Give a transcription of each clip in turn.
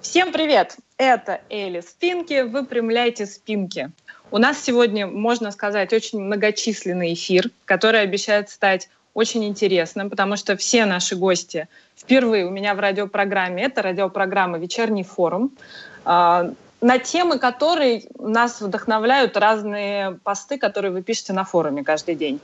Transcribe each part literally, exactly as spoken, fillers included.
Всем привет! Это Эли Спинки, выпрямляйте спинки. У нас сегодня, можно сказать, очень многочисленный эфир, который обещает стать очень интересным, потому что все наши гости впервые у меня в радиопрограмме. Это радиопрограмма «Вечерний форум», на темы которой нас вдохновляют разные посты, которые вы пишете на форуме каждый день.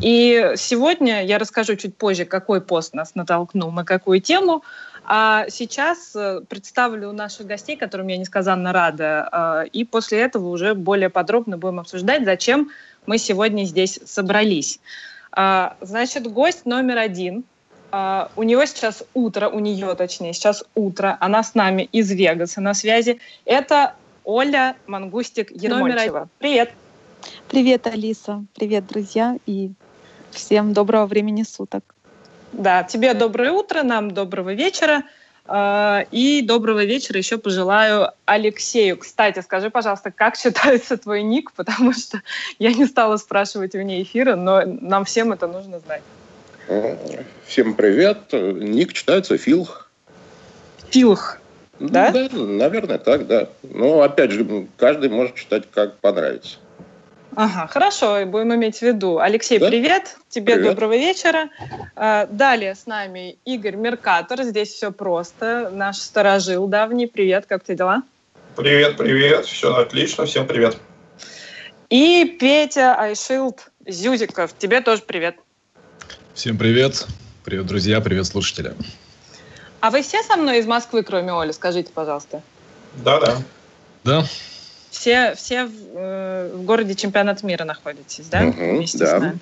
И сегодня я расскажу чуть позже, какой пост нас натолкнул на какую тему. А сейчас представлю наших гостей, которым я несказанно рада. И после этого уже более подробно будем обсуждать, зачем мы сегодня здесь собрались. Значит, гость номер один. У него сейчас утро, у нее, точнее, сейчас утро. Она с нами из Вегаса на связи. Это Оля Мангустик Ермончева. Привет. Привет, Алиса. Привет, друзья. И всем доброго времени суток. Да, тебе доброе утро, нам доброго вечера. И доброго вечера еще пожелаю Алексею. Кстати, скажи, пожалуйста, как читается твой ник, потому что я не стала спрашивать вне эфира, но нам всем это нужно знать. Всем привет. Ник читается Филх. Филх, да? Да, наверное, так, да. Но, опять же, каждый может читать, как понравится. Ага, хорошо, будем иметь в виду. Алексей, да? Привет. Тебе привет. Доброго вечера. Далее с нами Игорь Меркатор. Здесь все просто. Наш старожил давний. Привет, как тебе дела? Привет, привет. Все отлично. Всем привет. И Петя Айшилд-Зюзиков. Тебе тоже привет. Всем привет. Привет, друзья. Привет, слушатели. А вы все со мной из Москвы, кроме Оли? Скажите, пожалуйста. Да-да. Да. Все, все в, э, в городе чемпионат мира находитесь, да? Угу, вместе да. с нами.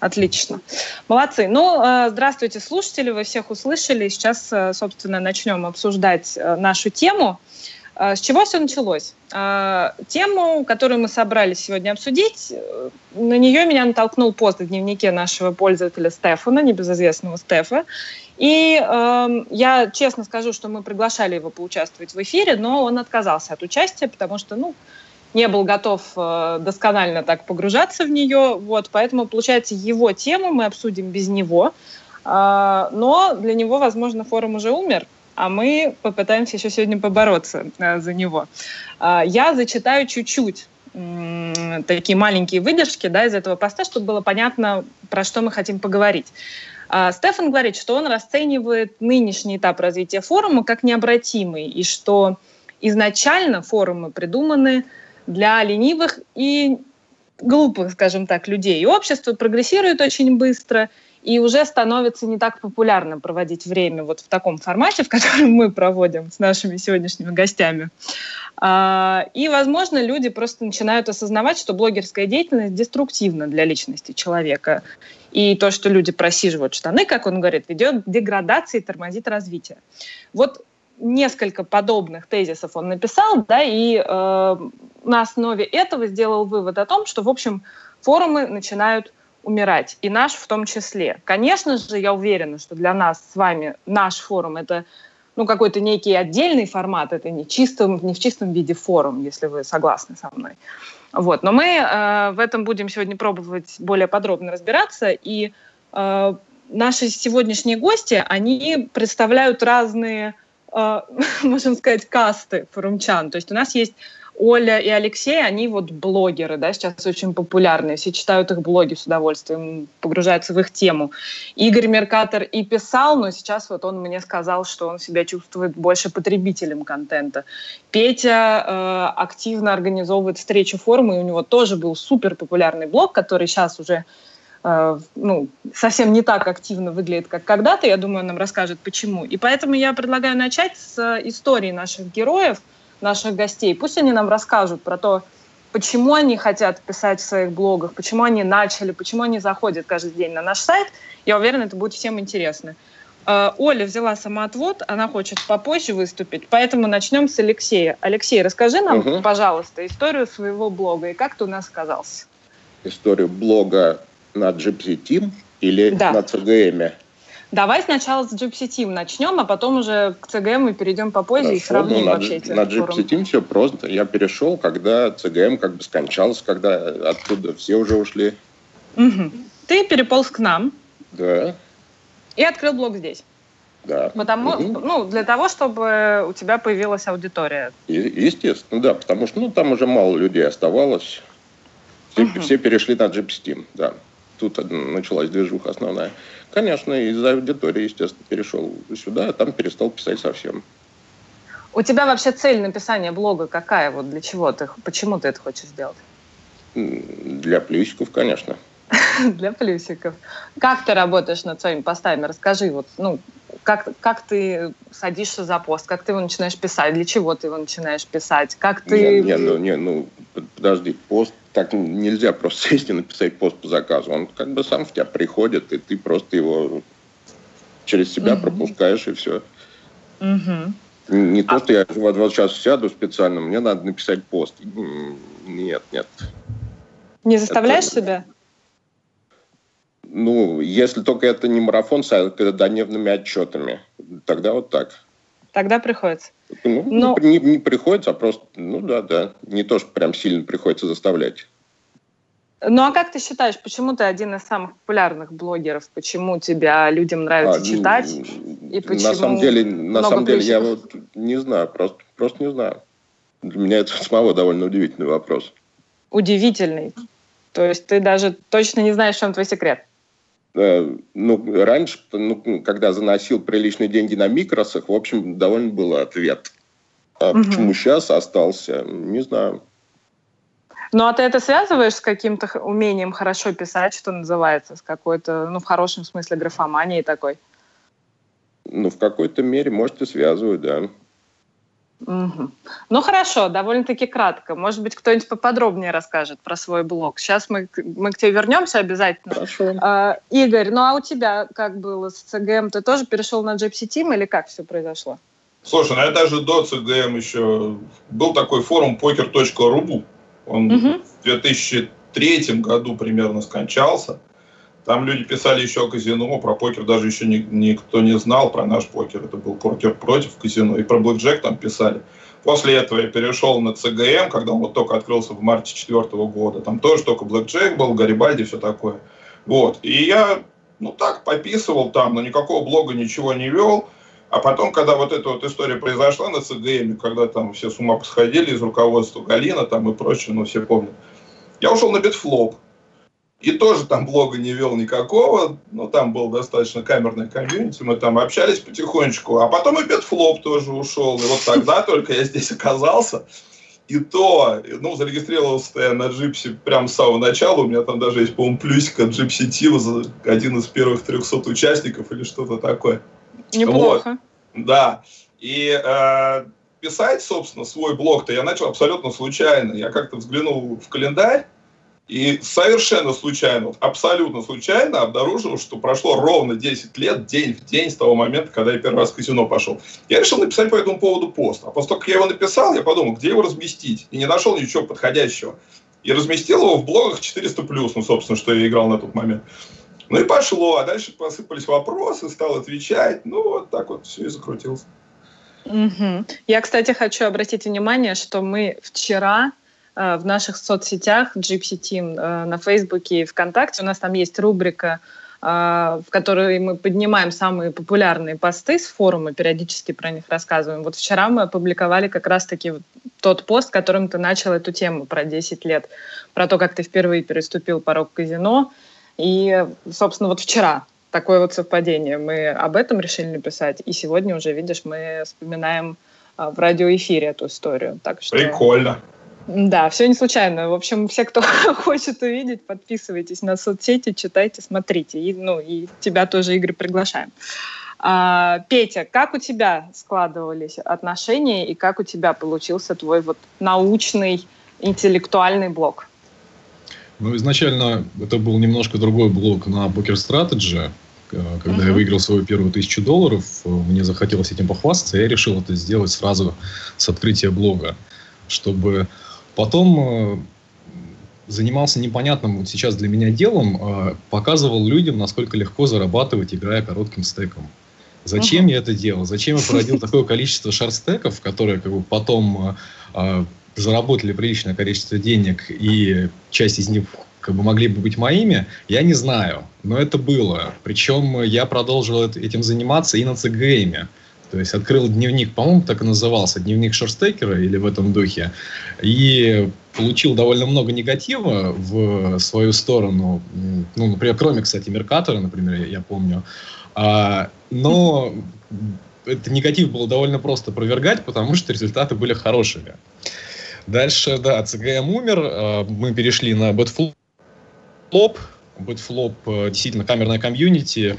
Отлично. Молодцы. Ну, э, здравствуйте, слушатели. Вы всех услышали. Сейчас, э, собственно, начнем обсуждать э, нашу тему. Э, с чего все началось? Э, тему, которую мы собрались сегодня обсудить, э, на нее меня натолкнул пост в дневнике нашего пользователя Стефана, небезызвестного Стефа. И э, я честно скажу, что мы приглашали его поучаствовать в эфире, но он отказался от участия, потому что, ну, не был готов э, досконально так погружаться в нее. Вот, поэтому, получается, его тему мы обсудим без него. Э, но для него, возможно, форум уже умер, а мы попытаемся еще сегодня побороться э, за него. Э, я зачитаю чуть-чуть э, такие маленькие выдержки, да, из этого поста, чтобы было понятно, про что мы хотим поговорить. Стефан говорит, что он расценивает нынешний этап развития форума как необратимый, и что изначально форумы придуманы для ленивых и глупых, скажем так, людей. И общество прогрессирует очень быстро, и уже становится не так популярно проводить время вот в таком формате, в котором мы проводим с нашими сегодняшними гостями. И, возможно, люди просто начинают осознавать, что блогерская деятельность деструктивна для личности человека. И то, что люди просиживают штаны, как он говорит, ведет к деградации и тормозит развитие. Вот несколько подобных тезисов он написал, да, и э, на основе этого сделал вывод о том, что, в общем, форумы начинают умирать, и наш в том числе. Конечно же, я уверена, что для нас с вами наш форум — это, ну, какой-то некий отдельный формат, это не, чистым, не в чистом виде форум, если вы согласны со мной. Вот. Но мы э, в этом будем сегодня пробовать более подробно разбираться, и э, наши сегодняшние гости, они представляют разные, э, можем сказать, касты форумчан. То есть у нас есть Оля и Алексей, они вот блогеры, да, сейчас очень популярные, все читают их блоги с удовольствием, погружаются в их тему. Игорь Меркатор и писал, но сейчас вот он мне сказал, что он себя чувствует больше потребителем контента. Петя э, активно организовывает встречу форума, и у него тоже был супер популярный блог, который сейчас уже э, ну, совсем не так активно выглядит, как когда-то. Я думаю, он нам расскажет, почему. И поэтому я предлагаю начать с истории наших героев, наших гостей. Пусть они нам расскажут про то, почему они хотят писать в своих блогах, почему они начали, почему они заходят каждый день на наш сайт. Я уверена, это будет всем интересно. Оля взяла самоотвод, она хочет попозже выступить, поэтому начнем с Алексея. Алексей, расскажи нам, угу. пожалуйста, историю своего блога и как ты у нас оказался. Историю блога на Gypsy Team или да. на ЦГМе? Давай сначала с Gypsy Team начнем, а потом уже к ЦГМ мы перейдем попозже Хорошо, и сравним ну, вообще эти. На Gypsy Team все просто. Я перешел, когда ЦГМ как бы скончался, когда оттуда все уже ушли. Угу. Ты переполз к нам. Да. И открыл блог здесь. Да. Потому, угу. ну, для того, чтобы у тебя появилась аудитория. Естественно, да, потому что ну, там уже мало людей оставалось. Все, угу. все перешли на джипстим, да. Тут началась движуха основная. Конечно, из-за аудитории, естественно, перешел сюда, а там перестал писать совсем. У тебя вообще цель написания блога какая? Вот для чего ты, почему ты это хочешь сделать? Для плюсиков, конечно. Для плюсиков. Как ты работаешь над своими постами? Расскажи, вот, ну, как, как ты садишься за пост, как ты его начинаешь писать, для чего ты его начинаешь писать, как ты... Не, не, ну, не, ну подожди, пост, так нельзя просто сесть и написать пост по заказу. Он как бы сам в тебя приходит, и ты просто его через себя угу. пропускаешь, и все. Угу. Не то, что я в двадцать часов сяду специально, мне надо написать пост. Нет, нет. Не заставляешь это... себя? Ну, если только это не марафон с каждодневными отчетами, тогда вот так. Тогда приходится? Ну, Но... не, не приходится, а просто, ну да, да. Не то, что прям сильно приходится заставлять. Ну, а как ты считаешь, почему ты один из самых популярных блогеров? Почему тебя людям нравится а, читать? И почему на самом деле, на самом деле я вот не знаю, просто, просто не знаю. Для меня это самого довольно удивительный вопрос. Удивительный? То есть ты даже точно не знаешь, в чем твой секрет? Э, ну, раньше, ну, когда заносил приличные деньги на микросах, в общем, довольно был ответ. А угу. почему сейчас остался, не знаю. Ну, а ты это связываешь с каким-то умением хорошо писать, что называется, с какой-то, ну, в хорошем смысле графоманией такой? Ну, в какой-то мере, может, и связываю, да. Угу. Ну, хорошо, довольно-таки кратко. Может быть, кто-нибудь поподробнее расскажет про свой блог. Сейчас мы, мы к тебе вернемся обязательно. Хорошо. А, Игорь, ну, а у тебя как было с ЦГМ? Ты тоже перешел на Gypsy Team или как все произошло? Слушай, ну, я даже до ЦГМ еще... Был такой форум покер точка ру. Он угу. в две тысячи третьем году примерно скончался. Там люди писали еще о казино, про покер даже еще ни, никто не знал, про наш покер. Это был покер против казино, и про блэкджек там писали. После этого я перешел на ЦГМ, когда он вот только открылся в марте две тысячи четвёртого года. Там тоже только блэкджек был, Гарибальди, все такое. Вот. И я, ну так, пописывал там, но никакого блога ничего не вел. А потом, когда вот эта вот история произошла на ЦГМе, когда там все с ума посходили из руководства Галина там и прочее, ну все помнят, я ушел на Bitflop. И тоже там блога не вел никакого, но там был достаточно камерный комьюнити, мы там общались потихонечку. А потом и Bitflop тоже ушел, и вот тогда только я здесь оказался. И то, ну, зарегистрировался я на Gypsy прямо с самого начала. У меня там даже есть, по-моему, плюсик от Gypsy Team, один из первых трехсот участников или что-то такое. Неплохо. Вот. Да. И э, писать, собственно, свой блог-то я начал абсолютно случайно. Я как-то взглянул в календарь и совершенно случайно, абсолютно случайно обнаружил, что прошло ровно десять лет, день в день, с того момента, когда я первый раз в казино пошел. Я решил написать по этому поводу пост. А после того, как я его написал, я подумал, где его разместить. И не нашел ничего подходящего. И разместил его в блогах четыреста плюс, ну, собственно, что я играл на тот момент. Ну и пошло, а дальше посыпались вопросы, стал отвечать, ну вот так вот все и закрутилось. Mm-hmm. Я, кстати, хочу обратить внимание, что мы вчера э, в наших соцсетях Gypsy Team э, на Фейсбуке и ВКонтакте, у нас там есть рубрика, э, в которой мы поднимаем самые популярные посты с форума, периодически про них рассказываем. Вот вчера мы опубликовали как раз-таки тот пост, которым ты начал эту тему про десять лет, про то, как ты впервые переступил порог казино. И, собственно, вот вчера такое вот совпадение. Мы об этом решили написать, и сегодня уже, видишь, мы вспоминаем в радиоэфире эту историю. Так что... Прикольно. Да, все не случайно. В общем, все, кто хочет увидеть, подписывайтесь на соцсети, читайте, смотрите. И, ну, и тебя тоже, Игорь, приглашаем. А, Петя, как у тебя складывались отношения, и как у тебя получился твой вот научный, интеллектуальный блог? Ну, изначально это был немножко другой блог на Booker Strategy. Когда uh-huh. я выиграл свою первую тысячу долларов, мне захотелось этим похвастаться, и я решил это сделать сразу с открытия блога, чтобы потом занимался непонятным вот сейчас для меня делом, показывал людям, насколько легко зарабатывать, играя коротким стеком. Зачем uh-huh. я это делал? Зачем я породил такое количество шарт-стеков, которые как бы потом... заработали приличное количество денег, и часть из них как бы могли бы быть моими, я не знаю, но это было. Причем я продолжил этим заниматься и на ЦГМе. То есть открыл дневник, по-моему, так и назывался, дневник шорстекера или в этом духе. И получил довольно много негатива в свою сторону. Ну, например, кроме, кстати, Меркатора, например, я помню. Но этот негатив было довольно просто опровергать, потому что результаты были хорошими. Дальше, да, ЦГМ умер. Мы перешли на Bitflop. Bitflop действительно камерная комьюнити,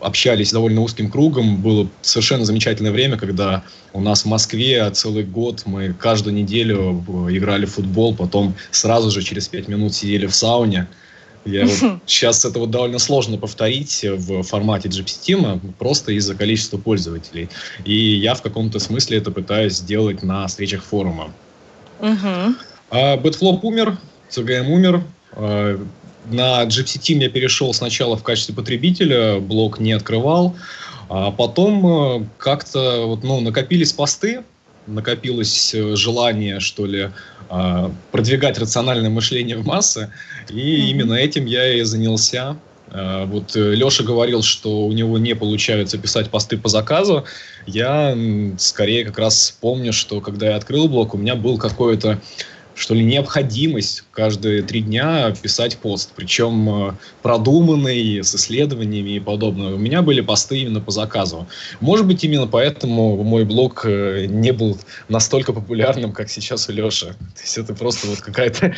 общались довольно узким кругом, было совершенно замечательное время, когда у нас в Москве целый год мы каждую неделю играли в футбол, потом сразу же через пять минут сидели в сауне. Я вот, сейчас это вот довольно сложно повторить в формате джи пи эс-тима, просто из-за количества пользователей. И я в каком-то смысле это пытаюсь сделать на встречах форума. Uh-huh. Bitflop умер, ЦГМ умер. На джи пи эс-тим я перешел сначала в качестве потребителя, блог не открывал, а потом как-то ну, накопились посты, накопилось желание, что ли, продвигать рациональное мышление в массы, и mm-hmm. именно этим я и занялся. Вот Леша говорил, что у него не получается писать посты по заказу. Я скорее как раз помню, что когда я открыл блог, у меня был какой-то что ли, необходимость каждые три дня писать пост, причем продуманный, с исследованиями и подобное. У меня были посты именно по заказу. Может быть, именно поэтому мой блог не был настолько популярным, как сейчас у Леши. То есть это просто вот какая-то,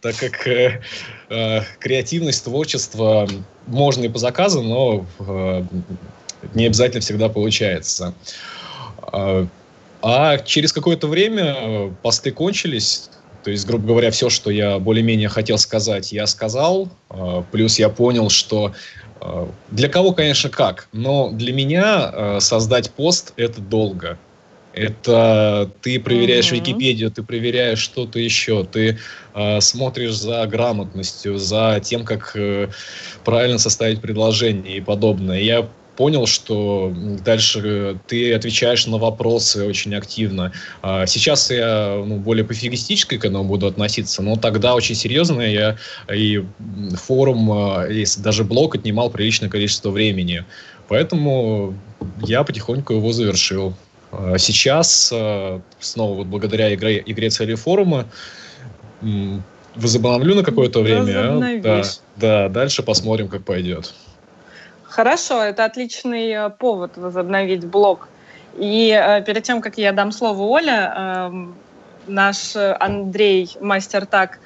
так как э, э, креативность, творчество можно и по заказу, но э, не обязательно всегда получается. А через какое-то время посты кончились. То есть, грубо говоря, все, что я более-менее хотел сказать, я сказал. Плюс я понял, что для кого, конечно, как. Но для меня создать пост – это долго. Это ты проверяешь mm-hmm. Википедию, ты проверяешь что-то еще. Ты смотришь за грамотностью, за тем, как правильно составить предложение и подобное. Я понял, что дальше ты отвечаешь на вопросы очень активно. Сейчас я ну, более пофигистически к этому буду относиться, но тогда очень серьезно я и форум, и даже блог отнимал приличное количество времени. Поэтому я потихоньку его завершил. Сейчас, снова вот благодаря игре, игре цели форума, возобновлю на какое-то время. Да, да, дальше посмотрим, как пойдет. Хорошо, это отличный повод возобновить блог. И э, перед тем, как я дам слово Оле, э, наш Андрей Мастер так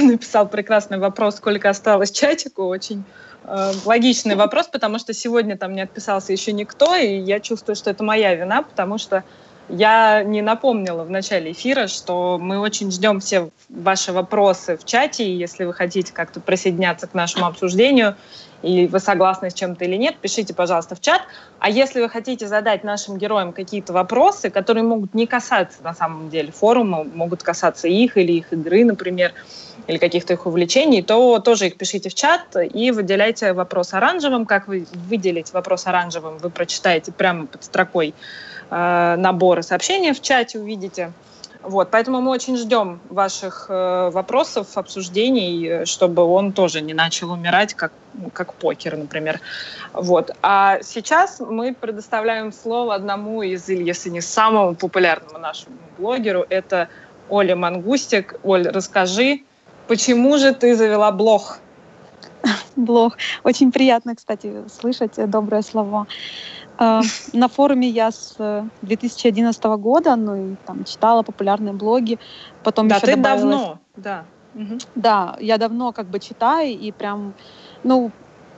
написал прекрасный вопрос, сколько осталось чатику. Очень э, логичный вопрос, потому что сегодня там не отписался еще никто, и я чувствую, что это моя вина, потому что я не напомнила в начале эфира, что мы очень ждем все ваши вопросы в чате, и если вы хотите как-то присоединяться к нашему обсуждению, и вы согласны с чем-то или нет, пишите, пожалуйста, в чат. А если вы хотите задать нашим героям какие-то вопросы, которые могут не касаться, на самом деле, форума, могут касаться их или их игры, например, или каких-то их увлечений, то тоже их пишите в чат и выделяйте вопрос оранжевым. Как вы выделить вопрос оранжевым, вы прочитаете прямо под строкой э, набора сообщений в чате, увидите. Вот, поэтому мы очень ждем ваших э, вопросов, обсуждений, чтобы он тоже не начал умирать, как, как покер, например. Вот. А сейчас мы предоставляем слово одному из, если не самому популярному нашему блогеру, это Оля Мангустик. Оль, расскажи, почему же ты завела блог? Блог. Очень приятно, кстати, слышать добрые слова. На форуме я с две тысячи одиннадцатого года, ну и там читала популярные блоги, потом да, еще ты добавилась... давно, да. Угу. Да, я давно как бы читаю и прям, ну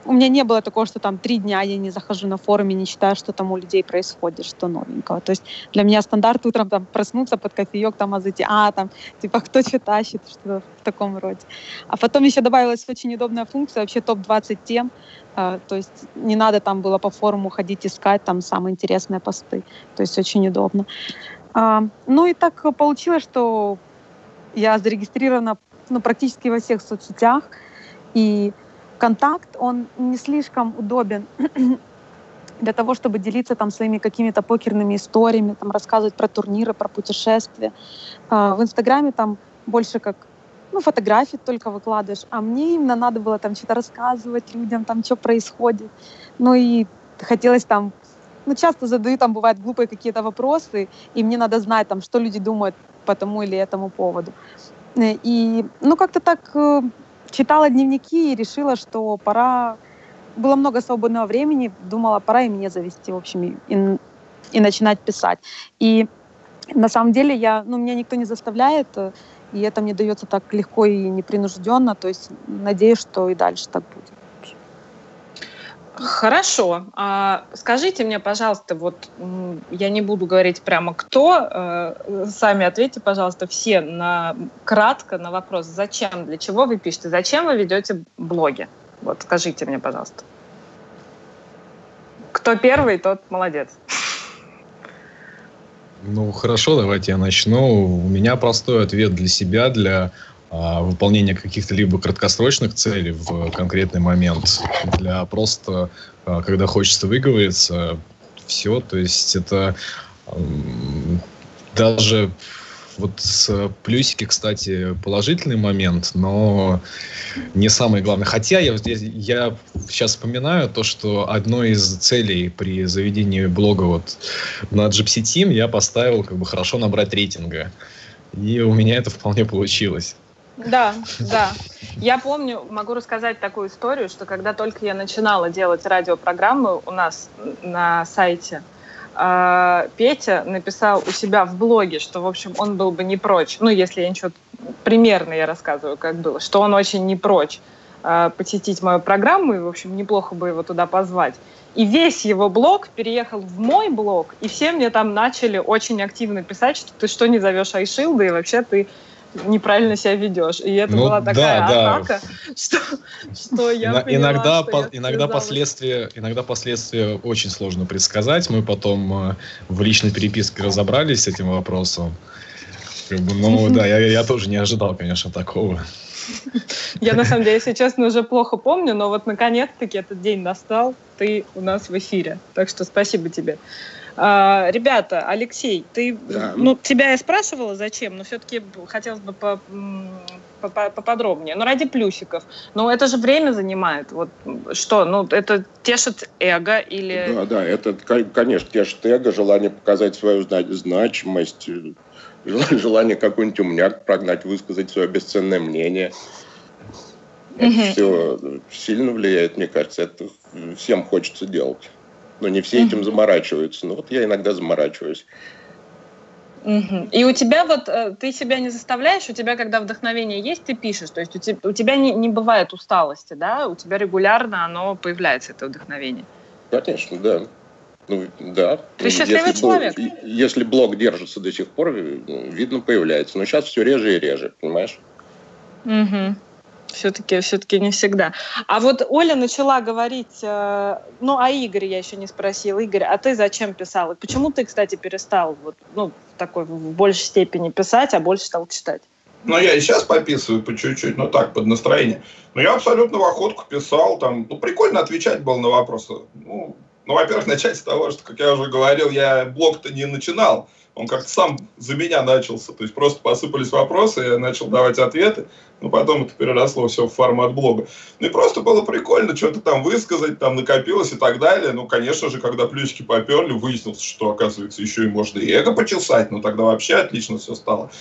у меня не было такого, что там три дня я не захожу на форум и не читаю, что там у людей происходит, что новенького. То есть для меня стандарт утром там проснуться под кофеек, там а зайти, а там типа кто что тащит, что в таком роде. А потом еще добавилась очень удобная функция, вообще топ двадцать тем. То есть не надо там было по форуму ходить искать там самые интересные посты. То есть очень удобно. Ну и так получилось, что я зарегистрирована ну, практически во всех соцсетях. И ВКонтакт, он не слишком удобен для того, чтобы делиться там своими какими-то покерными историями, там рассказывать про турниры, про путешествия. В Инстаграме там больше как ну, фотографии только выкладываешь, а мне именно надо было там что-то рассказывать людям, там, что происходит. Ну, и хотелось там, ну, часто задаю, там, бывают глупые какие-то вопросы, и мне надо знать, там, что люди думают по тому или этому поводу. И, ну, как-то так читала дневники и решила, что пора... Было много свободного времени, думала, пора и мне завести, в общем, и, и начинать писать. И на самом деле я, ну, меня никто не заставляет, и это мне дается так легко и непринужденно, то есть надеюсь, что и дальше так будет. Хорошо. Скажите мне, пожалуйста, вот я не буду говорить прямо кто, сами ответьте, пожалуйста, все на, кратко на вопрос, зачем, для чего вы пишете, зачем вы ведете блоги? Вот скажите мне, пожалуйста. Кто первый, тот молодец. Ну, хорошо, давайте я начну. У меня простой ответ для себя, для... выполнение каких-то либо краткосрочных целей в конкретный момент, для просто, когда хочется выговориться, все. То есть это даже вот плюсики, кстати, положительный момент, но не самое главное. Хотя я, я сейчас вспоминаю то, что одной из целей при заведении блога вот на джи пи си-Team я поставил как бы хорошо набрать рейтинга. И у меня это вполне получилось. Да, да. Я помню, могу рассказать такую историю, что когда только я начинала делать радиопрограммы у нас на сайте, э, Петя написал у себя в блоге, что, в общем, он был бы не прочь, ну, если я ничего... Примерно я рассказываю, как было, что он очень не прочь э, посетить мою программу, и, в общем, неплохо бы его туда позвать. И весь его блог переехал в мой блог, и все мне там начали очень активно писать, что ты что, не зовешь Айшилда, и вообще ты... неправильно себя ведешь. И это ну, была такая да, атака, да. Что, что я на, поняла, иногда, что по, я иногда, последствия, иногда последствия очень сложно предсказать. Мы потом э, в личной переписке разобрались с этим вопросом. Как бы, ну да, я, я тоже не ожидал, конечно, такого. Я, на самом деле, если честно, уже плохо помню, но вот наконец-таки этот день настал. Ты у нас в эфире. Так что спасибо тебе. Uh, ребята, Алексей, ты, да. ну, тебя я спрашивала, зачем, но все-таки хотелось бы по, по, по, поподробнее. Ну, ради плюсиков. Ну, это же время занимает. Вот что, ну, это тешит эго или... Да, да, это, конечно, тешит эго, желание показать свою значимость, желание какой-нибудь умняк прогнать, высказать свое бесценное мнение. Это все сильно влияет, мне кажется. Это всем хочется делать. Но не все этим заморачиваются. Но вот я иногда заморачиваюсь. Uh-huh. И у тебя вот, ты себя не заставляешь, у тебя, когда вдохновение есть, ты пишешь. То есть у тебя, у тебя не, не бывает усталости, да? У тебя регулярно оно появляется, это вдохновение. Конечно, да. Ну, да. Ты счастливый если человек. Блог, если блог держится до сих пор, видно, появляется. Но сейчас все реже и реже, понимаешь? Uh-huh. Все-таки, все-таки не всегда. А вот Оля начала говорить, э, ну, а Игорь я еще не спросила. Игорь, а ты зачем писал? И почему ты, кстати, перестал вот, ну, такой, в большей степени писать, а больше стал читать? Ну, я и сейчас пописываю по чуть-чуть, ну, так, под настроение. Но я абсолютно в охотку писал, там, ну, прикольно отвечать было на вопросы. Ну, ну, во-первых, начать с того, что, как я уже говорил, я блог-то не начинал. Он как-то сам за меня начался. То есть просто посыпались вопросы, я начал давать ответы, но потом это переросло все в формат блога. Ну и просто было прикольно что-то там высказать, там накопилось и так далее. Ну, конечно же, когда плюсики поперли, выяснилось, что, оказывается, еще и можно и эго почесать. Ну, тогда вообще отлично все стало.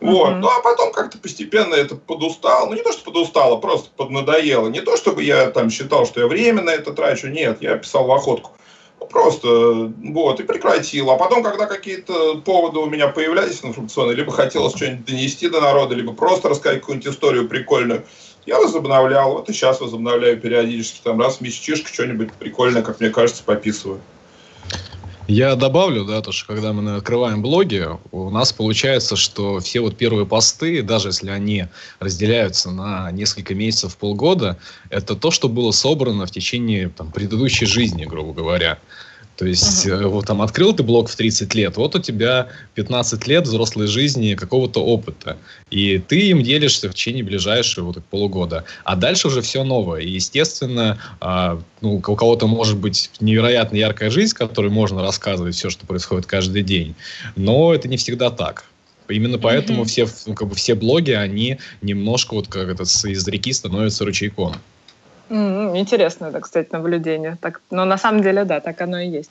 Вот. Uh-huh. Ну, а потом как-то постепенно это подустало. Ну, не то, что подустало, просто поднадоело. Не то, чтобы я там считал, что я время на это трачу. Нет, я писал в охотку. Просто вот, и прекратил. А потом, когда какие-то поводы у меня появлялись информационные, либо хотелось что-нибудь донести до народа, либо просто рассказать какую-нибудь историю прикольную, я возобновлял. Вот и сейчас возобновляю периодически. Там раз в месячишко что-нибудь прикольное, как мне кажется, пописываю. Я добавлю, да, то, что когда мы открываем блоги, у нас получается, что все вот первые посты, даже если они разделяются на несколько месяцев, полгода, это то, что было собрано в течение там, предыдущей жизни, грубо говоря. То есть, uh-huh. вот там открыл ты блог в тридцать лет, вот у тебя пятнадцать лет взрослой жизни какого-то опыта. И ты им делишься в течение ближайшего вот, полугода. А дальше уже все новое. И, естественно, а, ну, у кого-то может быть невероятно яркая жизнь, в которой можно рассказывать все, что происходит каждый день. Но это не всегда так. Именно поэтому mm-hmm. все, ну, как бы все блоги, они немножко вот как это из реки становятся ручейком. Mm-hmm. Интересно, это, кстати, наблюдение. Так, но на самом деле, да, так оно и есть.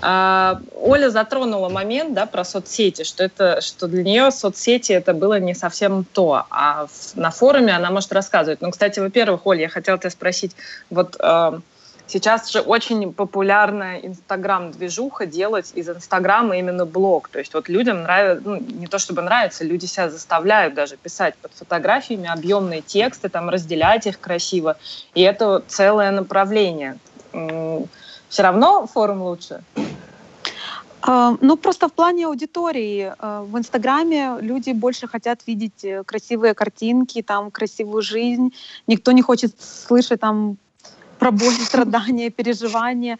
А, Оля затронула момент, да, про соцсети, что, это, что для нее соцсети это было не совсем то, а в, на форуме она может рассказывать. Ну, кстати, во-первых, Оля, я хотела тебя спросить, вот... Сейчас же очень популярная инстаграм-движуха делать из инстаграма именно блог. То есть вот людям нравится, ну, не то чтобы нравится, люди себя заставляют даже писать под фотографиями объемные тексты, там разделять их красиво. И это целое направление. Все равно форум лучше? Ну, просто в плане аудитории. В Инстаграме люди больше хотят видеть красивые картинки, там красивую жизнь. Никто не хочет слышать там про боль, страдания, переживания.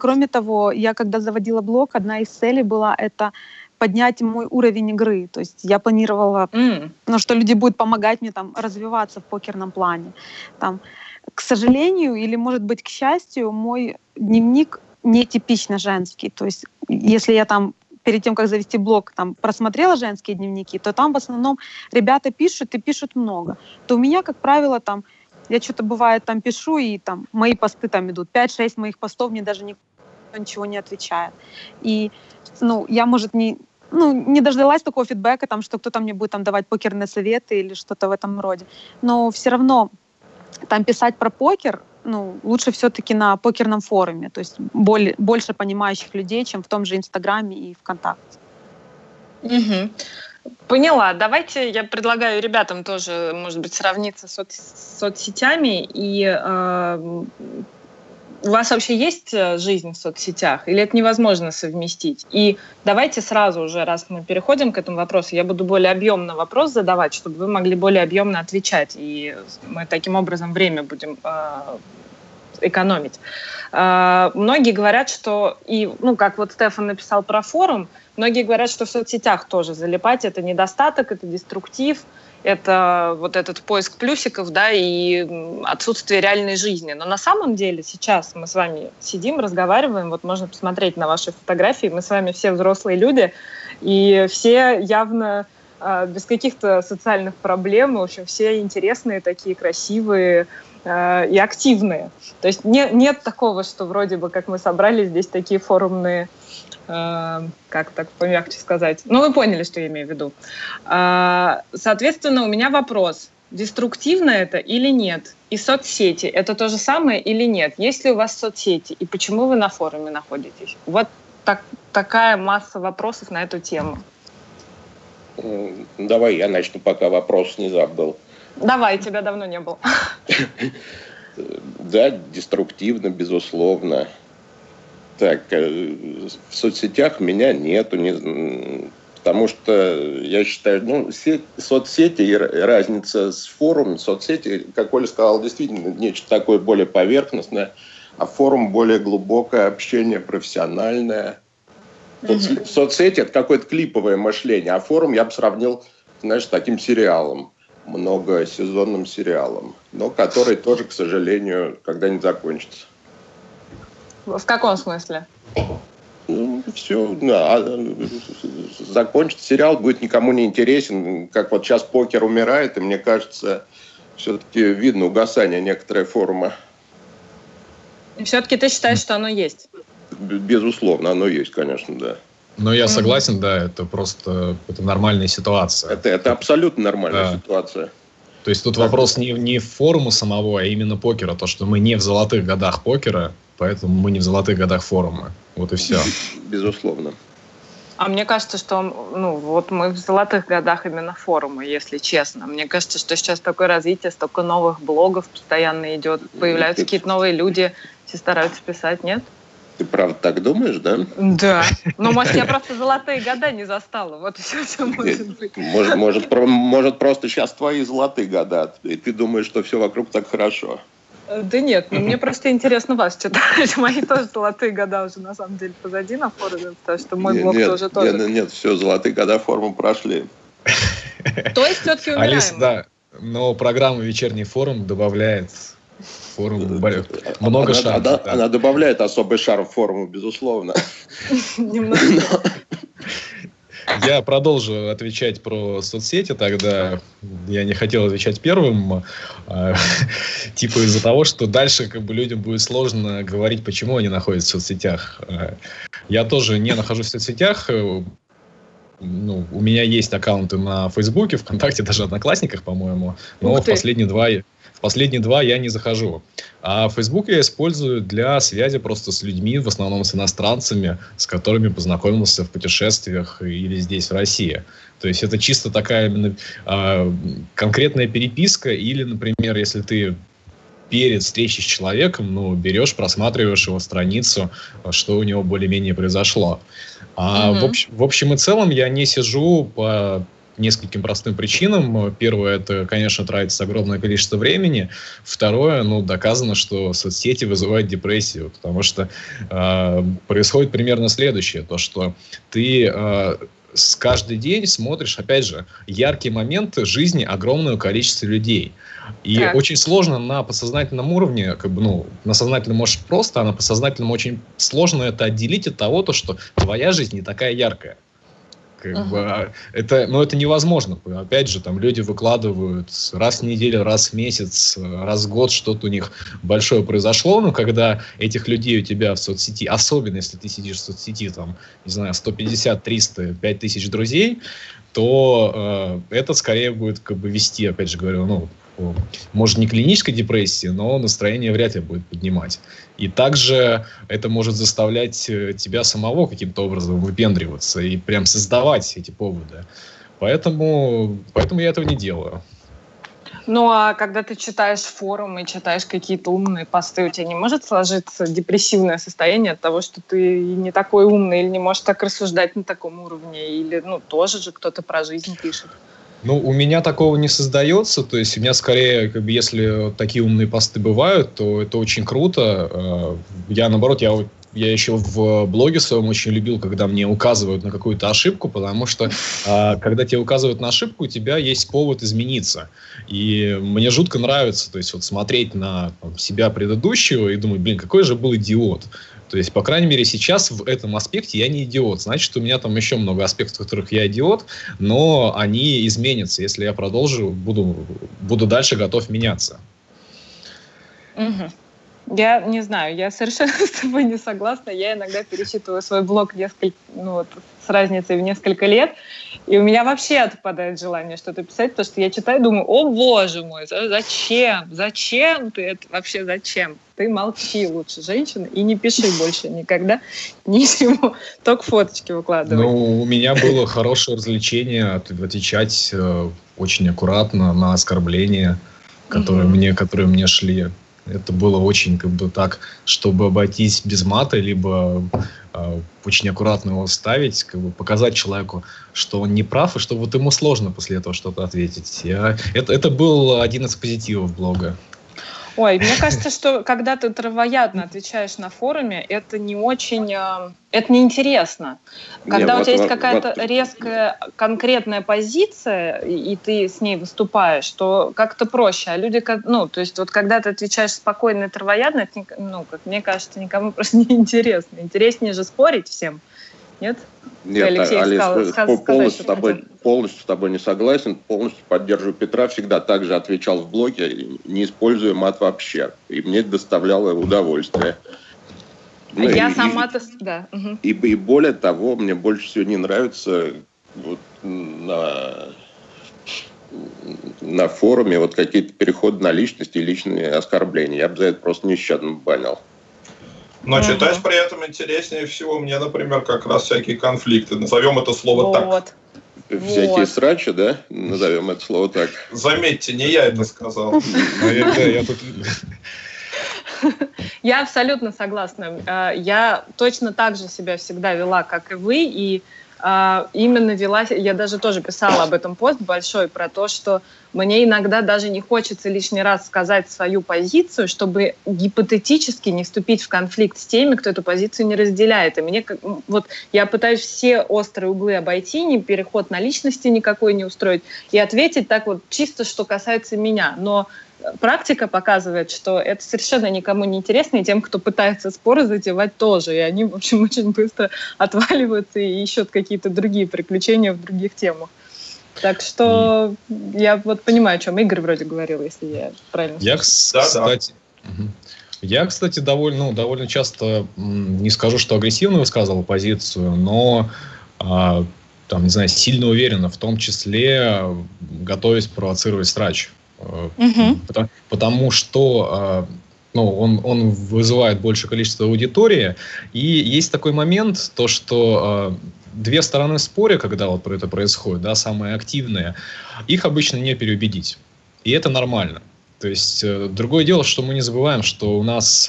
Кроме того, я когда заводила блог, одна из целей была это поднять мой уровень игры. То есть я планировала, mm. ну, что люди будут помогать мне там развиваться в покерном плане. Там, к сожалению, или, может быть, к счастью, мой дневник нетипично женский. То есть если я там перед тем, как завести блог, там, просмотрела женские дневники, то там в основном ребята пишут и пишут много. То у меня, как правило, там я что-то, бывает, там пишу, и там мои посты там идут. пять-шесть моих постов, мне даже никто ничего не отвечает. И, ну, я, может, не, ну, не дождалась такого фидбэка, там, что кто-то мне будет там давать покерные советы или что-то в этом роде. Но все равно там писать про покер, ну, лучше все-таки на покерном форуме. То есть более, больше понимающих людей, чем в том же Инстаграме и ВКонтакте. Mm-hmm. Поняла. Давайте я предлагаю ребятам тоже, может быть, сравниться с соц... соцсетями. И э, у вас вообще есть жизнь в соцсетях? Или это невозможно совместить? И давайте сразу уже, раз мы переходим к этому вопросу, я буду более объемно вопрос задавать, чтобы вы могли более объемно отвечать. И мы таким образом время будем... Э, экономить. А, многие говорят, что, и, ну, как вот Стефан написал про форум, многие говорят, что в соцсетях тоже залипать — это недостаток, это деструктив, это вот этот поиск плюсиков, да, и отсутствие реальной жизни. Но на самом деле сейчас мы с вами сидим, разговариваем, вот можно посмотреть на ваши фотографии, мы с вами все взрослые люди, и все явно а, без каких-то социальных проблем, в общем, все интересные такие, красивые, и активные. То есть не, нет такого, что вроде бы, как мы собрали здесь такие форумные, э, как так помягче сказать, ну вы поняли, что я имею в виду. Э, соответственно, у меня вопрос, деструктивно это или нет? И соцсети, это то же самое или нет? Есть ли у вас соцсети и почему вы на форуме находитесь? Вот так, такая масса вопросов на эту тему. Давай я начну, пока вопрос не забыл. Давай, тебя давно не было. Да, деструктивно, безусловно. Так, в соцсетях меня нету, не, потому что я считаю, ну, сеть, соцсети и разница с форумом, соцсети, как Оля сказала, действительно нечто такое более поверхностное, а форум более глубокое общение, профессиональное. Mm-hmm. Соц, соцсети — это какое-то клиповое мышление, а форум я бы сравнил, знаешь, с таким сериалом. Многосезонным сериалом, но который тоже, к сожалению, когда-нибудь закончится. В каком смысле? Ну, все, да, закончится сериал, будет никому не интересен, как вот сейчас покер умирает, и мне кажется, все-таки видно угасание некоторой формы. И все-таки ты считаешь, что оно есть? Безусловно, оно есть, конечно, да. Ну, я согласен, да, это просто это нормальная ситуация. Это, это абсолютно нормальная, да, ситуация. То есть тут так вопрос не, не в форуму самого, а именно покера. То, что мы не в золотых годах покера, поэтому мы не в золотых годах форума. Вот и все. Безусловно. А мне кажется, что ну, вот мы в золотых годах именно форума, если честно. Мне кажется, что сейчас такое развитие, столько новых блогов постоянно идет, появляются какие-то новые люди, все стараются писать, нет? Ты правда так думаешь, да? Да. Ну, может, я просто золотые года не застала. Вот все, что может быть. Может, может, про, может, просто сейчас твои золотые года, и ты думаешь, что все вокруг так хорошо. Да нет, ну, мне просто интересно вас читать. Мои тоже золотые года уже, на самом деле, позади на форуме, потому что мой блог тоже нет, тоже. Нет, нет, все, золотые года форму прошли. То есть все-таки умираем. Алиса, да, но программа «Вечерний форум» добавляет... Форум много она, шаров. Она, да. Она добавляет особый шар в форуму, безусловно. Немного. Я продолжу отвечать про соцсети тогда. Я не хотел отвечать первым. Типа из-за того, что дальше как бы людям будет сложно говорить, почему они находятся в соцсетях. Я тоже не нахожусь в соцсетях. Ну, у меня есть аккаунты на Фейсбуке, ВКонтакте, даже Одноклассниках, по-моему. Но в последние два... В последние два я не захожу. А Facebook я использую для связи просто с людьми, в основном с иностранцами, с которыми познакомился в путешествиях или здесь, в России. То есть это чисто такая именно э, конкретная переписка. Или, например, если ты перед встречей с человеком, ну, берешь, просматриваешь его страницу, что у него более-менее произошло. А mm-hmm. в, общ, в общем и целом я не сижу по... нескольким простым причинам. Первое, это, конечно, тратится огромное количество времени. Второе, ну, доказано, что соцсети вызывают депрессию, потому что э, происходит примерно следующее, то, что ты э, с каждый день смотришь, опять же, яркие моменты жизни огромного количества людей. И так. очень сложно на подсознательном уровне, как бы, ну, на сознательном, может, просто, а на подсознательном очень сложно это отделить от того, то, что твоя жизнь не такая яркая. Как uh-huh. бы, это, но это невозможно. Опять же, там люди выкладывают раз в неделю, раз в месяц, раз в год что-то у них большое произошло. Но когда этих людей у тебя в соцсети, особенно если ты сидишь в соцсети, там, не знаю, сто пятьдесят, триста, пять тысяч друзей, то э, это скорее будет как бы вести, опять же говорю, ну, может, не клинической депрессии, но настроение вряд ли будет поднимать. И также это может заставлять тебя самого каким-то образом выпендриваться и прям создавать эти поводы. Поэтому, поэтому я этого не делаю. Ну, а когда ты читаешь форумы, читаешь какие-то умные посты, у тебя не может сложиться депрессивное состояние от того, что ты не такой умный или не можешь так рассуждать на таком уровне, или, ну, тоже же кто-то про жизнь пишет? Ну, у меня такого не создается, то есть у меня скорее, как бы, если такие умные посты бывают, то это очень круто. Я, наоборот, я, я еще в блоге своем очень любил, когда мне указывают на какую-то ошибку, потому что, когда тебе указывают на ошибку, у тебя есть повод измениться. И мне жутко нравится, то есть вот смотреть на там, себя предыдущего и думать, блин, какой же был идиот. То есть, по крайней мере, сейчас в этом аспекте я не идиот. Значит, у меня там еще много аспектов, в которых я идиот, но они изменятся. Если я продолжу, буду, буду дальше готов меняться. Угу. Я не знаю, я совершенно с тобой не согласна. Я иногда перечитываю свой блог несколько, ну, вот, с разницей в несколько лет, и у меня вообще отпадает желание что-то писать, потому что я читаю и думаю, о боже мой, зачем, зачем ты это, вообще зачем? Ты молчи лучше, женщина, и не пиши больше никогда ничего, только фоточки выкладывай. Ну, у меня было хорошее развлечение отвечать э, очень аккуратно на оскорбления, которые, mm-hmm. мне, которые мне шли. Это было очень как бы так, чтобы обойтись без мата, либо э, очень аккуратно его вставить, как бы показать человеку, что он не прав, и что вот ему сложно после этого что-то ответить. Я, это, это был один из позитивов блога. Ой, мне кажется, что когда ты травоядно отвечаешь на форуме, это не очень, это неинтересно. Когда не, у тебя вот, есть какая-то вот. резкая, конкретная позиция, и ты с ней выступаешь, то как-то проще. А люди, ну, то есть вот когда ты отвечаешь спокойно и травоядно, это, ну, как мне кажется, никому просто не интересно. Интереснее же спорить всем, нет? Нет, Алексей Алис, сказал, сказал, полностью, сказать, тобой, полностью с тобой не согласен, полностью поддерживаю Петра, всегда так же отвечал в блоге, не используя мат вообще, и мне это доставляло удовольствие. Ну, Я и, сама... И, да. угу. и, и более того, мне больше всего не нравится вот на, на форуме вот какие-то переходы на личности и личные оскорбления, я бы за это просто нещадно банил. Но mm-hmm. читать при этом интереснее всего мне, например, как раз всякие конфликты. Назовем это слово вот. так. Всякие вот. срачи, да? Назовем это слово так. Заметьте, не я это сказал. Я абсолютно согласна. Я точно так же себя всегда вела, как и вы. И именно вела... Я даже тоже писала об этом пост большой, про то, что мне иногда даже не хочется лишний раз сказать свою позицию, чтобы гипотетически не вступить в конфликт с теми, кто эту позицию не разделяет. И мне, вот, я пытаюсь все острые углы обойти, ни переход на личности никакой не устроить, и ответить так вот чисто, что касается меня. Но практика показывает, что это совершенно никому не интересно, и тем, кто пытается споры затевать, тоже. И они, в общем, очень быстро отваливаются и ищут какие-то другие приключения в других темах. Так что mm. я вот понимаю, о чем Игорь вроде говорил, если я правильно я, слышу. Кстати, угу. Я, кстати, довольно, ну, довольно часто, не скажу, что агрессивно высказывал позицию, но... А, там, не знаю, сильно уверенно, в том числе готовясь провоцировать срач. Mm-hmm. Потому, потому что ну, он, он вызывает большее количество аудитории. И есть такой момент, то, что две стороны в споре, когда вот это происходит, да, самые активные, их обычно не переубедить. И это нормально. То есть другое дело, что мы не забываем, что у нас...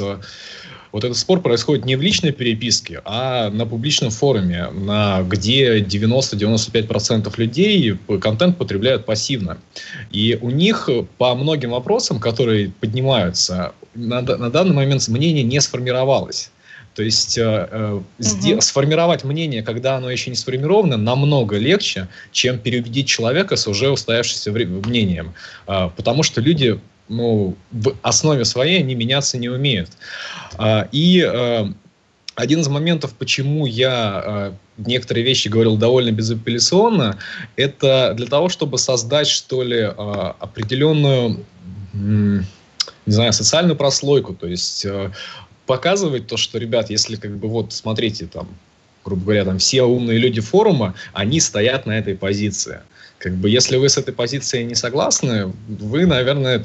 Вот этот спор происходит не в личной переписке, а на публичном форуме, на, где девяносто-девяносто пять процентов людей контент потребляют пассивно. И у них по многим вопросам, которые поднимаются, на, на данный момент мнение не сформировалось. То есть э, угу. сформировать мнение, когда оно еще не сформировано, намного легче, чем переубедить человека с уже устоявшимся мнением. Э, потому что люди... Ну, в основе своей они меняться не умеют. И один из моментов, почему я некоторые вещи говорил довольно безапелляционно, это для того, чтобы создать, что ли, определенную, не знаю, социальную прослойку. То есть показывать то, что, ребят, если как бы вот смотрите, там, грубо говоря, там все умные люди форума, они стоят на этой позиции. Как бы, если вы с этой позицией не согласны, вы, наверное,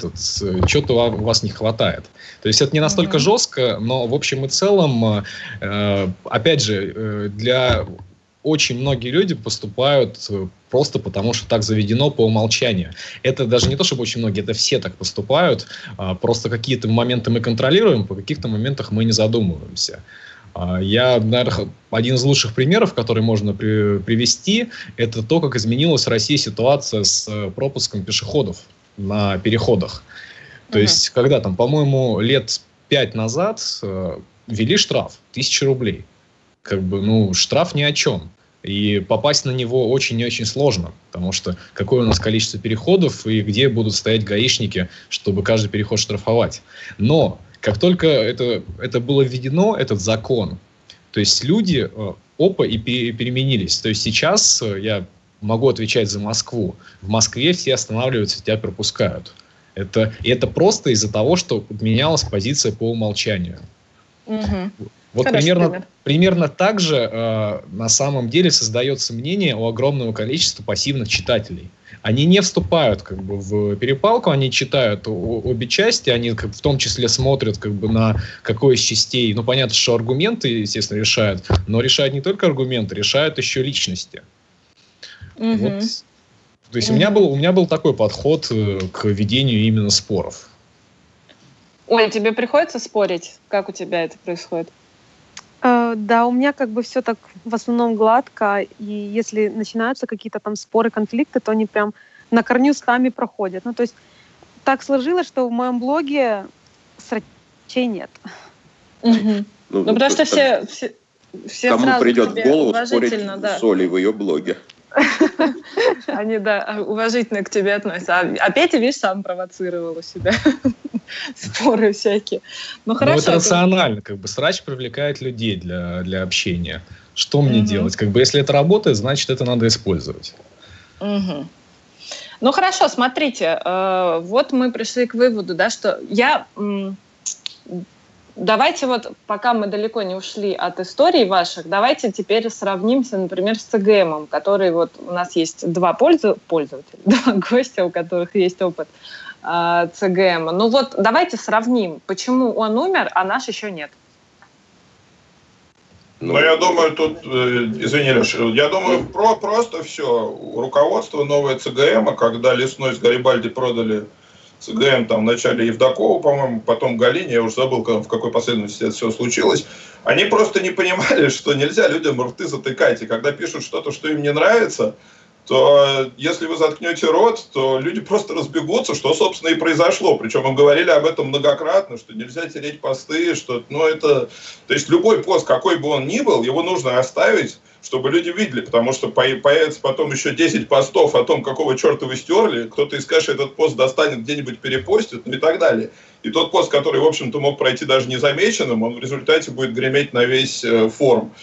что-то у вас не хватает. То есть это не настолько mm-hmm. жестко, но в общем и целом, э, опять же, э, для очень многие люди поступают просто потому, что так заведено по умолчанию. Это даже не то, чтобы очень многие, это все так поступают. Э, просто какие-то моменты мы контролируем, по каких-то моментах мы не задумываемся. Я, наверное, один из лучших примеров, который можно при- привести, это то, как изменилась в России ситуация с пропуском пешеходов на переходах. То uh-huh. есть, когда там, по-моему, лет пять назад э, ввели штраф тысяча рублей. Как бы, ну, штраф ни о чем. И попасть на него очень и очень сложно, потому что какое у нас количество переходов и где будут стоять гаишники, чтобы каждый переход штрафовать. Но... Как только это, это было введено, этот закон, то есть люди опа и переменились. То есть сейчас я могу отвечать за Москву. В Москве все останавливаются, тебя пропускают. Это, и это просто из-за того, что подменялась позиция по умолчанию. Угу. Вот примерно, пример. примерно так же э, на самом деле создается мнение у огромного количества пассивных читателей. Они не вступают как бы, в перепалку, они читают о- обе части, они как, в том числе смотрят как бы, на какую из частей. Ну, понятно, что аргументы, естественно, решают, но решают не только аргументы, решают еще личности. Mm-hmm. Вот. То есть mm-hmm. у меня был, у меня был такой подход к ведению именно споров. Оль, тебе приходится спорить? Как у тебя это происходит? Да, у меня как бы все так в основном гладко, и если начинаются какие-то там споры, конфликты, то они прям на корню сами проходят. Ну, то есть так сложилось, что в моем блоге срачей нет. Mm-hmm. Ну, ну, потому что все, все, все кому сразу придет в голову спорить да. с Олей в ее блоге. Они, да, уважительно к тебе относятся. А Петя, видишь, сам провоцировал у себя споры всякие. Ну, хорошо. Ну, это рационально, как бы срач привлекает людей для, для общения. Что мне угу. делать? Как бы если это работает, значит, это надо использовать. Угу. Ну, хорошо, смотрите. Э, вот мы пришли к выводу, да, что я... М- Давайте вот, пока мы далеко не ушли от историй ваших, давайте теперь сравнимся, например, с ЦГМом, который вот у нас есть два пользу... пользователя, два гостя, у которых есть опыт э, ЦГМа. Ну вот давайте сравним, почему он умер, а наш еще нет. Ну, я думаю, тут, э, извини, Леш, я думаю, про, просто все, руководство новое ЦГМа, когда Лесной с Гарибальди продали... ЦГМ там в начале Евдокову, по-моему, потом Галине, я уже забыл, в какой последовательности это все случилось, они просто не понимали, что нельзя людям рты затыкать, и когда пишут что-то, что им не нравится, то если вы заткнете рот, то люди просто разбегутся, что, собственно, и произошло. Причем им говорили об этом многократно, что нельзя тереть посты, что, ну, это... То есть любой пост, какой бы он ни был, его нужно оставить, чтобы люди видели, потому что появится потом еще десять постов о том, какого черта вы стерли, кто-то из кэша этот пост достанет, где-нибудь перепостит, ну и так далее. И тот пост, который, в общем-то, мог пройти даже незамеченным, он в результате будет греметь на весь форум.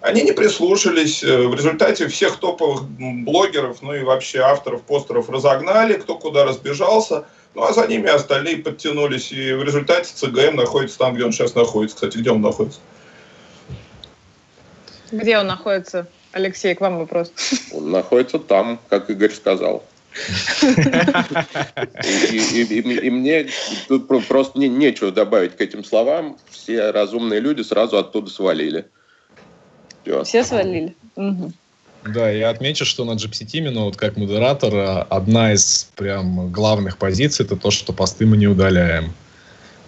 Они не прислушались, в результате всех топовых блогеров, ну и вообще авторов, постеров разогнали, кто куда разбежался, ну а за ними остальные подтянулись, и в результате ЦГМ находится там, где он сейчас находится. Кстати, где он находится? Где он находится? Алексей, к вам вопрос. Он находится там, как Игорь сказал. И, и, и, и мне тут просто не, нечего добавить к этим словам. Все разумные люди сразу оттуда свалили. Все, Все свалили. Угу. Да, я отмечу, что на джи пи си-тимину, вот как модератор, одна из прям главных позиций — это то, что посты мы не удаляем.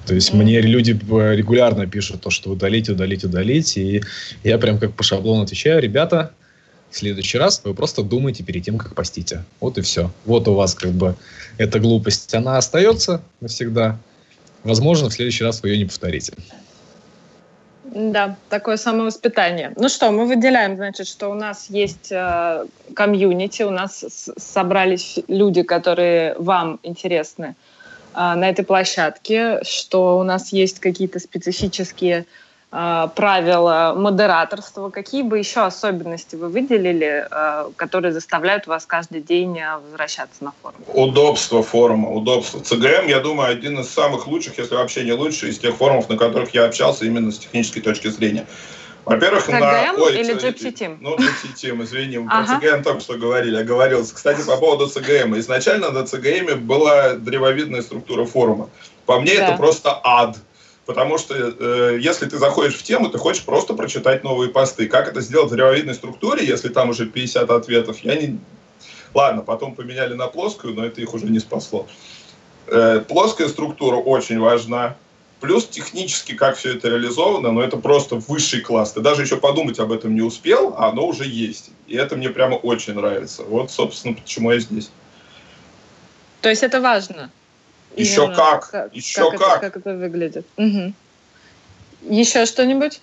То есть мне люди регулярно пишут то, что удалить, удалить, удалить. И я прям как по шаблону отвечаю: ребята, в следующий раз вы просто думайте перед тем, как постите. Вот и все. Вот у вас как бы эта глупость, она остается навсегда. Возможно, в следующий раз вы ее не повторите. Да, такое самовоспитание. Ну что, мы выделяем, значит, что у нас есть э, комьюнити, у нас собрались люди, которые вам интересны на этой площадке, что у нас есть какие-то специфические э, правила модераторства. Какие бы еще особенности вы выделили, э, которые заставляют вас каждый день возвращаться на форум? Удобство форума, удобство. ЦГМ, я думаю, один из самых лучших, если вообще не лучший, из тех форумов, на которых я общался именно с технической точки зрения. Во-первых, на... Ой, или джи пи си Team? Ну, джи пи си Team, извини, мы ага. про ЦГМ только что говорили, оговорился. Кстати, по поводу ЦГМ. Изначально на ЦГМ была древовидная структура форума. По мне, да. это просто ад. Потому что э, если ты заходишь в тему, ты хочешь просто прочитать новые посты. Как это сделать в древовидной структуре, если там уже пятьдесят ответов? Я не... Ладно, потом поменяли на плоскую, но это их уже не спасло. Э, плоская структура очень важна. Плюс технически, как все это реализовано, но это просто высший класс. Ты даже еще подумать об этом не успел, а оно уже есть. И это мне прямо очень нравится. Вот, собственно, почему я здесь. То есть это важно? Еще Именно. как. как еще как. Как. Это, как это выглядит. Угу. Еще что-нибудь?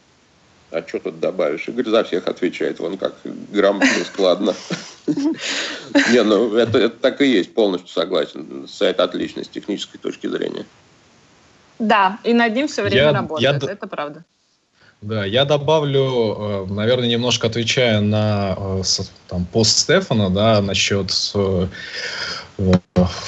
А что тут добавишь? Игорь за всех отвечает. Вон как грамотно, складно. Не, ну это так и есть. Полностью согласен. Сайт отличный с технической точки зрения. Да, и над ним все время я, работает, я, это правда. Да, я добавлю, наверное, немножко отвечая на там, пост Стефана, да, насчет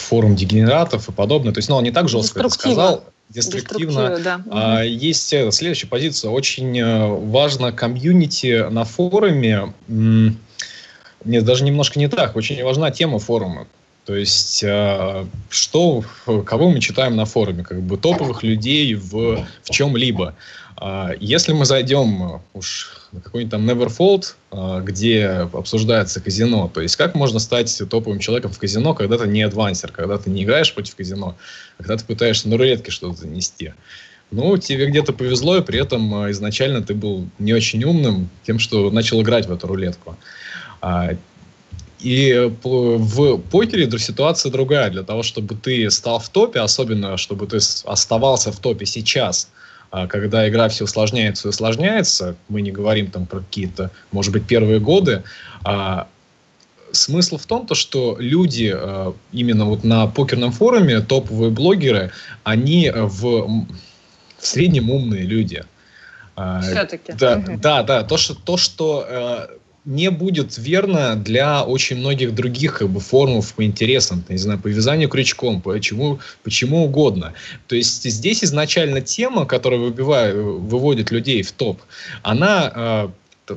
форум дегенератов и подобное. То есть, ну, он не так жестко это сказал. Деструктивно. Да. А, есть следующая позиция. Очень важно комьюнити на форуме. Нет, даже немножко не так. Очень важна тема форума. То есть, что, кого мы читаем на форуме? Как бы топовых людей в, в чем-либо. Если мы зайдем уж на какой-нибудь там Neverfold, где обсуждается казино, то есть, как можно стать топовым человеком в казино, когда ты не адвансер, когда ты не играешь против казино, а когда ты пытаешься на рулетке что-то занести. Ну, тебе где-то повезло, и при этом изначально ты был не очень умным тем, что начал играть в эту рулетку. И в покере ситуация другая. Для того, чтобы ты стал в топе, особенно чтобы ты оставался в топе сейчас, когда игра все усложняется и усложняется, мы не говорим там про какие-то, может быть, первые годы, смысл в том, что люди именно вот на покерном форуме, топовые блогеры, они в, в среднем умные люди. Все-таки. Да, угу. да, да. То, что... То, что не будет верно для очень многих других как бы, форумов по интересам, не знаю, по вязанию крючком, по чему, почему угодно. То есть здесь изначально тема, которая выбивает, выводит людей в топ, она э,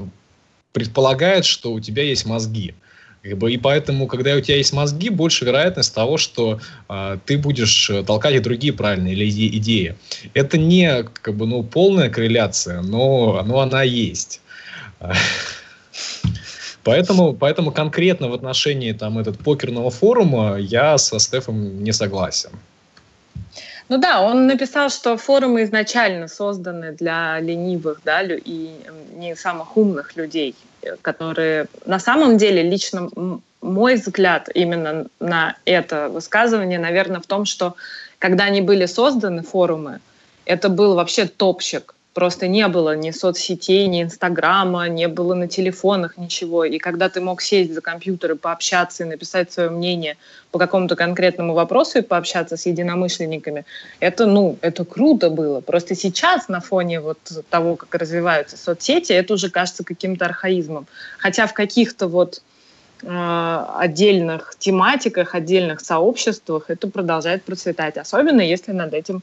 предполагает, что у тебя есть мозги. И поэтому, когда у тебя есть мозги, больше вероятность того, что э, ты будешь толкать и другие правильные идеи. Это не как бы, ну, полная корреляция, но, но она есть. Поэтому, поэтому конкретно в отношении там, этот покерного форума я со Стефом не согласен. Ну да, он написал, что форумы изначально созданы для ленивых, да, и не самых умных людей, которые на самом деле лично мой взгляд именно на это высказывание, наверное, в том, что когда они были созданы форумы, это был вообще топчик. Просто не было ни соцсетей, ни Инстаграма, не было на телефонах ничего. И когда ты мог сесть за компьютер и пообщаться, и написать свое мнение по какому-то конкретному вопросу и пообщаться с единомышленниками, это, ну, это круто было. Просто сейчас на фоне вот того, как развиваются соцсети, это уже кажется каким-то архаизмом. Хотя в каких-то вот э, отдельных тематиках, отдельных сообществах это продолжает процветать. Особенно если над этим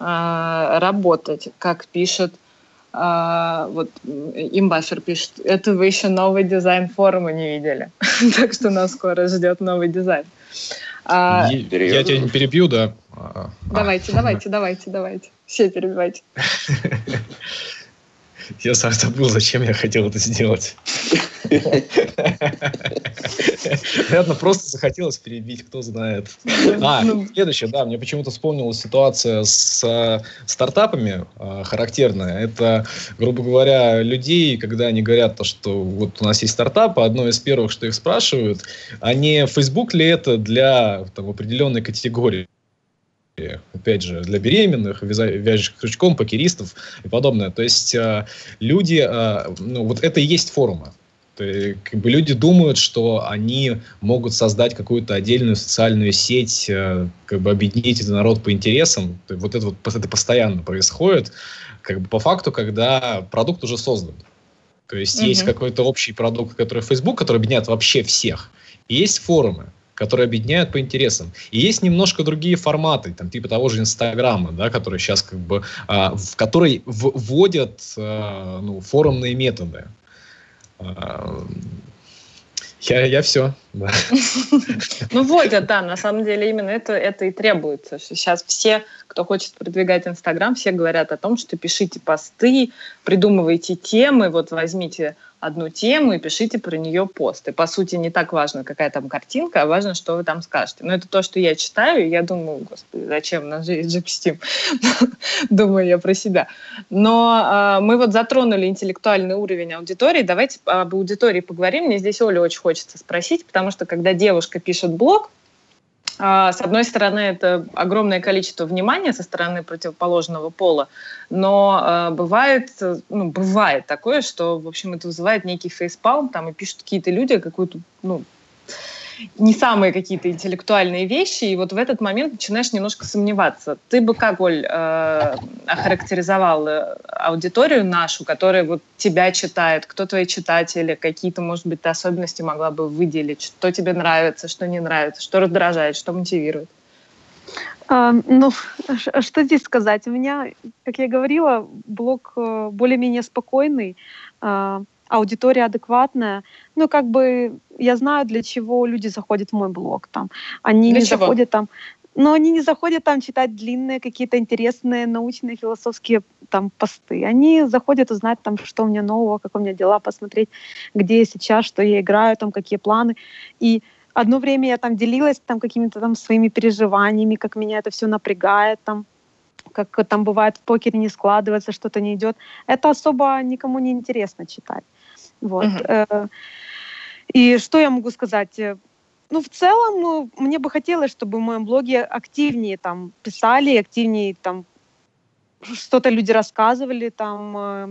работать, как пишет вот имбафер пишет, это вы еще новый дизайн форума не видели, так что нас скоро ждет новый дизайн. Я тебя не перебью, да? Давайте, давайте, давайте, давайте, все перебивайте. Я сам забыл, зачем я хотел это сделать. Наверное, просто захотелось перебить, кто знает. А, следующее, да, мне почему-то вспомнилась ситуация с стартапами характерная. Это, грубо говоря, людей, когда они говорят, то, что вот у нас есть стартап, а одно из первых, что их спрашивают, а не Facebook ли это для там, определенной категории. Опять же, для беременных, вяжущих крючком, покеристов и подобное. То есть э, люди, э, ну, вот это и есть форумы. То есть, как бы люди думают, что они могут создать какую-то отдельную социальную сеть, э, как бы объединить этот народ по интересам. То есть, вот это вот это постоянно происходит, как бы по факту, когда продукт уже создан. То есть mm-hmm. есть какой-то общий продукт, который Facebook, который объединяет вообще всех. И есть форумы, которые объединяют по интересам. И есть немножко другие форматы, там, типа того же Инстаграма, да, который сейчас как бы, а, в который вводят а, ну, форумные методы. А, я, я все. Да. Ну, вводят, да, на самом деле именно это, это и требуется. Сейчас все, кто хочет продвигать Инстаграм, все говорят о том, что пишите посты, придумывайте темы, вот возьмите одну тему и пишите про нее пост. И, по сути, не так важно, какая там картинка, а важно, что вы там скажете. Но это то, что я читаю, и я думаю, господи, зачем нам же джипстим? Думаю я про себя. Но э, мы вот затронули интеллектуальный уровень аудитории. Давайте об аудитории поговорим. Мне здесь Олю очень хочется спросить, потому что, когда девушка пишет блог, с одной стороны, это огромное количество внимания со стороны противоположного пола, но э, бывает, ну, бывает такое, что, в общем, это вызывает некий фейспалм, там и пишут какие-то люди какую-то, ну, не самые какие-то интеллектуальные вещи, и вот в этот момент начинаешь немножко сомневаться. Ты бы как, Оль, э, охарактеризовала аудиторию нашу, которая вот тебя читает, кто твои читатели, какие-то, может быть, ты особенности могла бы выделить, что тебе нравится, что не нравится, что раздражает, что мотивирует? А, ну, что здесь сказать? У меня, как я говорила, блог более-менее спокойный, аудитория адекватная. Ну, как бы я знаю, для чего люди заходят в мой блог. Там. Они для не чего? заходят там... Но они не заходят там читать длинные какие-то интересные научные, философские там посты. Они заходят узнать там, что у меня нового, как у меня дела, посмотреть, где я сейчас, что я играю, там, какие планы. И одно время я там делилась там какими-то там своими переживаниями, как меня это все напрягает, там, как там бывает в покере не складывается, что-то не идет. Это особо никому не интересно читать. Вот. Uh-huh. И что я могу сказать? Ну, в целом, мне бы хотелось, чтобы в моем блоге активнее там писали, активнее там что-то люди рассказывали. Там. А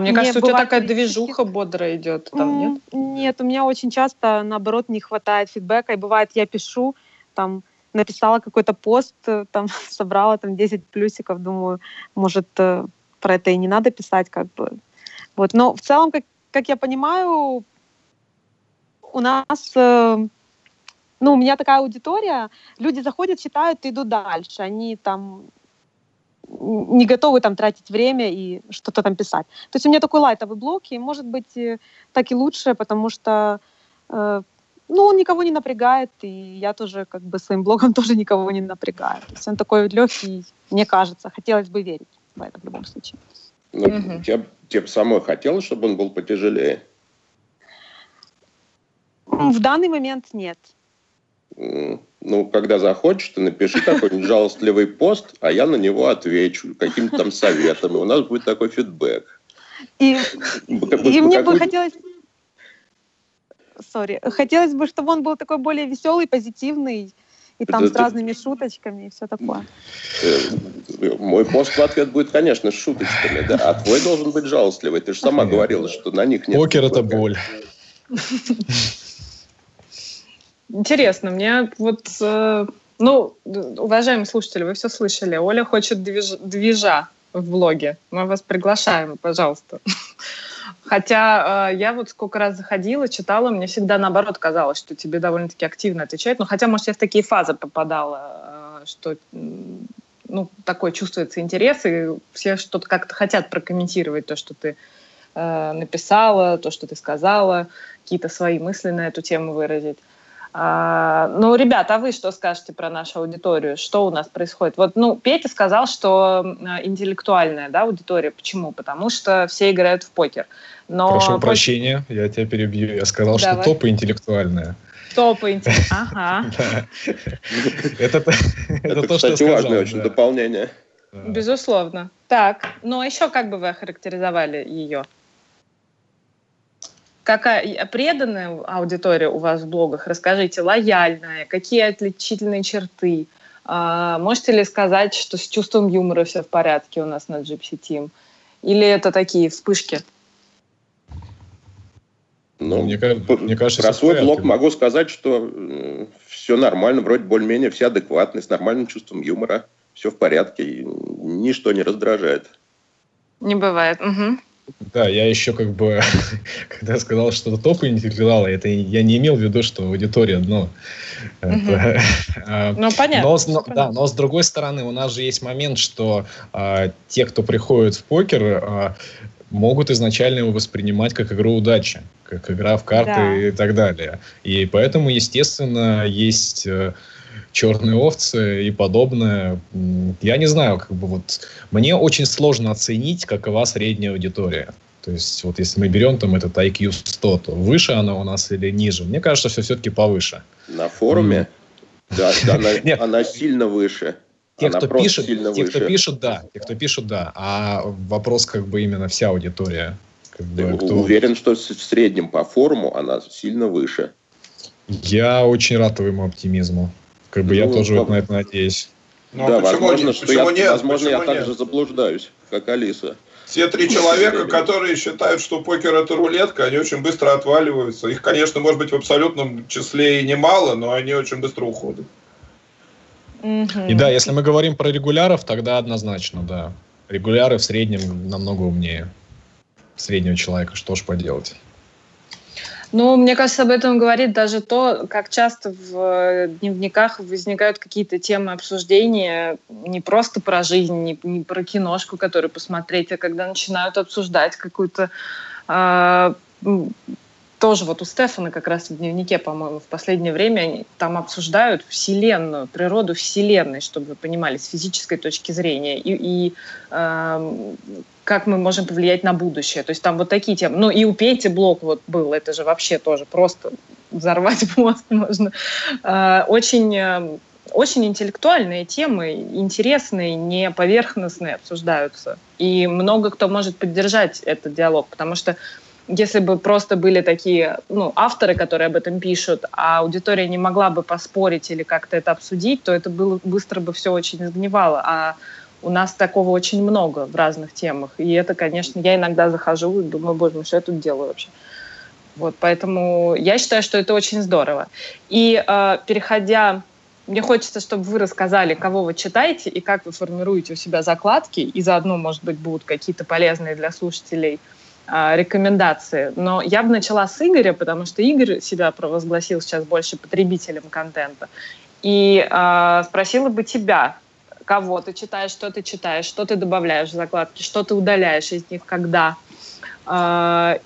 мне, мне кажется, у тебя такая движуха бодрая идет, там, нет? Нет, у меня очень часто, наоборот, не хватает фидбэка. И бывает, я пишу, там, написала какой-то пост, там, собрала там, десять плюсиков, думаю, может, про это и не надо писать, как бы. Вот. Но в целом, как Как я понимаю, у нас, ну, у меня такая аудитория, люди заходят, читают и идут дальше. Они там не готовы там тратить время и что-то там писать. То есть у меня такой лайтовый блог, и, может быть, так и лучше, потому что, ну, он никого не напрягает, и я тоже как бы своим блогом тоже никого не напрягаю. То есть он такой легкий, мне кажется, хотелось бы верить в это в любом случае. Ну, угу. тебе, тебе самой хотелось, чтобы он был потяжелее? В данный момент нет. Ну, когда захочешь, ты напиши какой-нибудь жалостливый пост, а я на него отвечу каким-то там советом, и у нас будет такой фидбэк. И, и мне бы хотелось... Сори. Хотелось бы, чтобы он был такой более веселый, позитивный, И там это, с разными это... шуточками и все такое. Мой пост в ответ будет, конечно, с шуточками, да. А твой должен быть жалостливый. Ты же сама а говорила, что на них нет... Покер — это боль. Интересно, мне вот... Ну, уважаемые слушатели, вы все слышали. Оля хочет движ... движа в блоге. Мы вас приглашаем, пожалуйста. Хотя э, я вот сколько раз заходила, читала, мне всегда наоборот казалось, что тебе довольно-таки активно отвечают. Ну, хотя, может, я в такие фазы попадала, э, что ну, такое чувствуется интерес, и все что-то как-то хотят прокомментировать то, что ты э, написала, то, что ты сказала, какие-то свои мысли на эту тему выразить. А, ну, ребята, а вы что скажете про нашу аудиторию? Что у нас происходит? Вот, ну, Петя сказал, что интеллектуальная, да, аудитория. Почему? Потому что все играют в покер. Но прошу пок... прощения, я тебя перебью. Я сказал, Давай. что топы интеллектуальная. Топы интеллектуальная. Ага. Это то, что я сказал. Это, кстати, важное очень дополнение. Безусловно. Так, ну, а еще как бы вы охарактеризовали ее? Какая преданная аудитория у вас в блогах? Расскажите, лояльная, какие отличительные черты? А, можете ли сказать, что с чувством юмора все в порядке у нас на Gypsy Team? Или это такие вспышки? Ну, мне, мне кажется, про свой блог могу сказать, что э, все нормально, вроде более-менее все адекватны, с нормальным чувством юмора, все в порядке, и ничто не раздражает. Не бывает, угу. Да, я еще как бы, когда сказал, что это топы интеллектуалы, это я не имел в виду, что аудитория дно. Ну, понятно. Но с другой стороны, у нас же есть момент, что а, те, кто приходит в покер, а, могут изначально его воспринимать как игру удачи, как игра в карты, да, и так далее. И поэтому, естественно, есть... черные овцы и подобное. Я не знаю, как бы вот... Мне очень сложно оценить, какова средняя аудитория. То есть, вот если мы берем там этот ай кью сто, то выше она у нас или ниже? Мне кажется, все все-таки повыше. На форуме? Mm. Да, она, она сильно выше. Те, кто пишет, те, кто пишет, да. Те, кто пишет, да. А вопрос как бы именно вся аудитория. Как бы, кто... Уверен, что в среднем по форуму она сильно выше. Я очень рад твоему оптимизму. Как бы ну, я тоже вот на это надеюсь. Ну, да, почему, возможно, что почему я, нет? Возможно, почему я так же заблуждаюсь, как Алиса. Все три человека, которые считают, что покер — это рулетка, они очень быстро отваливаются. Их, конечно, может быть, в абсолютном числе и немало, но они очень быстро уходят. Mm-hmm. И да, если мы говорим про регуляров, тогда однозначно, да. Регуляры в среднем намного умнее среднего человека. Что ж поделать? Ну, мне кажется, об этом говорит даже то, как часто в дневниках возникают какие-то темы обсуждения не просто про жизнь, не, не про киношку, которую посмотреть, а когда начинают обсуждать какую-то... Э, тоже вот у Стефана как раз в дневнике, по-моему, в последнее время они там обсуждают вселенную, природу вселенной, чтобы вы понимали, с физической точки зрения. И... и э, как мы можем повлиять на будущее. То есть там вот такие темы. Ну и у Пети блог вот был, это же вообще тоже просто взорвать мозг можно. Очень, очень интеллектуальные темы, интересные, не поверхностные обсуждаются. И много кто может поддержать этот диалог, потому что если бы просто были такие, ну, авторы, которые об этом пишут, а аудитория не могла бы поспорить или как-то это обсудить, то это было, быстро бы все очень сгнивало. А у нас такого очень много в разных темах. И это, конечно, я иногда захожу и думаю, боже мой, что я тут делаю вообще? Вот, поэтому я считаю, что это очень здорово. И э, переходя, мне хочется, чтобы вы рассказали, кого вы читаете и как вы формируете у себя закладки. И заодно, может быть, будут какие-то полезные для слушателей э, рекомендации. Но я бы начала с Игоря, потому что Игорь себя провозгласил сейчас больше потребителем контента. И э, спросила бы тебя, кого ты читаешь, что ты читаешь, что ты добавляешь в закладки, что ты удаляешь из них, когда.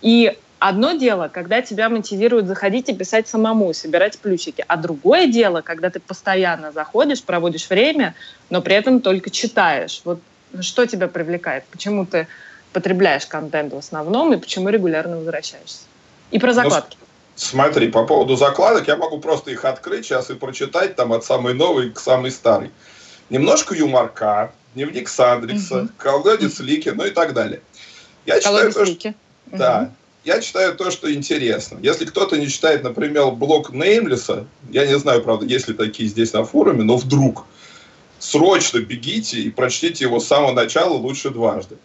И одно дело, когда тебя мотивируют заходить и писать самому, собирать плюсики. А другое дело, когда ты постоянно заходишь, проводишь время, но при этом только читаешь. Вот что тебя привлекает? Почему ты потребляешь контент в основном и почему регулярно возвращаешься? И про закладки. Смотри, по поводу закладок, я могу просто их открыть сейчас и прочитать там от самой новой к самой старой. Немножко юморка, дневник Сандрикса, угу, колодец Лики, ну и так далее. Я колодец читаю, Лики. Что, угу. Да. Я читаю то, что интересно. Если кто-то не читает, например, блог Неймлеса, я не знаю, правда, есть ли такие здесь на форуме, но вдруг срочно бегите и прочтите его с самого начала, лучше дважды.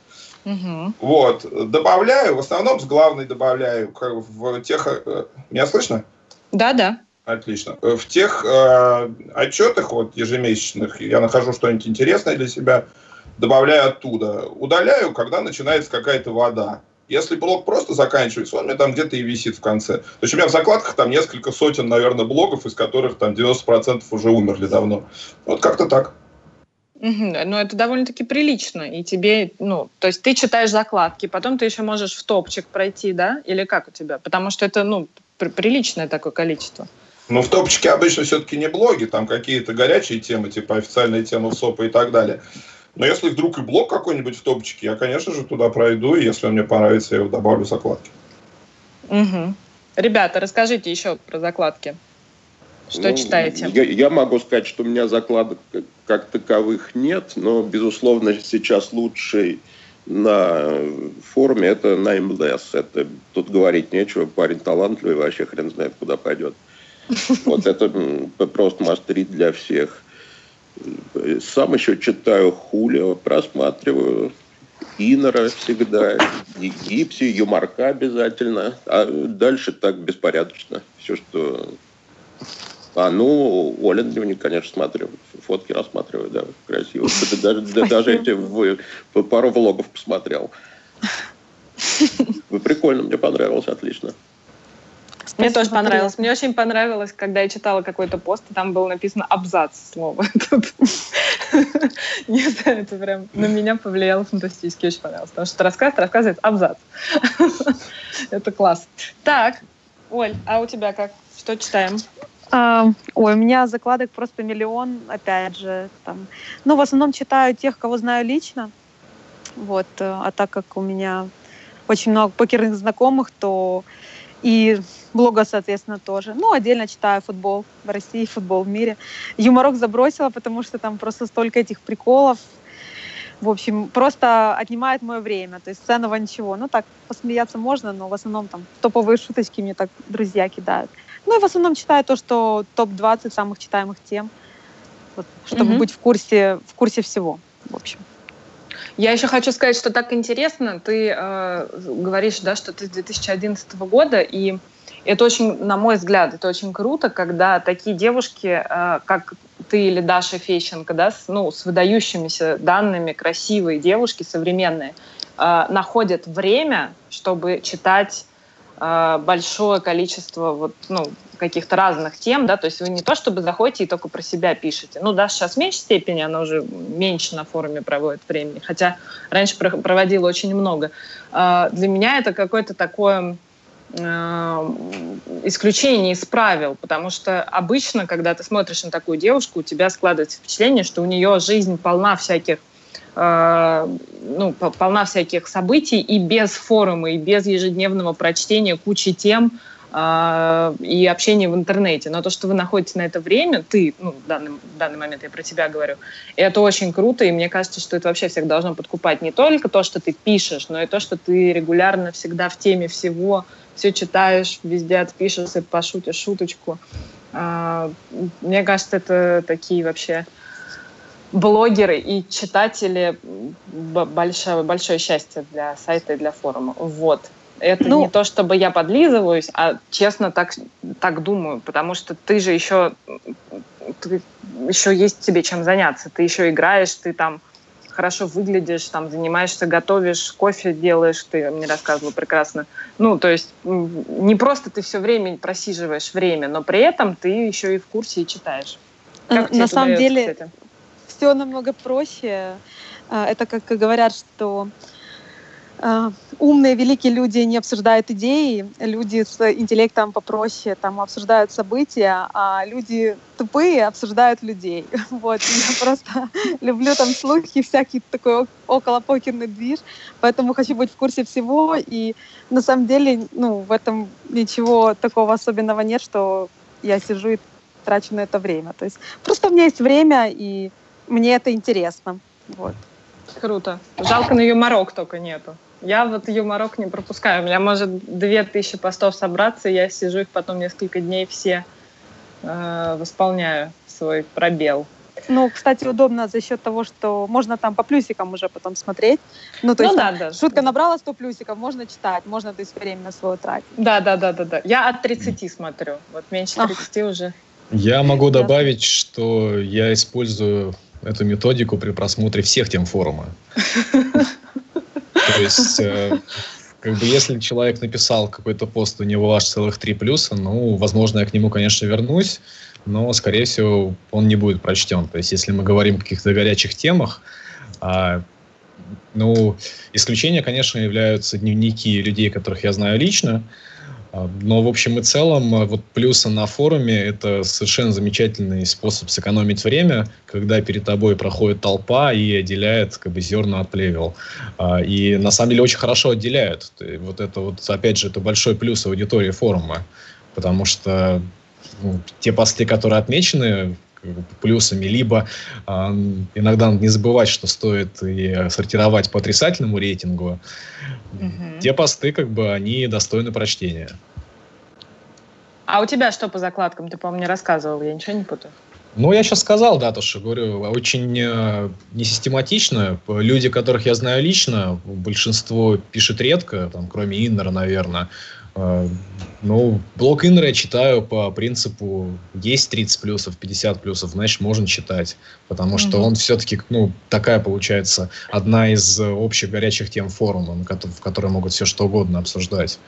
Угу. Вот. Добавляю, в основном с главной добавляю. В тех... Меня слышно? Да, да. Отлично. В тех э, отчетах вот, ежемесячных я нахожу что-нибудь интересное для себя, добавляю оттуда. Удаляю, когда начинается какая-то вода. Если блог просто заканчивается, он у меня там где-то и висит в конце. То есть у меня в закладках там несколько сотен, наверное, блогов, из которых там девяносто процентов уже умерли давно. Вот как-то так. Угу, ну, это довольно-таки прилично. И тебе, ну, то есть ты читаешь закладки, потом ты еще можешь в топчик пройти, да? Или как у тебя? Потому что это, ну, при- приличное такое количество. Ну, в топчике обычно все-таки не блоги, там какие-то горячие темы, типа официальные темы СОПа и так далее. Но если вдруг и блог какой-нибудь в топчике, я, конечно же, туда пройду, и если он мне понравится, я его добавлю в закладки. Угу. Ребята, расскажите еще про закладки. Что ну, читаете? Я, я могу сказать, что у меня закладок как таковых нет, но, безусловно, сейчас лучший на форуме это Nameless. Это тут говорить нечего, парень талантливый, вообще хрен знает, куда пойдет. Вот это просто мастерит для всех. Сам еще читаю Хулио, просматриваю Инора всегда, и Гипси, Юморка обязательно. А дальше так беспорядочно. Все, что... А, ну, Оля дневник, конечно, смотрю. Фотки рассматриваю, да, красиво. Даже, даже эти в, пару влогов посмотрел. Прикольно, мне понравилось, отлично. Спасибо. Мне тоже понравилось. Мне очень понравилось, когда я читала какой-то пост, и там было написано абзац слова. Не знаю, это прям на меня повлияло фантастически, очень понравилось. Потому что рассказ рассказывает абзац. Это класс. Так, Оль, а у тебя как? Что читаем? А, ой, у меня закладок просто миллион, опять же. Там. Ну, в основном читаю тех, кого знаю лично. Вот. А так как у меня очень много покерных знакомых, то и блога, соответственно, тоже. Ну, отдельно читаю футбол в России, футбол в мире. Юморок забросила, потому что там просто столько этих приколов. В общем, просто отнимает мое время. То есть ценного ничего. Ну, так, посмеяться можно, но в основном там топовые шуточки мне так друзья кидают. Ну, и в основном читаю то, что топ двадцать самых читаемых тем, вот, чтобы mm-hmm. быть в курсе, в курсе всего, в общем. Я еще хочу сказать, что так интересно. Ты э, говоришь, да, что ты с две тысячи одиннадцатого года, и это очень, на мой взгляд, это очень круто, когда такие девушки, э, как ты или Даша Фещенко, да, с, ну, с выдающимися данными, красивые девушки, современные, э, находят время, чтобы читать большое количество вот, ну, каких-то разных тем, да, то есть вы не то чтобы заходите и только про себя пишете. Ну, Даша сейчас в меньшей степени, она уже меньше на форуме проводит времени, хотя раньше проводила очень много. Для меня это какое-то такое исключение из правил, потому что обычно, когда ты смотришь на такую девушку, у тебя складывается впечатление, что у нее жизнь полна всяких ну, полна всяких событий, и без форума, и без ежедневного прочтения кучи тем э, и общения в интернете. Но то, что вы находите на это время, ты, ну, в данный, в данный момент я про тебя говорю, это очень круто, и мне кажется, что это вообще всех должно подкупать не только то, что ты пишешь, но и то, что ты регулярно всегда в теме всего, все читаешь, везде отпишешься, пошутишь шуточку. Э, мне кажется, это такие вообще... блогеры и читатели большое, большое счастье для сайта и для форума. Вот. Это ну, не то, чтобы я подлизываюсь, а честно так, так думаю, потому что ты же еще, ты, еще есть тебе чем заняться. Ты еще играешь, ты там хорошо выглядишь, там занимаешься, готовишь, кофе делаешь, ты мне рассказывала прекрасно. Ну, то есть не просто ты все время просиживаешь время, но при этом ты еще и в курсе и читаешь. Как тебе На самом деле... кстати? Все намного проще. Это как говорят, что умные, великие люди не обсуждают идеи, люди с интеллектом попроще там обсуждают события, а люди тупые обсуждают людей. Вот. Я просто люблю там слухи, всякий такой околопокерный движ, поэтому хочу быть в курсе всего. И на самом деле ну, в этом ничего такого особенного нет, что я сижу и трачу на это время. То есть просто у меня есть время, и мне это интересно. Вот. Круто. Жалко, на юморок только нету. Я вот юморок не пропускаю. У меня может две тысячи постов собраться, и я сижу их потом несколько дней все э, восполняю свой пробел. Ну, кстати, удобно за счет того, что можно там по плюсикам уже потом смотреть. Ну, то ну, есть да, да, шутка да. набрала сто плюсиков, можно читать, можно то есть время на свое тратить. Да, да, да, да, да. Я от тридцати смотрю, вот меньше тридцати Ах. уже. Я могу добавить, что я использую эту методику при просмотре всех тем форума. То есть, как бы, если человек написал какой-то пост, у него аж целых три плюса, ну, возможно, я к нему, конечно, вернусь, но, скорее всего, он не будет прочтен. То есть, если мы говорим о каких-то горячих темах, а, ну, исключения, конечно, являются дневники людей, которых я знаю лично, а, но, в общем и целом, вот плюсы на форуме – это совершенно замечательный способ сэкономить время, когда перед тобой проходит толпа и отделяет, как бы, зерна от плевел. А, и, на самом деле, очень хорошо отделяют. И вот это, вот, опять же, это большой плюс аудитории форума, потому что те посты, которые отмечены плюсами, либо э, иногда надо не забывать, что стоит и сортировать по отрицательному рейтингу, угу. те посты, как бы, они достойны прочтения. А у тебя что по закладкам? Ты, по-моему, не рассказывал, я ничего не путаю. Ну, я сейчас сказал, да, то, что говорю, очень э, несистематично. Люди, которых я знаю лично, большинство пишет редко, там, кроме Иннера, наверное. Ну, блок Иннера я читаю по принципу: есть тридцать плюсов, пятьдесят плюсов, значит, можно читать. Потому что он все-таки, ну, такая получается одна из общих горячих тем форума, в которой могут все что угодно обсуждать.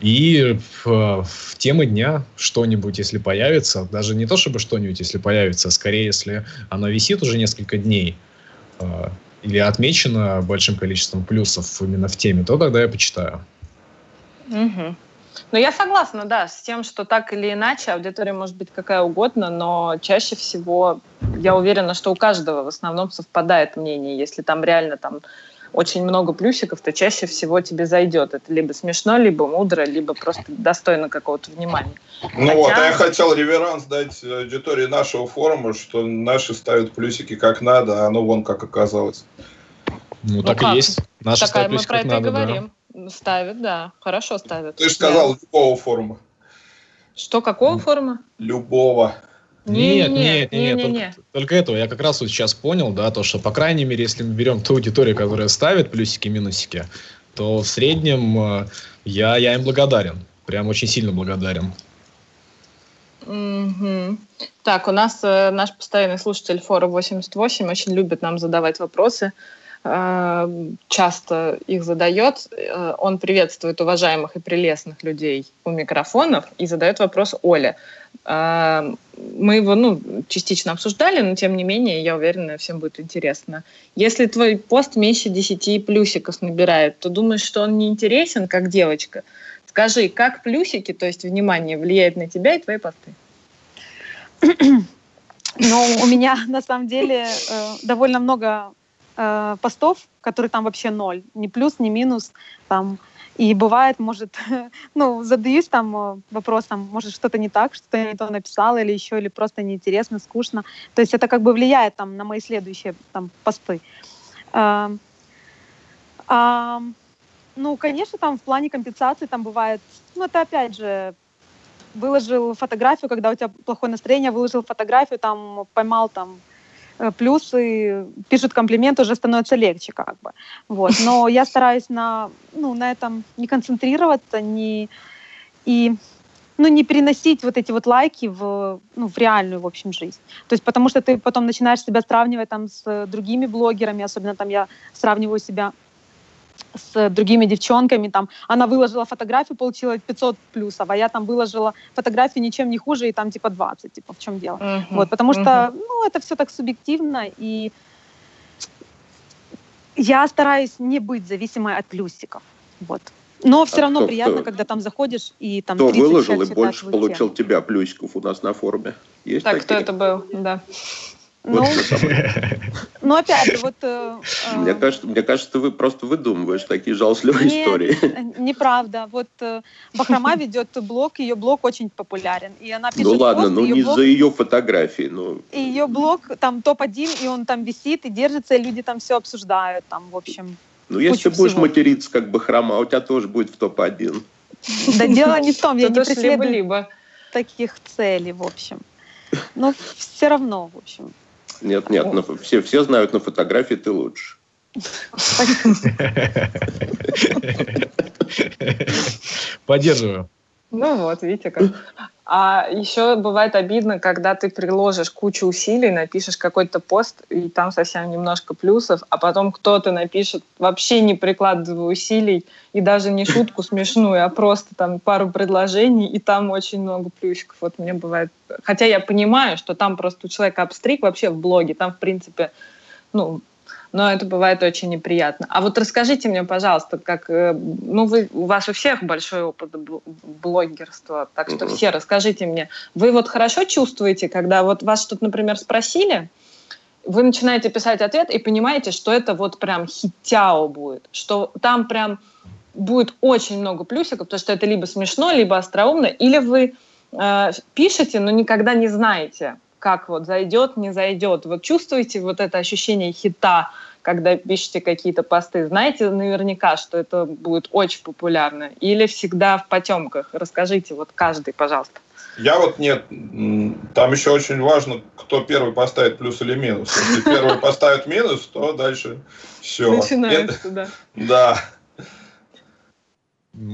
И в темы дня что-нибудь, если появится, даже не то чтобы что-нибудь, если появится, а скорее, если оно висит уже несколько дней или отмечено большим количеством плюсов именно в теме, то тогда я почитаю. Угу. Ну, я согласна, да, с тем, что так или иначе аудитория может быть какая угодно, но чаще всего я уверена, что у каждого в основном совпадает мнение. Если там реально там очень много плюсиков, то чаще всего тебе зайдет. Это либо смешно, либо мудро, либо просто достойно какого-то внимания. Ну Хотя... вот, а я хотел реверанс дать аудитории нашего форума, что наши ставят плюсики как надо, а оно вон как оказалось. Ну, ну так как? и есть. Наши Такая, ставят мы про это надо, и говорим. Да. Ставят, да, хорошо ставят. Ты же сказал, да. любого форума. Что, какого форума? Любого. Нет, нет, нет, нет, нет, только, нет. только этого. Я как раз вот сейчас понял, да, то, что, по крайней мере, если мы берем ту аудиторию, которая ставит плюсики-минусики, то в среднем я, я им благодарен. Прям очень сильно благодарен. Угу. Так, у нас э, наш постоянный слушатель фора восемьдесят восемь очень любит нам задавать вопросы. Часто их задает. Он приветствует уважаемых и прелестных людей у микрофонов и задает вопрос Оле. Мы его, ну, частично обсуждали, но тем не менее, я уверена, всем будет интересно. Если твой пост меньше десяти плюсиков набирает, то думаешь, что он неинтересен, как девочка? Скажи, как плюсики, то есть внимание, влияет на тебя и твои посты? Ну, у меня на самом деле довольно много постов, которые там вообще ноль, ни плюс, ни минус, там, и бывает, может, ну, задаюсь там вопросом, может, что-то не так, что-то я не то написала, или еще, или просто неинтересно, скучно, то есть это как бы влияет там на мои следующие там посты. А, а, ну, конечно, там в плане компенсации там бывает, ну, это опять же, выложил фотографию, когда у тебя плохое настроение, выложил фотографию, там, поймал там плюсы, пишут комплимент, уже становится легче как бы. Вот. Но я стараюсь на, ну, на этом не концентрироваться, не, и, ну, не переносить вот эти вот лайки в, ну, в реальную, в общем, жизнь. То есть потому что ты потом начинаешь себя сравнивать там с другими блогерами, особенно там я сравниваю себя с другими девчонками, там, она выложила фотографию, получила пятьсот плюсов, а я там выложила фотографию ничем не хуже, и там типа двадцать, типа, в чем дело. Uh-huh, вот, потому uh-huh. что, ну, это все так субъективно, и я стараюсь не быть зависимой от плюсиков, вот. Но все а равно кто, приятно, кто, когда там заходишь и там... Кто выложил и больше выложил. Получил тебя плюсиков у нас на форуме? Есть так, такие? Кто это был, да. Ну, ну, опять же, вот... Э, мне, кажется, мне кажется, вы просто выдумываешь такие жалостливые нет, истории. Неправда. Вот э, Бахрома ведет блог, ее блог очень популярен. И она пишет ну ладно, пост, ну ее не блог, за ее фотографии. Но... И ее блог там топ один, и он там висит, и держится, и люди там все обсуждают. Там, в общем, Ну, если ты будешь всего. материться, как Бахрома, у тебя тоже будет в топ один. Да дело не в том, я не преследую таких целей, в общем. Но все равно, в общем. Нет, нет, все знают, на фотографии ты лучше. Поддерживаю. Ну вот, видите как. А еще бывает обидно, когда ты приложишь кучу усилий, напишешь какой-то пост, и там совсем немножко плюсов, а потом кто-то напишет, вообще не прикладывая усилий, и даже не шутку смешную, а просто там пару предложений, и там очень много плюсиков. Вот мне бывает... Хотя я понимаю, что там просто у человека обстриг вообще в блоге, там, в принципе, ну... Но это бывает очень неприятно. А вот расскажите мне, пожалуйста, как... Ну, вы, у вас у всех большой опыт блогерства, так что mm-hmm. все расскажите мне. Вы вот хорошо чувствуете, когда вот вас что-то, например, спросили, вы начинаете писать ответ и понимаете, что это вот прям хитяо будет, что там прям будет очень много плюсиков, потому что это либо смешно, либо остроумно, или вы э, пишете, но никогда не знаете, как вот зайдет, не зайдет. Вот чувствуете вот это ощущение хита, когда пишете какие-то посты? Знаете наверняка, что это будет очень популярно? Или всегда в потемках? Расскажите вот каждый, пожалуйста. Я вот нет. Там еще очень важно, кто первый поставит плюс или минус. Если первый поставит минус, то дальше все. Начинается, да. Да.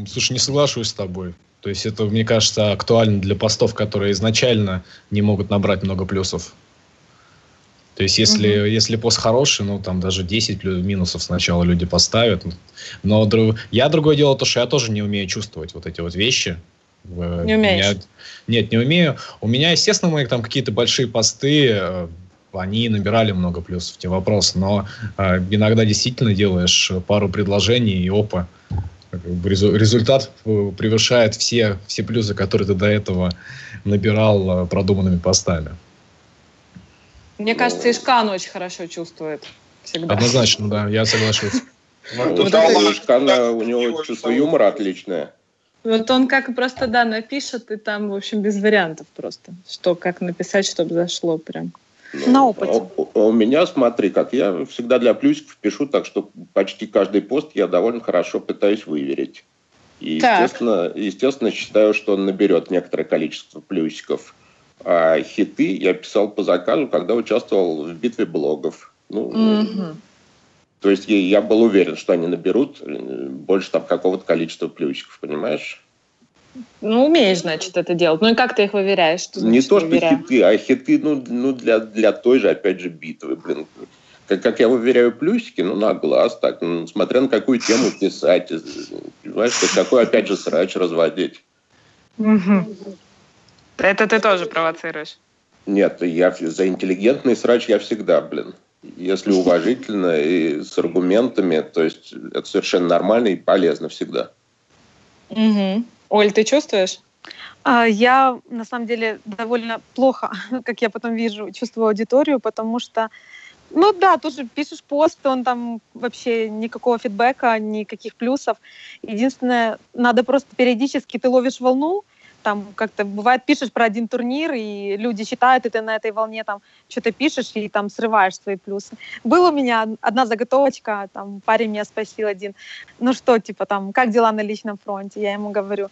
Слушай, не соглашусь с тобой. То есть это, мне кажется, актуально для постов, которые изначально не могут набрать много плюсов. То есть если, mm-hmm. если пост хороший, ну там даже десять минусов сначала люди поставят. Но друг... я другое дело то, что я тоже не умею чувствовать вот эти вот вещи. Не умеешь? Меня... Нет, не умею. У меня, естественно, мои там какие-то большие посты, они набирали много плюсов, те вопросы. Но э, иногда действительно делаешь пару предложений и опа. Результат превышает все, все плюсы, которые ты до этого набирал продуманными постами. Мне кажется, Ишкан очень хорошо чувствует всегда. Однозначно, да, я соглашусь. Ишкана, у него чувство юмора отличное. Вот он как просто, да, напишет, и там, в общем, без вариантов просто. Что, как написать, чтобы зашло прям. На опыте. У меня, смотри, как я всегда для плюсиков пишу, так что почти каждый пост я довольно хорошо пытаюсь выверить. И, естественно, естественно, считаю, что он наберет некоторое количество плюсиков. А хиты я писал по заказу, когда участвовал в битве блогов. Ну, угу. То есть я был уверен, что они наберут больше там какого-то количества плюсиков, понимаешь? Ну, умеешь, значит, это делать. Ну и как ты их выверяешь? Что значит, не то, что выверяем? Хиты, а хиты ну, ну, для, для той же, опять же, битвы. Блин. Как, как я выверяю плюсики, ну, на глаз, так, ну, смотря на какую тему писать. Понимаешь, какой, опять же, срач разводить. Угу. Это ты тоже провоцируешь? Нет, я за интеллигентный срач я всегда, блин. Если уважительно и с аргументами, то есть это совершенно нормально и полезно всегда. Угу. Оль, ты чувствуешь? Я, на самом деле, довольно плохо, как я потом вижу, чувствую аудиторию, потому что, ну да, тут же пишешь пост, он там вообще никакого фидбэка, никаких плюсов. Единственное, надо просто периодически, ты ловишь волну, там как-то бывает, пишешь про один турнир, и люди читают, и ты на этой волне там что-то пишешь, и там срываешь свои плюсы. Была у меня одна заготовочка, там парень меня спросил один, ну что, типа там, как дела на личном фронте? Я ему говорю,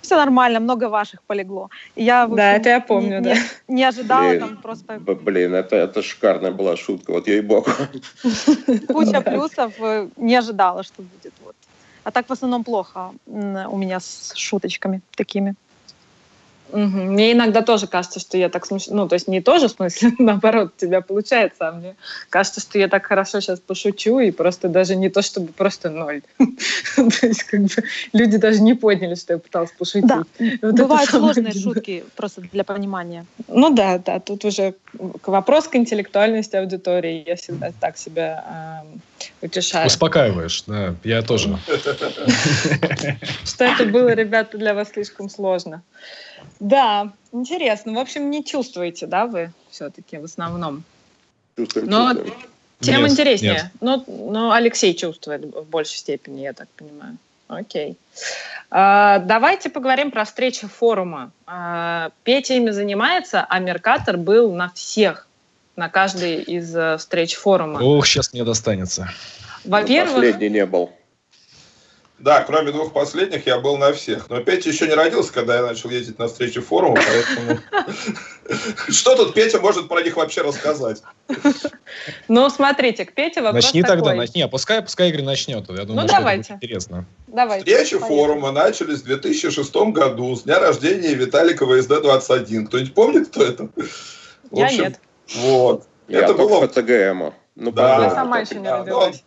все нормально, много ваших полегло. И я, общем, да, это я помню, не, да. Не, не ожидала блин, там просто... Блин, это, это шикарная была шутка, вот ей-богу. Куча плюсов, не ожидала, что будет, вот. А так в основном плохо у меня с шуточками такими. Угу. Мне иногда тоже кажется, что я так смешно... Ну, то есть не тоже, в смысле, наоборот, у тебя получается, а мне кажется, что я так хорошо сейчас пошучу, и просто даже не то, чтобы просто ноль. То есть как бы люди даже не поняли, что я пыталась пошутить. Да, бывают сложные шутки, просто для понимания. Ну да, да, тут уже вопрос к интеллектуальности аудитории. Я всегда так себя утешаю. Успокаиваешь, да, я тоже. Что это было, ребята, для вас слишком сложно. Да, интересно. В общем, не чувствуете, да, вы все-таки в основном? Чувствуем, но чувствуем. Тем нет, интереснее. Нет. Но, но Алексей чувствует в большей степени, я так понимаю. Окей. А, давайте поговорим про встречи форума. А, Петя ими занимается, а Меркатор был на всех, на каждой из встреч форума. Ох, сейчас мне достанется. Во-первых... Последний не был. Да, кроме двух последних я был на всех. Но Петя еще не родился, когда я начал ездить на встречи форума, поэтому... Что тут Петя может про них вообще рассказать? Ну, смотрите, к Пете вопрос такой. Начни тогда, начни. Пускай Игорь начнет. Ну, давайте. Интересно. Встречи форума начались в две тысячи шестом году, с дня рождения Виталикова эс дэ двадцать один. Кто-нибудь помнит, кто это? Я нет. Вот. Это было по цэ гэ эм. Я сама еще не родилась.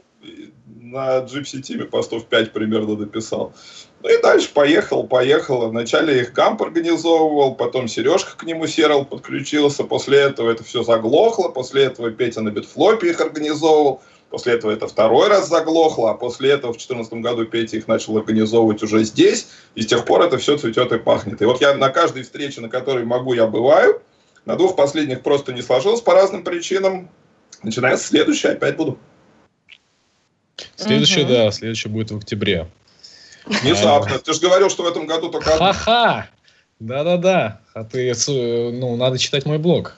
На Gypsy Team постов пять примерно дописал. Ну и дальше поехал, поехал. Вначале их Гамп организовывал, потом Сережка к нему Серал подключился, после этого это все заглохло, после этого Петя на Bitflop их организовывал, после этого это второй раз заглохло, а после этого в две тысячи четырнадцатом году Петя их начал организовывать уже здесь, и с тех пор это все цветет и пахнет. И вот я на каждой встрече, на которой могу, я бываю. На двух последних просто не сложилось по разным причинам. Начиная с следующей опять буду. Следующий, угу. да, следующий будет в октябре. Внезапно. А, ты же говорил, что в этом году только... Ха-ха! Да-да-да. А ты, ну, надо читать мой блог.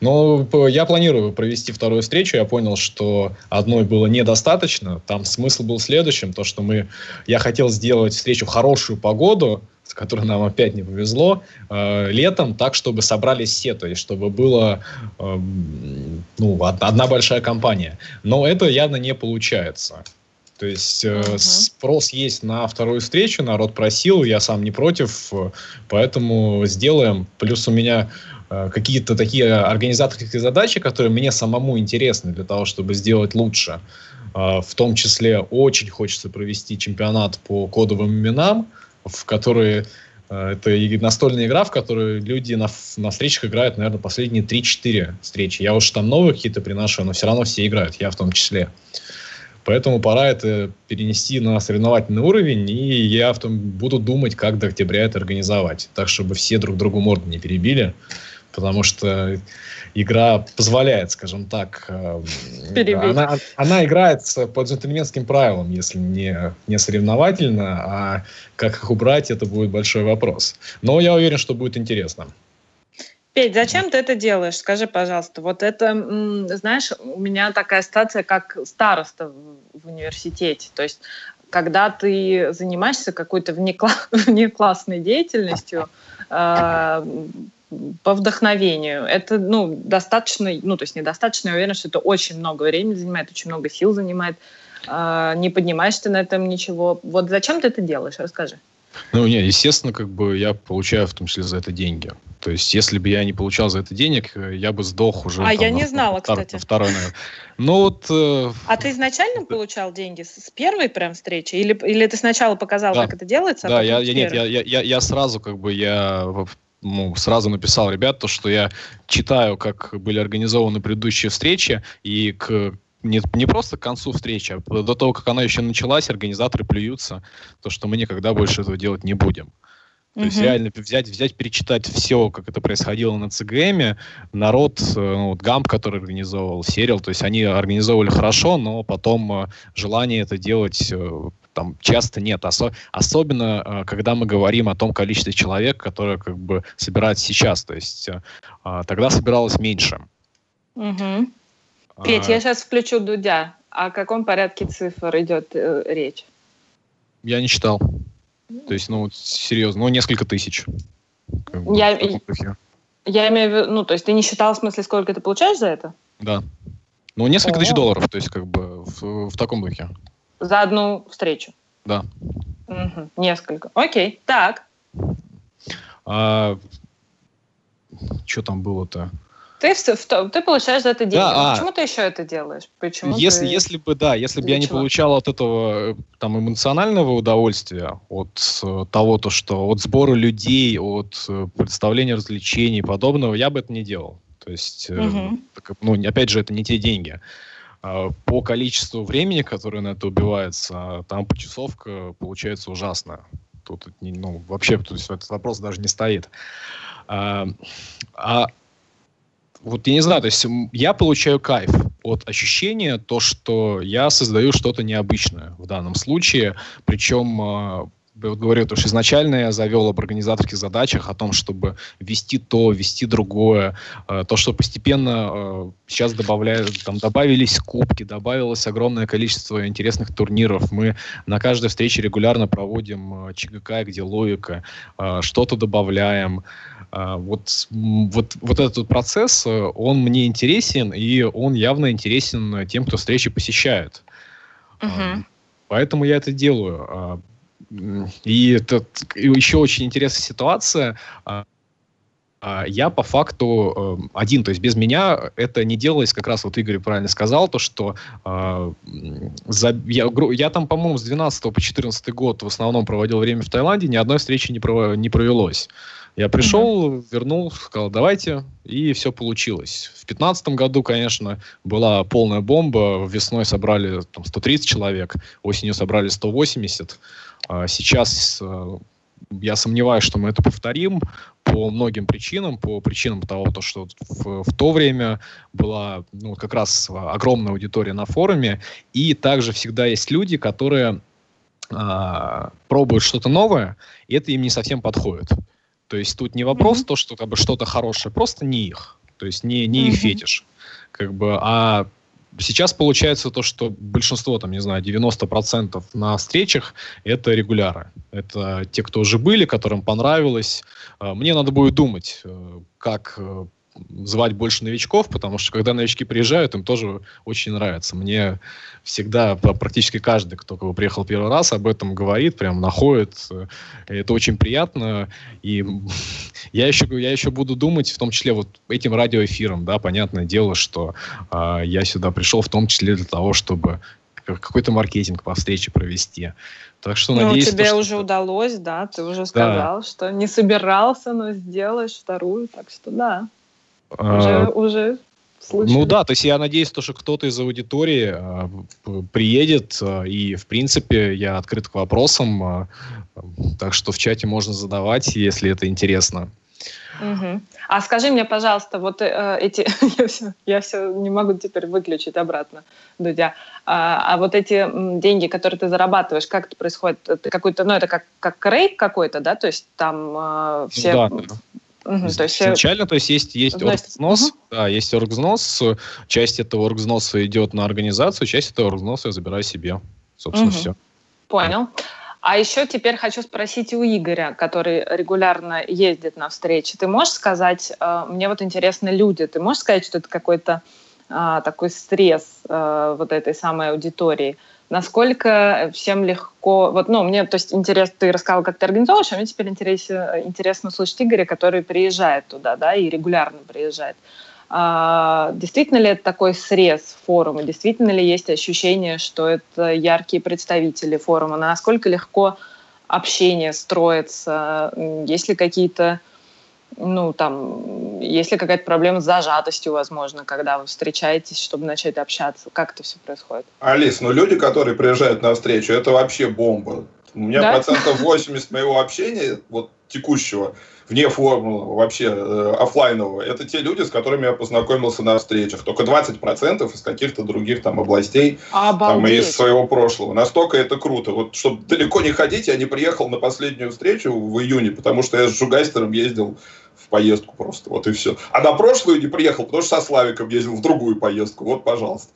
Но я планирую провести вторую встречу. Я понял, что одной было недостаточно. Там смысл был в следующем. То, что мы... Я хотел сделать встречу в хорошую погоду, с которой нам опять не повезло, э, летом, так, чтобы собрались все, то есть, чтобы была э, ну, одна большая компания. Но это явно не получается. То есть, э, uh-huh. спрос есть на вторую встречу, народ просил, я сам не против, поэтому сделаем. Плюс у меня э, какие-то такие организаторские задачи, которые мне самому интересны для того, чтобы сделать лучше. Э, в том числе очень хочется провести чемпионат по кодовым именам, в которые это настольная игра, в которую люди на, на встречах играют, наверное, последние три-четыре встречи. Я уж там новые какие-то приношу, но все равно все играют, я в том числе. Поэтому пора это перенести на соревновательный уровень, и я в том, буду думать, как до октября это организовать, так, чтобы все друг другу морды не перебили, потому что игра позволяет, скажем так, она, она играется по джентльменским правилам, если не, не соревновательно, а как их убрать, это будет большой вопрос. Но я уверен, что будет интересно. Петь, зачем ты это делаешь? Скажи, пожалуйста. Вот это, знаешь, у меня такая ситуация, как староста в университете, то есть когда ты занимаешься какой-то внеклассной деятельностью, по вдохновению. Это, ну, достаточно, ну, то есть недостаточно, я уверена, что это очень много времени занимает, очень много сил занимает, э, не поднимаешь ты на этом ничего. Вот зачем ты это делаешь? Расскажи. Ну, нет, естественно, как бы я получаю в том числе за это деньги. То есть, если бы я не получал за это денег, я бы сдох уже. А там, я не на, знала, на, кстати. На второй, наверное. Ну, вот, э, а ты изначально получал деньги с первой прям встречи? Или, или ты сначала показал, да, как это делается? Да, а я, я, нет, я, я, я, я сразу как бы я... Ну, сразу написал ребят, то, что я читаю, как были организованы предыдущие встречи, и к, не, не просто к концу встречи, а до того, как она еще началась, организаторы плюются, то, что мы никогда больше этого делать не будем. То mm-hmm. есть реально взять, взять, перечитать все, как это происходило на цэ гэ эме, народ, ну, вот Гамп, который организовал, Сериал, то есть они организовывали хорошо, но потом желание это делать там часто нет. Осо- особенно, когда мы говорим о том количестве человек, которые как бы собираются сейчас, то есть тогда собиралось меньше. Mm-hmm. А- Петь, я сейчас включу Дудя. О каком порядке цифр идет э, речь? Я не читал. То есть, ну, серьезно, ну, несколько тысяч. Как бы, я, я имею в виду, ну, то есть ты не считал, в смысле, сколько ты получаешь за это? Да. Ну, несколько О-о. тысяч долларов, то есть, как бы, в, в таком духе. За одну встречу? Да. Угу. Несколько. Окей, так. А, что там было-то? Ты, ты получаешь за это деньги. Да, Почему а... ты еще это делаешь? Почему если, ты... если бы, да, если бы я не получал от этого там, эмоционального удовольствия, от э, того, то, что от сбора людей, от э, представления развлечений и подобного, я бы это не делал. То есть, э, угу. так, ну, опять же, это не те деньги. Э, по количеству времени, которое на это убивается, там почасовка получается ужасная. Тут ну, вообще то есть, этот вопрос даже не стоит. А... а Вот я не знаю, то есть я получаю кайф от ощущения, то, что я создаю что-то необычное в данном случае, причем тебе вот говорю, то, что изначально я завел об организаторских задачах, о том, чтобы вести то, вести другое. То, что постепенно сейчас добавляют, там добавились кубки, добавилось огромное количество интересных турниров. Мы на каждой встрече регулярно проводим ЧГК, где логика, что-то добавляем. Вот, вот, вот этот процесс, он мне интересен, и он явно интересен тем, кто встречи посещает. Uh-huh. Поэтому я это делаю. И это еще очень интересная ситуация. Я по факту один, то есть без меня это не делалось, как раз вот Игорь правильно сказал, то что э, за, я, я там, по-моему, с двенадцатого по четырнадцатый год в основном проводил время в Таиланде, ни одной встречи не, пров... не провелось. Я пришел, mm-hmm. вернул, сказал, давайте, и все получилось. В две тысячи пятнадцатом году, конечно, была полная бомба, весной собрали там, сто тридцать человек, осенью собрали сто восемьдесят, сейчас... Я сомневаюсь, что мы это повторим по многим причинам, по причинам того, что в, в то время была ну, как раз огромная аудитория на форуме, и также всегда есть люди, которые а, пробуют что-то новое, и это им не совсем подходит. То есть тут не вопрос mm-hmm. то, что как бы, что-то хорошее, просто не их, то есть не, не mm-hmm. их фетиш, как бы, а сейчас получается то, что большинство, там, не знаю, девяносто процентов на встречах это регуляры. Это те, кто уже были, которым понравилось. Мне надо будет думать, как звать больше новичков, потому что когда новички приезжают, им тоже очень нравится. Мне всегда, практически каждый, кто приехал первый раз, об этом говорит, прям находит. Это очень приятно. И я еще, я еще буду думать, в том числе вот этим радиоэфиром, да, понятное дело, что э, я сюда пришел в том числе для того, чтобы какой-то маркетинг по встрече провести. Так что, ну, надеюсь, тебе то, уже что... удалось, да, ты уже сказал, да. что не собирался, но сделаешь вторую, так что да. Уже, а, уже случилось. Ну да, то есть я надеюсь, то, что кто-то из аудитории а, приедет, а, и, в принципе, я открыт к вопросам, а, а, так что в чате можно задавать, если это интересно. Угу. А скажи мне, пожалуйста, вот э, эти... я, все, я все не могу теперь выключить обратно, Дудя. А, а вот эти деньги, которые ты зарабатываешь, как это происходит? Это какой-то, ну, это как, как рейк какой-то, да? То есть там э, все... Да, да. Угу, то есть изначально, то есть есть, есть оргвзнос, угу. да, есть оргвзнос, часть этого оргвзноса идет на организацию, часть этого оргвзноса я забираю себе, собственно, угу. все. Понял. Да. А еще теперь хочу спросить у Игоря, который регулярно ездит на встречи. Ты можешь сказать, мне вот интересны люди, ты можешь сказать, что это какой-то такой стресс вот этой самой аудитории? Насколько всем легко... Вот, ну, мне, то есть, интересно, ты рассказал, как ты организовываешь, а мне теперь интересно, интересно слушать Игоря, который приезжает туда, да, и регулярно приезжает. А, действительно ли это такой срез форума? Действительно ли есть ощущение, что это яркие представители форума? Насколько легко общение строится? Есть ли какие-то, ну, там, есть ли какая-то проблема с зажатостью, возможно, когда вы встречаетесь, чтобы начать общаться? Как это все происходит? Алис, ну, люди, которые приезжают на встречу, это вообще бомба. У меня да? процентов восемьдесят моего общения, вот текущего, вне формулы, вообще э, офлайнового, это те люди, с которыми я познакомился на встречах. Только двадцать процентов из каких-то других там областей, там, из своего прошлого. Настолько это круто. Вот, чтобы далеко не ходить, я не приехал на последнюю встречу в июне, потому что я с Жугайстером ездил в поездку просто, вот и все. А на прошлую не приехал, потому что со Славиком ездил в другую поездку, вот, пожалуйста.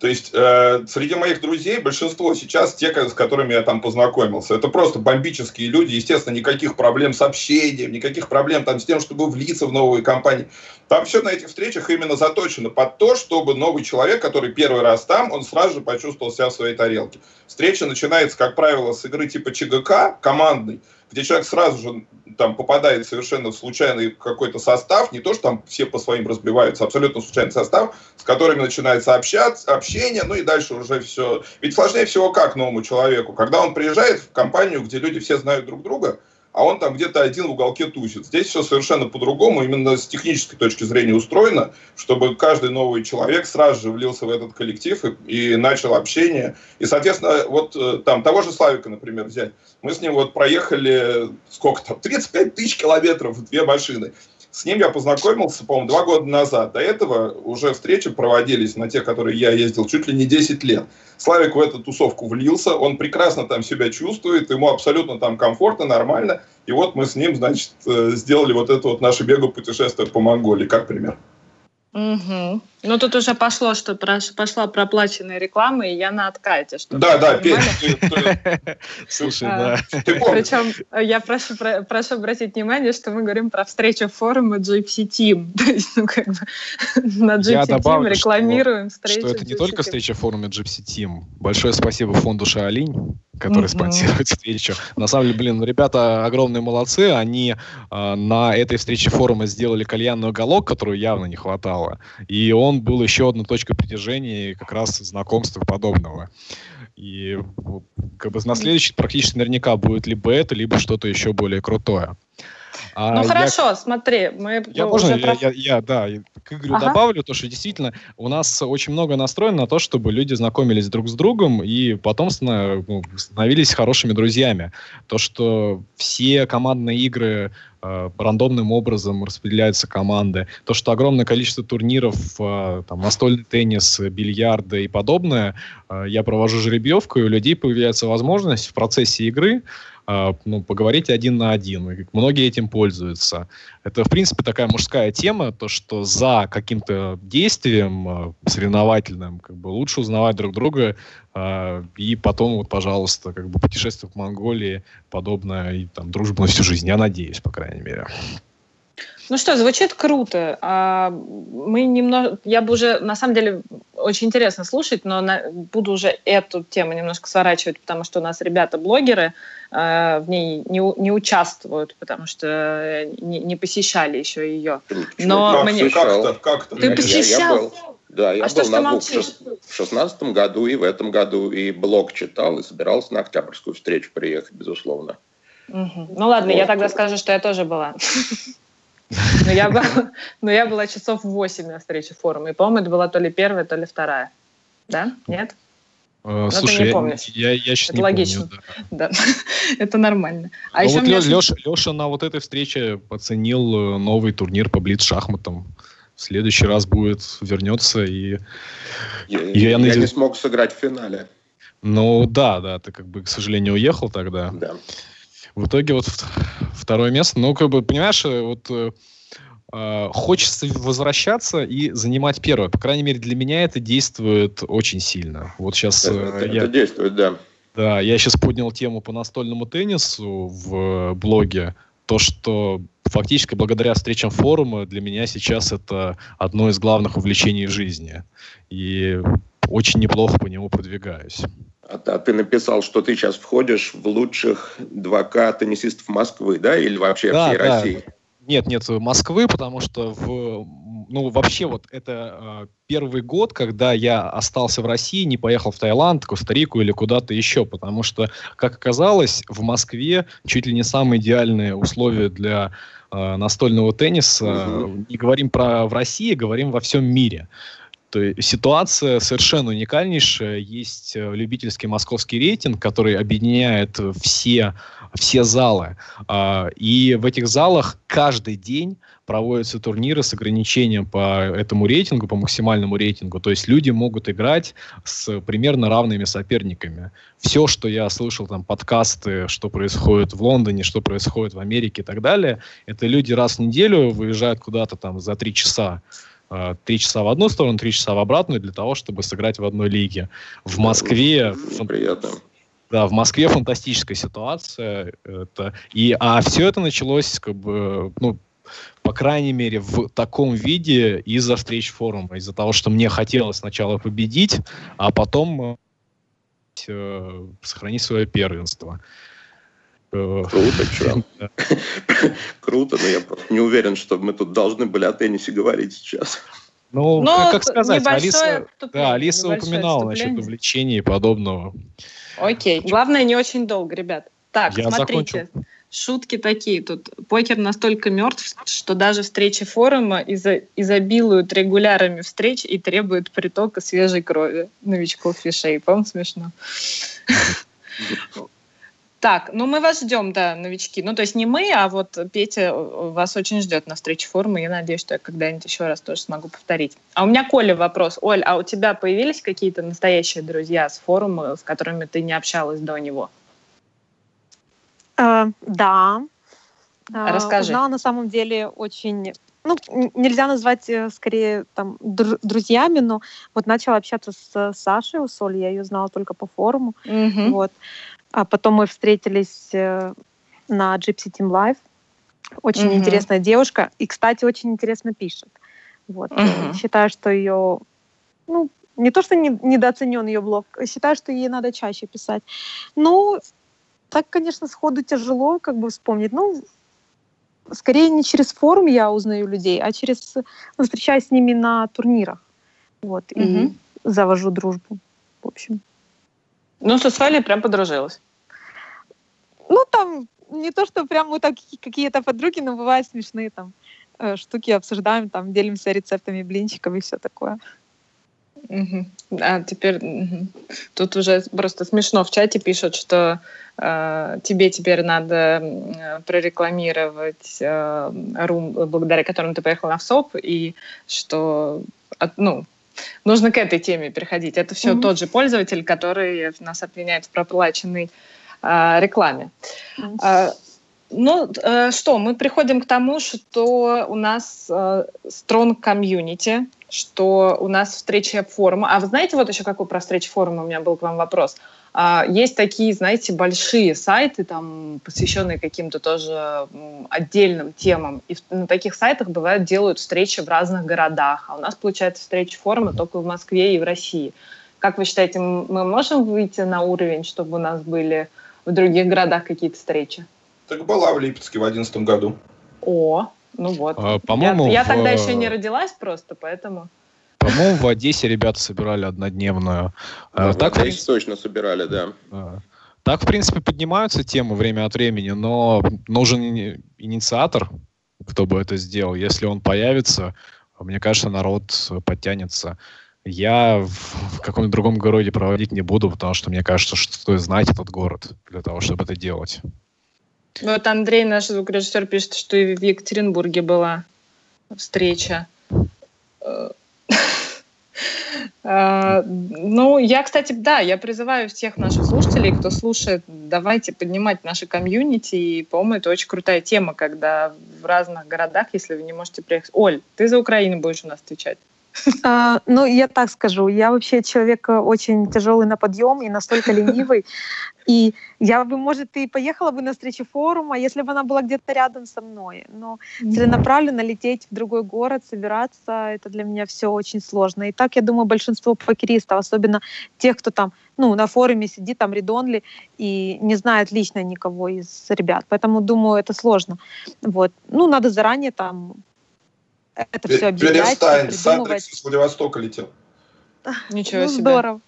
То есть, э, среди моих друзей большинство сейчас те, с которыми я там познакомился. Это просто бомбические люди. Естественно, никаких проблем с общением, никаких проблем там, с тем, чтобы влиться в новые компании. Там все на этих встречах именно заточено под то, чтобы новый человек, который первый раз там, он сразу же почувствовал себя в своей тарелке. Встреча начинается, как правило, с игры типа ЧГК, командной, где человек сразу же там попадает совершенно в случайный какой-то состав, не то, что там все по своим разбиваются, абсолютно случайный состав, с которыми начинается общаться, общение, ну и дальше уже все. Ведь сложнее всего как новому человеку, когда он приезжает в компанию, где люди все знают друг друга, а он там где-то один в уголке тусит. Здесь все совершенно по-другому, именно с технической точки зрения устроено, чтобы каждый новый человек сразу же влился в этот коллектив и, и начал общение. И, соответственно, вот там того же Славика, например, взять. Мы с ним вот проехали, сколько там, тридцать пять тысяч километров, две машины. С ним я познакомился, по-моему, два года назад. До этого уже встречи проводились на тех, которые я ездил, чуть ли не десять лет. Славик в эту тусовку влился, он прекрасно там себя чувствует, ему абсолютно там комфортно, нормально. И вот мы с ним, значит, сделали вот это вот наше бега-путешествие по Монголии, как пример. Угу. Ну, тут уже пошло, что пошла проплаченная реклама, и я на откате. Да, да, Петя. Слушай, да. Причем я прошу обратить внимание, что мы говорим про встречу форума джи пи си Team. На джи пи си Team рекламируем встречу. Что это не только встреча форума джи пи си Team. Большое спасибо фонду Шаолинь, который спонсирует встречу. На самом деле, блин, ребята огромные молодцы. Они на этой встрече форума сделали кальянный уголок, которого явно не хватало. И он был еще одной точкой притяжения как раз знакомства подобного. И как бы на следующий практически наверняка будет либо это, либо что-то еще более крутое. А ну я, хорошо, смотри, мы я, ну, можно, уже я, я, я да, к Игорю ага. добавлю то, что действительно у нас очень много настроено на то, чтобы люди знакомились друг с другом и потом становились хорошими друзьями. То, что все командные игры э, рандомным образом распределяются команды, то, что огромное количество турниров, э, там, настольный теннис, бильярды и подобное, э, я провожу жеребьевку, и у людей появляется возможность в процессе игры ну, поговорить один на один. Многие этим пользуются. Это, в принципе, такая мужская тема, то, что за каким-то действием соревновательным как бы, лучше узнавать друг друга, э, и потом, вот, пожалуйста, как бы путешествие в Монголии, подобное, и там дружба на всю жизнь, я надеюсь, по крайней мере. Ну что, звучит круто. Мы немного, я бы уже, на самом деле, очень интересно слушать, но на, буду уже эту тему немножко сворачивать, потому что у нас ребята-блогеры э, в ней не, не участвуют, потому что не, не посещали еще ее. Но как, мне... как, как ты я, посещал? Я был, да, я а был на двух, в шестнадцатом году и в этом году, и блог читал, и собирался на октябрьскую встречу приехать, безусловно. Угу. Ну ладно, вот. Я тогда скажу, что я тоже была. Но я, была, но я была часов восемь на встрече форума. И, по-моему, это была то ли первая, то ли вторая. Да? Нет? Э, слушай, ты не помнишь. Я, я, я сейчас это не логично. Помню, да. Да. Это нормально. А еще вот мне... Леша, Леша на вот этой встрече оценил новый турнир по блиц-шахматам. В следующий раз будет, вернется. И... Я, я, я, надеюсь... я не смог сыграть в финале. Ну да, да. Ты, как бы, к сожалению, уехал тогда. Да. В итоге вот второе место. Ну, как бы, понимаешь, вот э, хочется возвращаться и занимать первое. По крайней мере, для меня это действует очень сильно. Вот сейчас... Э, это, я, это действует, да. Да, я сейчас поднял тему по настольному теннису в блоге. То, что фактически благодаря встречам форума для меня сейчас это одно из главных увлечений в жизни. И очень неплохо по нему продвигаюсь. А ты написал, что ты сейчас входишь в лучших два ка теннисистов Москвы, да? Или вообще да, всей да. России? Нет, нет, Москвы, потому что в, ну, вообще вот это э, первый год, когда я остался в России, не поехал в Таиланд, Коста-Рику или куда-то еще, потому что, как оказалось, в Москве чуть ли не самые идеальные условия для э, настольного тенниса. Угу. Не говорим про в России, говорим во всем мире. То есть ситуация совершенно уникальнейшая. Есть любительский московский рейтинг, который объединяет все, все залы. И в этих залах каждый день проводятся турниры с ограничением по этому рейтингу, по максимальному рейтингу. То есть люди могут играть с примерно равными соперниками. Все, что я слышал, там, подкасты, что происходит в Лондоне, что происходит в Америке и так далее, это люди раз в неделю выезжают куда-то там за три часа. Три часа в одну сторону, три часа в обратную, для того, чтобы сыграть в одной лиге. В Москве... Приятно. Да, в Москве фантастическая ситуация. Это, и, а все это началось, как бы, ну, по крайней мере, в таком виде из-за встреч форума. Из-за того, что мне хотелось сначала победить, а потом э, сохранить свое первенство. Круто, чувак. Круто, но я просто не уверен, что мы тут должны были о теннисе говорить сейчас. Ну, ну как сказать, Алиса, да, Алиса упоминала насчет увлечений и подобного. Окей, главное не очень долго, ребят. Так, я смотрите, закончу. Шутки такие тут. Покер настолько мертв, что даже встречи форума изо- изобилуют регулярами встреч и требуют притока свежей крови новичков фишей. По-моему, смешно. Так, ну мы вас ждем, да, новички. Ну, то есть не мы, а вот Петя вас очень ждет на встрече форума. Я надеюсь, что я когда-нибудь еще раз тоже смогу повторить. А у меня Коля вопрос. Оль, а у тебя появились какие-то настоящие друзья с форума, с которыми ты не общалась до него? Э, да. Расскажи. Узнала, на самом деле, очень... Ну, нельзя назвать, скорее, там, дру- друзьями, но вот начала общаться с Сашей Усоль, я ее знала только по форуму, mm-hmm. вот. А потом мы встретились на Gypsy Team Live. Очень mm-hmm. интересная девушка. И, кстати, очень интересно пишет. Вот. Mm-hmm. Считаю, что ее... Ну, не то, что не, недооценен ее блог, считаю, что ей надо чаще писать. Ну, так, конечно, сходу тяжело как бы вспомнить. Ну, скорее не через форум я узнаю людей, а через... Ну, встречаюсь с ними на турнирах. Вот. Mm-hmm. И завожу дружбу. В общем... Ну, с Усолей прям подружилась. Ну, там не то, что прям мы так какие-то подруги, но бывают смешные там э, штуки, обсуждаем, там делимся рецептами блинчиков и все такое. Uh-huh. А теперь uh-huh. тут уже просто смешно в чате пишут, что э, тебе теперь надо прорекламировать э, рум, благодаря которому ты поехала на ВСОП, и что... От, ну, нужно к этой теме переходить. Это все mm-hmm. тот же пользователь, который нас обвиняет в проплаченной э, рекламе. Mm-hmm. А, ну, э, что, мы приходим к тому, что у нас э, strong community, что у нас встреча форума. А вы знаете, вот еще какой про встречу форума у меня был к вам вопрос. А, есть такие, знаете, большие сайты, там, посвященные каким-то тоже м, отдельным темам. И в, на таких сайтах, бывает, делают встречи в разных городах. А у нас, получается, встреча форума только в Москве и в России. Как вы считаете, мы можем выйти на уровень, чтобы у нас были в других городах какие-то встречи? Так была в Липецке в две тысячи одиннадцатом году. О, ну вот. А, по-моему, я, я тогда в... еще не родилась просто, поэтому... По-моему, в Одессе ребята собирали однодневную. Ну, так, в Одессе точно собирали, да. Так, в принципе, поднимаются темы время от времени, но нужен инициатор, кто бы это сделал. Если он появится, мне кажется, народ подтянется. Я в каком-то другом городе проводить не буду, потому что мне кажется, что знать этот город для того, чтобы это делать. Вот Андрей, наш звукорежиссер, пишет, что и в Екатеринбурге была встреча. Ну, я, кстати, да, я призываю всех наших слушателей, кто слушает, давайте поднимать наши комьюнити, и, по-моему, это очень крутая тема, когда в разных городах, если вы не можете приехать... Оль, ты за Украину будешь у нас отвечать? А, ну, я так скажу, я вообще человек очень тяжелый на подъем и настолько ленивый, и я бы, может, и поехала бы на встречу форума, если бы она была где-то рядом со мной, но целенаправленно лететь в другой город, собираться, это для меня все очень сложно. И так, я думаю, большинство покеристов, особенно тех, кто там, ну, на форуме сидит, там, редонли, и не знает лично никого из ребят, поэтому, думаю, это сложно. Вот, ну, надо заранее там... Это все объединять, придумывать. С Адрикс из Владивостока летел. Ничего ну, себе. Здорово.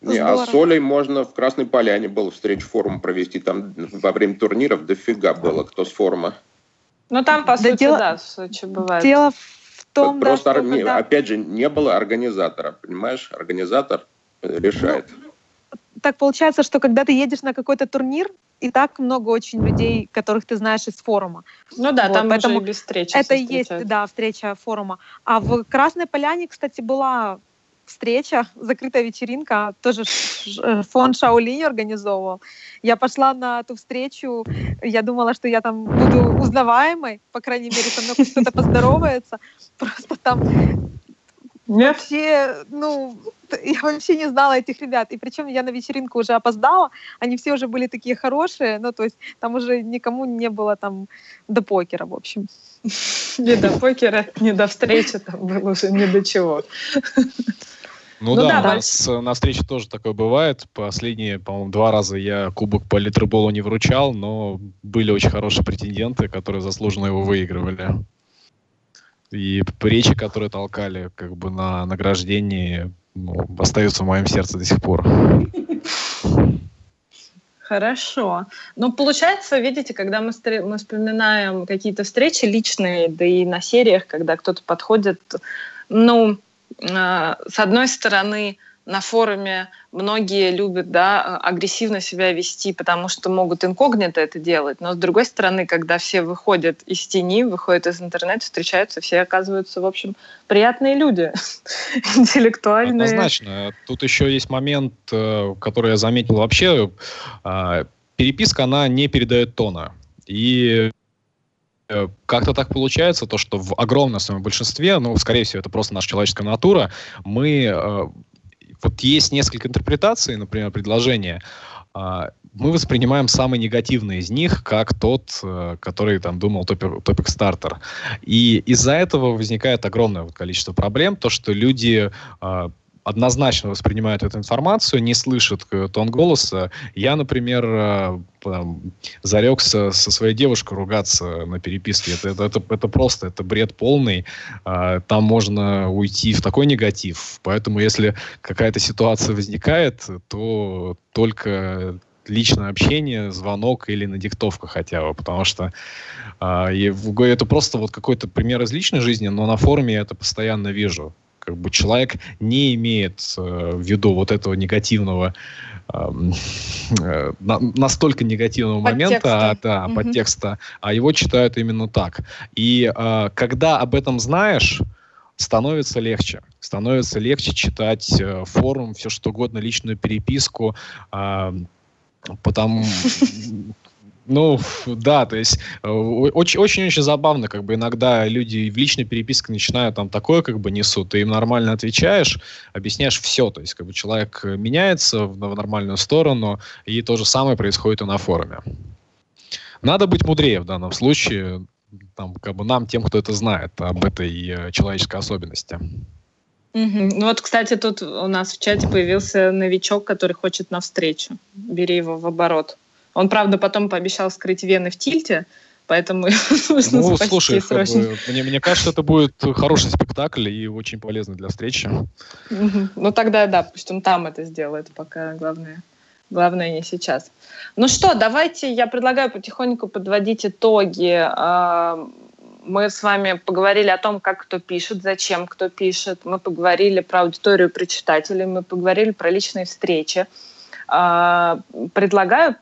Не, здорово. А с Олей можно в Красной Поляне было встречу форума провести. Там во время турниров дофига было, кто с форума. Ну там, по да сути, дело, да, что бывает. Дело в том, просто, да, что... Не, когда... Опять же, не было организатора, понимаешь? Организатор решает. Ну, так получается, что когда ты едешь на какой-то турнир, и так много очень людей, которых ты знаешь из форума. Ну да, вот, там поэтому уже без встречи. Это и есть, да, встреча форума. А в Красной Поляне, кстати, была встреча, закрытая вечеринка, тоже фон Шаолинь организовывал. Я пошла на ту встречу, я думала, что я там буду узнаваемой, по крайней мере, со мной кто-то поздоровается. Просто там... Нет. Вообще, ну, я вообще не знала этих ребят. И причем я на вечеринку уже опоздала, они все уже были такие хорошие, ну, то есть там уже никому не было там до покера, в общем. Не до покера, не до встречи, там было уже не до чего. Ну, ну да, да, у нас на встрече тоже такое бывает. Последние, по-моему, два раза я кубок по литерболу не вручал, но были очень хорошие претенденты, которые заслуженно его выигрывали. И речи, которые толкали как бы на награждении, ну, остаются в моем сердце до сих пор. Хорошо. Ну, получается, видите, когда мы, стр... мы вспоминаем какие-то встречи личные, да и на сериях, когда кто-то подходит, ну, э, с одной стороны, на форуме многие любят, да, агрессивно себя вести, потому что могут инкогнито это делать. Но, с другой стороны, когда все выходят из тени, выходят из интернета, встречаются, все оказываются, в общем, приятные люди, интеллектуальные. Однозначно. Тут еще есть момент, который я заметил вообще. Переписка, она не передает тона. И как-то так получается, то, что в огромном своем большинстве, ну, скорее всего, это просто наша человеческая натура, мы... Вот есть несколько интерпретаций, например, предложения. Мы воспринимаем самый негативный из них, как тот, который там думал топик-стартер. И из-за этого возникает огромное количество проблем, то, что люди однозначно воспринимают эту информацию, не слышат тон голоса. Я, например, там, зарекся со своей девушкой ругаться на переписке. Это, это, это, это просто, это бред полный. Там можно уйти в такой негатив. Поэтому, если какая-то ситуация возникает, то только личное общение, звонок или надиктовка хотя бы, потому что э, это просто вот какой-то пример из личной жизни, но на форуме я это постоянно вижу. Как бы человек не имеет э, в виду вот этого негативного, э, э, на, настолько негативного момента, а, да, mm-hmm. подтекста, а его читают именно так. И э, когда об этом знаешь, становится легче. Становится легче читать э, форум, все что угодно, личную переписку, э, потому... Ну, да, то есть очень-очень забавно, как бы иногда люди в личной переписке начинают там такое как бы несут, ты им нормально отвечаешь, объясняешь все, то есть как бы человек меняется в нормальную сторону, и то же самое происходит и на форуме. Надо быть мудрее в данном случае, там, как бы нам, тем, кто это знает, об этой человеческой особенности. Mm-hmm. Ну вот, кстати, тут у нас в чате появился новичок, который хочет навстречу. Бери его в оборот. Он, правда, потом пообещал скрыть вены в тильте, поэтому нужно ну, спасти слушай, срочно. Мне, мне кажется, это будет хороший спектакль и очень полезный для встречи. Угу. Ну тогда да, пусть он там это сделает, пока главное, главное не сейчас. Ну что, давайте я предлагаю потихоньку подводить итоги. Мы с вами поговорили о том, как кто пишет, зачем кто пишет. Мы поговорили про аудиторию, про читателей. Мы поговорили про личные встречи. Предлагаю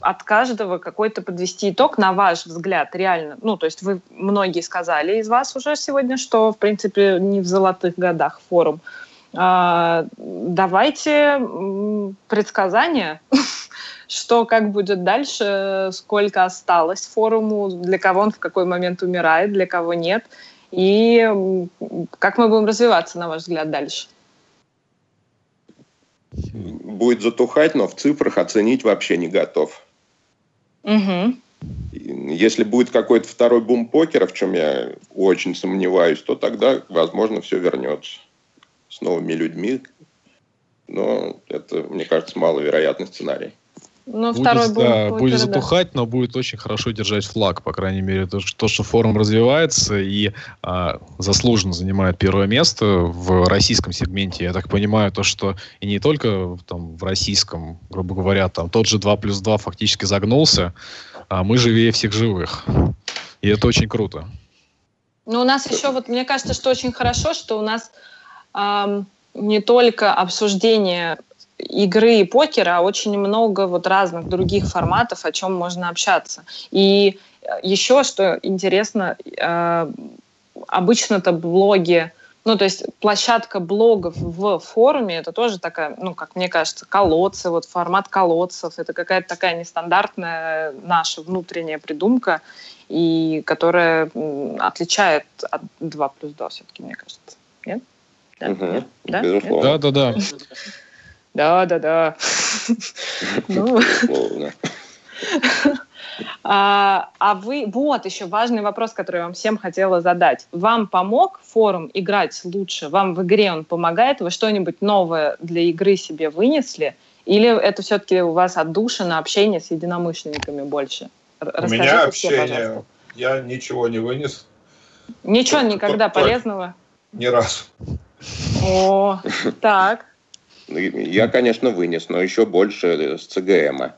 от каждого какой-то подвести итог, на ваш взгляд, реально. Ну, то есть вы многие сказали из вас уже сегодня, что, в принципе, не в золотых годах форум. А, давайте предсказания, что как будет дальше, сколько осталось форуму, для кого он в какой момент умирает, для кого нет, и как мы будем развиваться, на ваш взгляд, дальше. Будет затухать, но в цифрах оценить вообще не готов. Угу. Если будет какой-то второй бум покера, в чем я очень сомневаюсь, то тогда, возможно, все вернется с новыми людьми. Но это, мне кажется, маловероятный сценарий. Но будет, второй бум да, покера, будет затухать, да. Но будет очень хорошо держать флаг, по крайней мере. То, что форум развивается и а, заслуженно занимает первое место в российском сегменте. Я так понимаю, то, что и не только там, в российском, грубо говоря, там тот же два плюс два фактически загнулся, а мы живее всех живых. И это очень круто. Ну, у нас еще, вот мне кажется, что очень хорошо, что у нас а, не только обсуждение игры и покера, а очень много вот разных других форматов, о чем можно общаться. И еще, что интересно, э, обычно-то блоги, ну, то есть площадка блогов в форуме, это тоже такая, ну, как мне кажется, колодцы, вот формат колодцев, это какая-то такая нестандартная наша внутренняя придумка, и которая отличает от два плюс два все-таки, мне кажется. Нет? Да? Угу. Нет? Да? Безусловно. Да, да, да. Да, да, да. А вы... Вот еще важный вопрос, который я вам всем хотела задать. Вам помог форум играть лучше? Вам в игре он помогает? Вы что-нибудь новое для игры себе вынесли? Или это все-таки у вас отдушина, общение с единомышленниками больше? У меня общение. Я ничего не вынес. Ничего никогда полезного? Ни разу. О, так. Я, конечно, вынес, но еще больше с ЦГМа.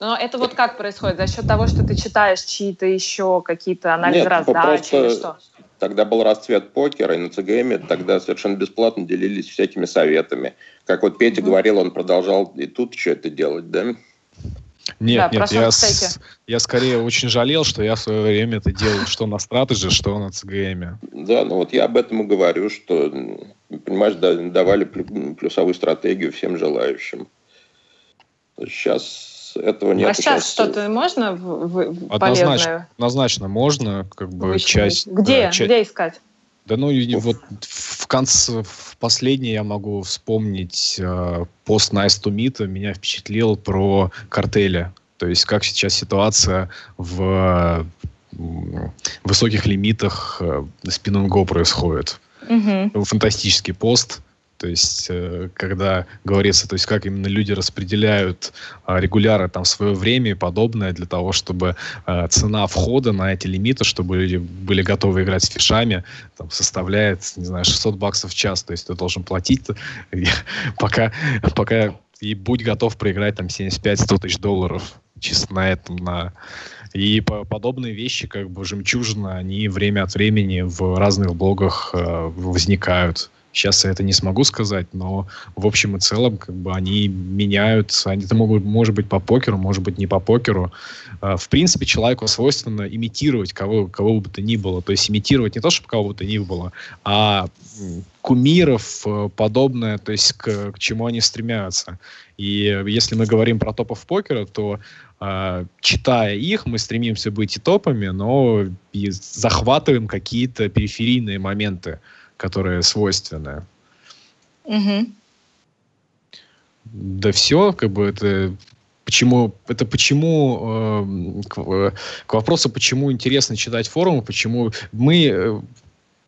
Но это вот как происходит? За счет того, что ты читаешь чьи-то еще какие-то анализы, раздачи или что? Тогда был расцвет покера, и на ЦГМе тогда совершенно бесплатно делились всякими советами. Как вот Петя mm-hmm. говорил, он продолжал и тут что это делать, да? Нет, да, нет, прошу, я, с, я скорее очень жалел, что я в свое время это делал, что на Strategy, что на ЦГМе. Да, ну вот я об этом и говорю, что, понимаешь, давали плюсовую стратегию всем желающим. Сейчас... этого нет. А сейчас что-то можно в, в, однозначно, полезное? Однозначно можно, как бы Вычки. часть. Где? Да, часть... Где искать? Да, ну и вот в конце, в последний я могу вспомнить э, пост Nice to Meet, меня впечатлил про картели, то есть как сейчас ситуация в, в высоких лимитах э, спин-н-го происходит. Угу. Фантастический пост. То есть, когда говорится, то есть, как именно люди распределяют регулярно там свое время и подобное для того, чтобы цена входа на эти лимиты, чтобы люди были готовы играть с фишами, там, составляет, не знаю, шестьсот баксов в час. То есть, ты должен платить, пока, пока и будь готов проиграть там семьдесят пять - сто тысяч долларов. Чисто на этом, на... И подобные вещи, как бы жемчужина, они время от времени в разных блогах возникают. Сейчас я это не смогу сказать, но в общем и целом как бы они меняются. Они это могут, может быть, по покеру, может быть, не по покеру. В принципе, человеку свойственно имитировать кого, кого бы то ни было. То есть имитировать не то, чтобы кого бы то ни было, а кумиров, подобное, то есть к, к чему они стремятся. И если мы говорим про топов покера, то читая их, мы стремимся быть и топами, но и захватываем какие-то периферийные моменты, которые свойственны. Угу. Да все, как бы это... Почему, это почему... Э, к, к вопросу, почему интересно читать форумы, почему мы...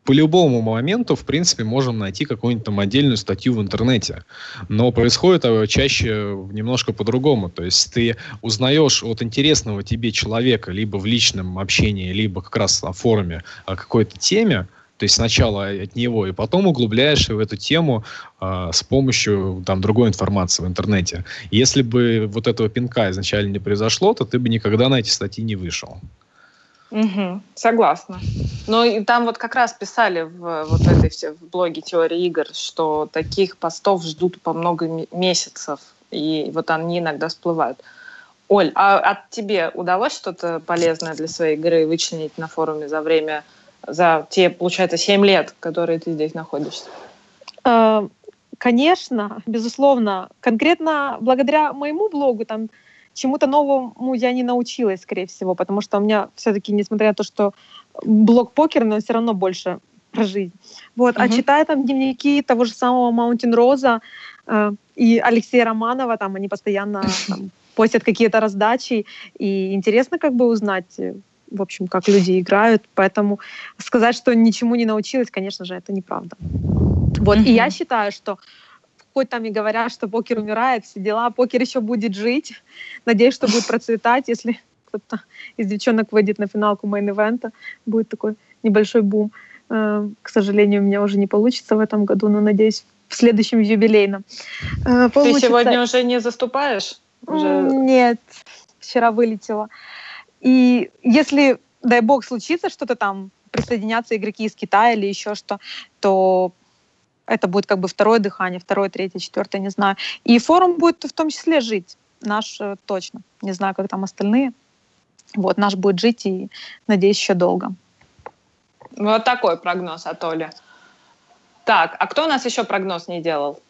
По любому моменту, в принципе, можем найти какую-нибудь там отдельную статью в интернете. Но происходит чаще немножко по-другому. То есть ты узнаешь от интересного тебе человека либо в личном общении, либо как раз на форуме о какой-то теме, то есть сначала от него, и потом углубляешь в эту тему а, с помощью там, другой информации в интернете. Если бы вот этого пинка изначально не произошло, то ты бы никогда на эти статьи не вышел. Угу, согласна. Ну и там вот как раз писали в вот этой все в блоге «Теория игр», что таких постов ждут по много месяцев, и вот они иногда всплывают. Оль, а от тебе удалось что-то полезное для своей игры вычленить на форуме за время, за те, получается, семь лет, которые ты здесь находишься? Конечно, безусловно. Конкретно благодаря моему блогу там чему-то новому я не научилась, скорее всего, потому что у меня все-таки, несмотря на то, что блог покер, но все равно больше про жизнь. Вот. Uh-huh. А читая там дневники того же самого Маунтин Роза э, и Алексея Романова, там они постоянно там, постят какие-то раздачи, и интересно как бы узнать, в общем, как люди играют, поэтому сказать, что ничему не научилась, конечно же, это неправда. Вот. Uh-huh. И я считаю, что хоть там и говорят, что покер умирает, все дела, покер еще будет жить. Надеюсь, что будет процветать, если кто-то из девчонок выйдет на финалку мейн-ивента. Будет такой небольшой бум. К сожалению, у меня уже не получится в этом году, но, надеюсь, в следующем юбилейном получится. Ты сегодня уже не заступаешь? Уже... Нет, вчера вылетела. И если, дай бог, случится что-то там, присоединятся игроки из Китая или еще что, то... Это будет как бы второе дыхание, второе, третье, четвертое, не знаю. И форум будет в том числе жить. Наш точно. Не знаю, как там остальные. Вот, наш будет жить и, надеюсь, еще долго. Вот такой прогноз от Оли. Так, а кто у нас еще прогноз не делал?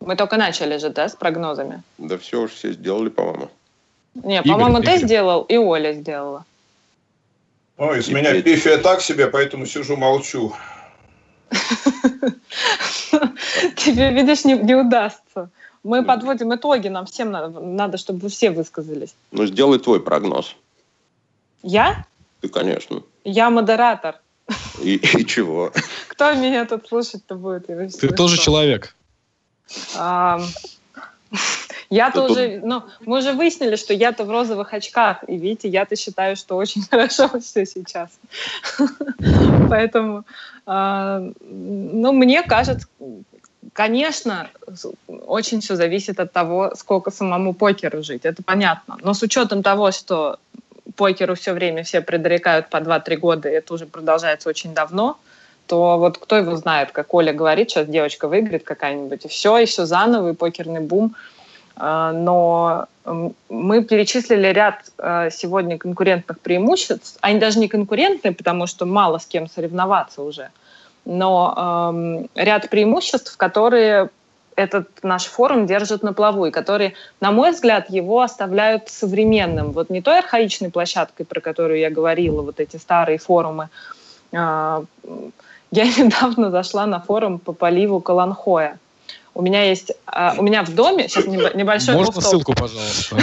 Мы только начали же, да, с прогнозами? Да все уж все сделали, по-моему. Не, Игорь, по-моему, Игорь. ты сделал, и Оля сделала. Ой, из и меня пифия так себе, поэтому сижу, молчу. Тебе, видишь, не, не удастся. Мы подводим итоги, нам всем надо, надо, чтобы вы все высказались. Ну, сделай твой прогноз. Я? Ты, конечно. Я модератор. И, и чего? Кто меня тут слушать-то будет? Ты тоже человек. А, я Кто тоже... Тут... Ну, мы уже выяснили, что я-то в розовых очках. И, видите, я-то считаю, что очень хорошо все сейчас. Поэтому... Ну, мне кажется, конечно, очень все зависит от того, сколько самому покеру жить, это понятно. Но с учетом того, что покеру все время все предрекают по два-три года, и это уже продолжается очень давно, то вот кто его знает, как Оля говорит, сейчас девочка выиграет какая-нибудь, и все, и все заново, и покерный бум. Но мы перечислили ряд сегодня конкурентных преимуществ. Они даже не конкурентные, потому что мало с кем соревноваться уже. Но ряд преимуществ, которые этот наш форум держит на плаву, и которые, на мой взгляд, его оставляют современным. Вот не той архаичной площадкой, про которую я говорила, вот эти старые форумы. Я недавно зашла на форум по поливу каланхоя. У меня есть... У меня в доме... Сейчас небольшой... Можно офф-топ. Ссылку, пожалуйста?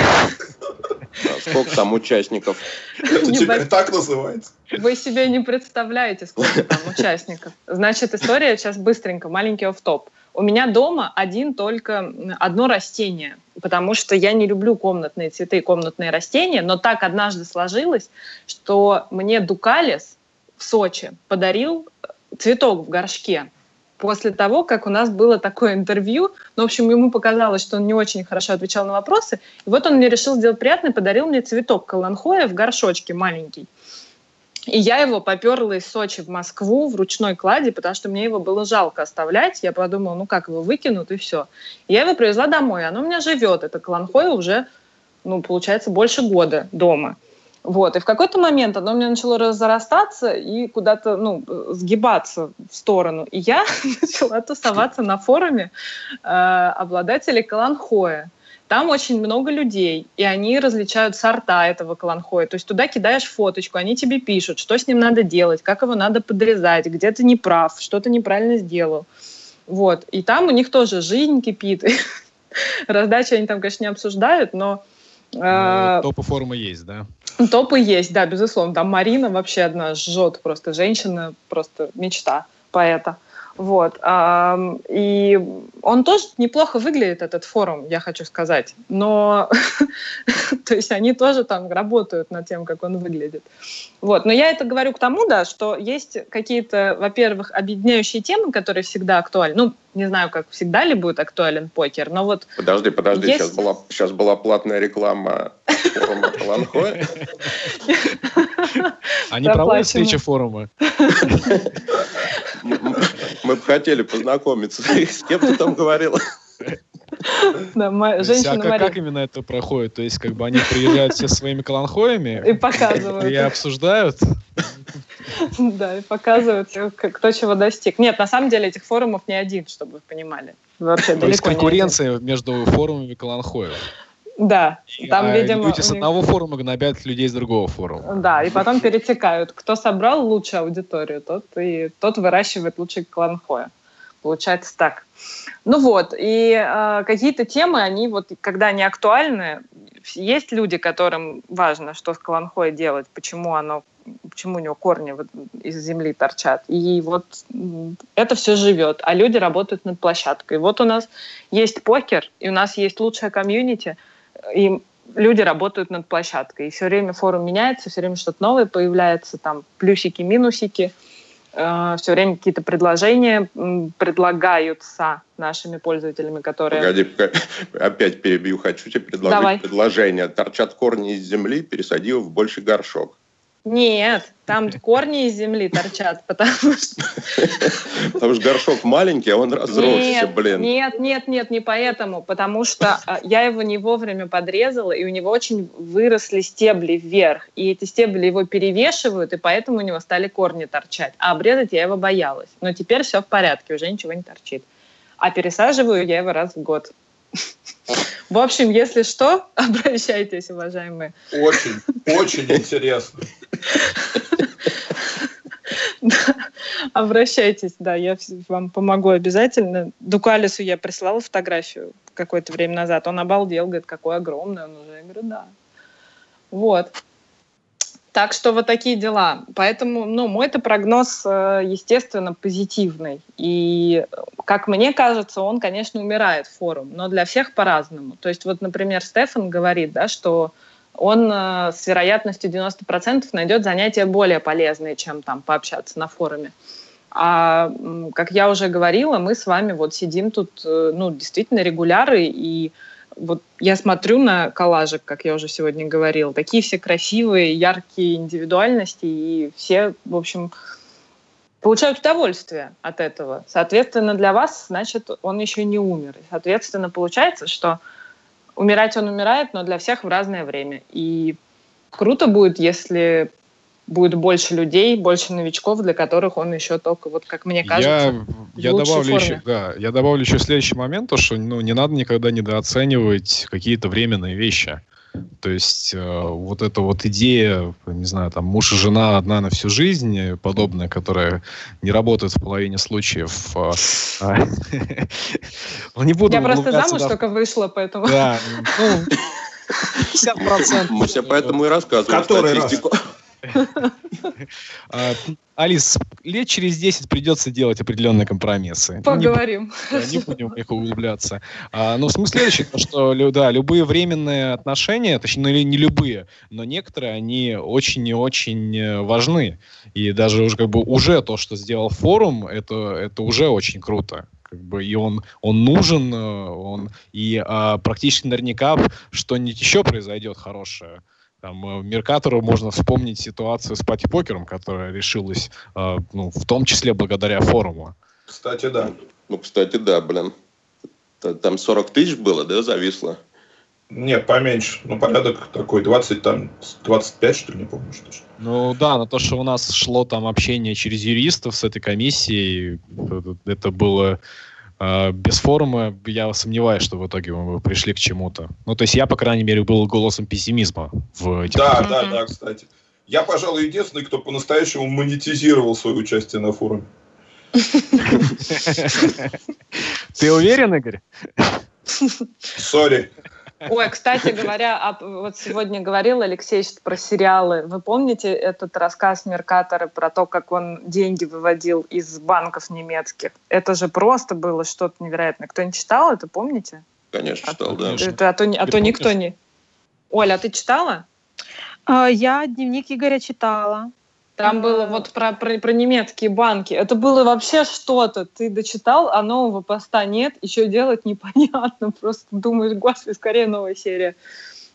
Сколько там участников? Это теперь так называется? Вы себе не представляете, сколько там участников. Значит, история сейчас быстренько, маленький офф-топ. У меня дома один только одно растение, потому что я не люблю комнатные цветы и комнатные растения, но так однажды сложилось, что мне Дукалис в Сочи подарил цветок в горшке. После того, как у нас было такое интервью, ну, в общем, ему показалось, что он не очень хорошо отвечал на вопросы, и вот он мне решил сделать приятное, подарил мне цветок каланхоя в горшочке маленький. И я его поперла из Сочи в Москву в ручной клади, потому что мне его было жалко оставлять. Я подумала, ну как его выкинут, и все. И я его привезла домой, оно у меня живет, это каланхоя уже, ну, получается, больше года дома. Вот. И в какой-то момент оно у меня начало разрастаться и куда-то, ну, сгибаться в сторону. И я начала тусоваться на форуме э, обладателей каланхоя. Там очень много людей, и они различают сорта этого каланхоя. То есть туда кидаешь фоточку, они тебе пишут, что с ним надо делать, как его надо подрезать, где ты не прав, что ты неправильно сделал. Вот. И там у них тоже жизнь кипит. Раздачи они там, конечно, не обсуждают, но... Э, топы форума есть, да? Топы есть, да, безусловно. Там Марина вообще одна жжет просто. Женщина просто мечта поэта. Вот. И он тоже неплохо выглядит, этот форум, я хочу сказать. Но то есть они тоже там работают над тем, как он выглядит. Вот. Но я это говорю к тому, да, что есть какие-то, во-первых, объединяющие темы, которые всегда актуальны. Ну, не знаю, как всегда ли будет актуален покер, но вот... Подожди, подожди, есть... сейчас, была, сейчас была платная реклама форума Каланхоя. Они проводят встречи форума. Мы бы хотели познакомиться. С кем ты там говорила? Да, моя женщина Мария. Как именно это проходит? То есть, как бы они приезжают все своими каланхоями и показывают. И обсуждают. Да, и показывают, кто чего достиг. Нет, на самом деле этих форумов не один, чтобы вы понимали. Вообще, то есть конкуренция между форумами каланхоев. Да, и, там, а, видимо... люди с одного форума гнобят людей с другого форума. Да, и потом перетекают. Кто собрал лучшую аудиторию, тот, и, тот выращивает лучший каланхоя. Получается так. Ну вот, и э, какие-то темы, они вот, когда они актуальны, есть люди, которым важно, что с каланхоя делать, почему оно, почему у него корни вот из земли торчат. И вот это все живет, а люди работают над площадкой. Вот у нас есть покер, и у нас есть лучшая комьюнити, и люди работают над площадкой. И все время форум меняется, все время что-то новое появляется, там плюсики, минусики. Э, все время какие-то предложения м, предлагаются нашими пользователями, которые... Погоди, погоди, опять перебью. Хочу тебе предложить Давай. Предложение. Торчат корни из земли, пересади его в больший горшок. Нет, там корни из земли торчат, потому что... Потому что горшок маленький, а он разросся, блин. Нет, нет, нет, не поэтому, потому что я его не вовремя подрезала, и у него очень выросли стебли вверх, и эти стебли его перевешивают, и поэтому у него стали корни торчать. А обрезать я его боялась. Но теперь все в порядке, уже ничего не торчит. А пересаживаю я его раз в год. В общем, если что, обращайтесь, уважаемые. Очень, очень интересно. Обращайтесь, да, я вам помогу обязательно. Дукалису я прислала фотографию какое-то время назад. Он обалдел, говорит, какой огромный он уже. Я говорю, да. Вот. Так что вот такие дела. Поэтому, ну, мой-то прогноз, естественно, позитивный. И, как мне кажется, он, конечно, умирает, форум, но для всех по-разному. То есть вот, например, Стефан говорит, да, что он с вероятностью девяносто процентов найдет занятия более полезные, чем там пообщаться на форуме. А, как я уже говорила, мы с вами вот сидим тут, ну, действительно регуляры, и вот я смотрю на коллажик, как я уже сегодня говорила, такие все красивые, яркие индивидуальности, и все, в общем, получают удовольствие от этого. Соответственно, для вас, значит, он еще не умер. Соответственно, получается, что умирать он умирает, но для всех в разное время. И круто будет, если будет больше людей, больше новичков, для которых он еще только, вот как мне кажется, я, я в лучшей добавлю форме. Еще, да, я добавлю еще следующий момент, то, что ну, не надо никогда недооценивать какие-то временные вещи. То есть э, вот эта вот идея, не знаю, там муж и жена одна на всю жизнь, подобная, которая не работает в половине случаев. Я просто замуж только вышла, поэтому... Да, ну, пятьдесят процентов. Мы все поэтому и рассказываем статистику. Алис, лет через десять придется делать определенные компромиссы. Поговорим. Не будем их углубляться. Но смысл следующий, что любые временные отношения, точнее, не любые, но некоторые, они очень и очень важны. И даже уже как бы уже то, что сделал форум, это уже очень круто. Как бы, и он, он нужен, он, и а, практически наверняка что-нибудь еще произойдет хорошее. Там, Меркатору можно вспомнить ситуацию с пати-покером, которая решилась, э, ну, в том числе благодаря форуму. Кстати, да. Ну, кстати, да, блин. Там сорок тысяч было, да, зависло? Нет, поменьше. Ну, порядок такой, двадцать, там, двадцать пять, что ли, не помню, что же. Ну, да, но то, что у нас шло там общение через юристов с этой комиссией, это было... Без форума я сомневаюсь, что в итоге мы пришли к чему-то. Ну, то есть я, по крайней мере, был голосом пессимизма в этих... Да, да, да, кстати. Я, пожалуй, единственный, кто по-настоящему монетизировал свое участие на форуме. Ты уверен, Игорь? Сори. Ой, кстати говоря, вот сегодня говорил Алексей про сериалы. Вы помните этот рассказ Меркатора про то, как он деньги выводил из банков немецких? Это же просто было что-то невероятное. Кто не читал это, помните? Конечно, читал, да. А то, а то никто не... Оля, а ты читала? Я «Дневник Игоря» читала. Там было вот про, про, про немецкие банки. Это было вообще что-то. Ты дочитал, а нового поста нет, еще делать непонятно. Просто думаешь, господи, скорее новая серия.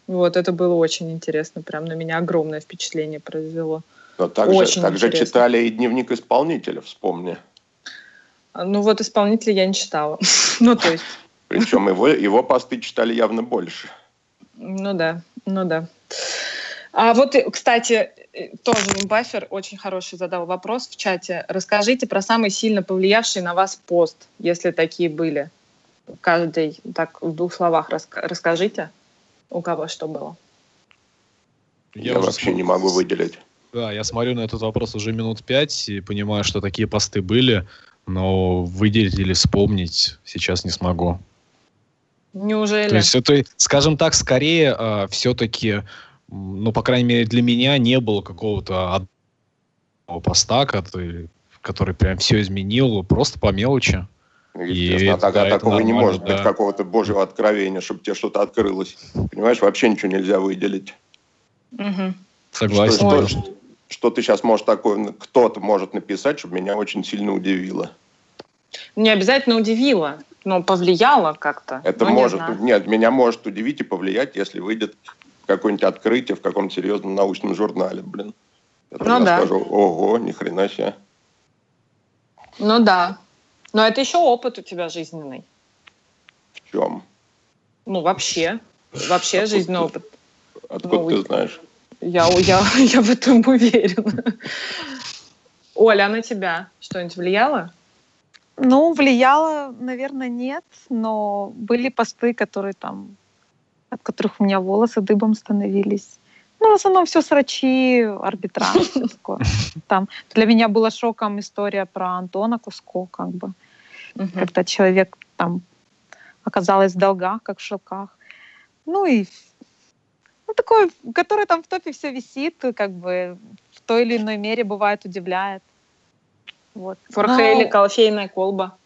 Вот, это было очень интересно. Прям на меня огромное впечатление произвело. Но также, также читали и «Дневник исполнителя», вспомни. Ну вот «Исполнителя» я не читала. Ну то есть... Причем его, его посты читали явно больше. Ну да, ну да. А вот, кстати, тоже имбафер очень хороший задал вопрос в чате. Расскажите про самый сильно повлиявший на вас пост, если такие были. Каждый так в двух словах раска- расскажите, у кого что было. Я, я вообще смотрю, не могу выделить. Да, я смотрю на этот вопрос уже минут пять и понимаю, что такие посты были, но выделить или вспомнить сейчас не смогу. Неужели? То есть это, скажем так, скорее э, все-таки... Ну, по крайней мере, для меня не было какого-то одного поста, который, который прям все изменил, просто по мелочи. Естественно, и тогда такого не может быть, да. Какого-то божьего откровения, чтобы тебе что-то открылось. Понимаешь, вообще ничего нельзя выделить. Угу. Согласен. Что, что, что ты сейчас можешь такое, кто-то может написать, чтобы меня очень сильно удивило. Не обязательно удивило, но повлияло как-то. Это но может, не нет, меня может удивить и повлиять, если выйдет... какое-нибудь открытие в каком-то серьезном научном журнале, блин. Я тогда ну, да. скажу, ого, ни хрена себе. Ну да. Но это еще опыт у тебя жизненный. В чем? Ну вообще. Вообще откуда жизненный ты, опыт. Откуда ну, ты знаешь? Я, я, я в этом уверена. Оля, а на тебя что-нибудь влияло? Ну, влияло, наверное, нет. Но были посты, которые там... от которых у меня волосы дыбом становились. Ну, в основном все срачи, арбитраж, все такое. Там для меня была шоком история про Антона Куско, как бы. Uh-huh. Когда человек там оказалась в долгах, как в шелках. Ну, и ну, такой, который там в топе все висит, как бы в той или иной мере бывает удивляет. Вот. Форхейли, но... кофейная колба.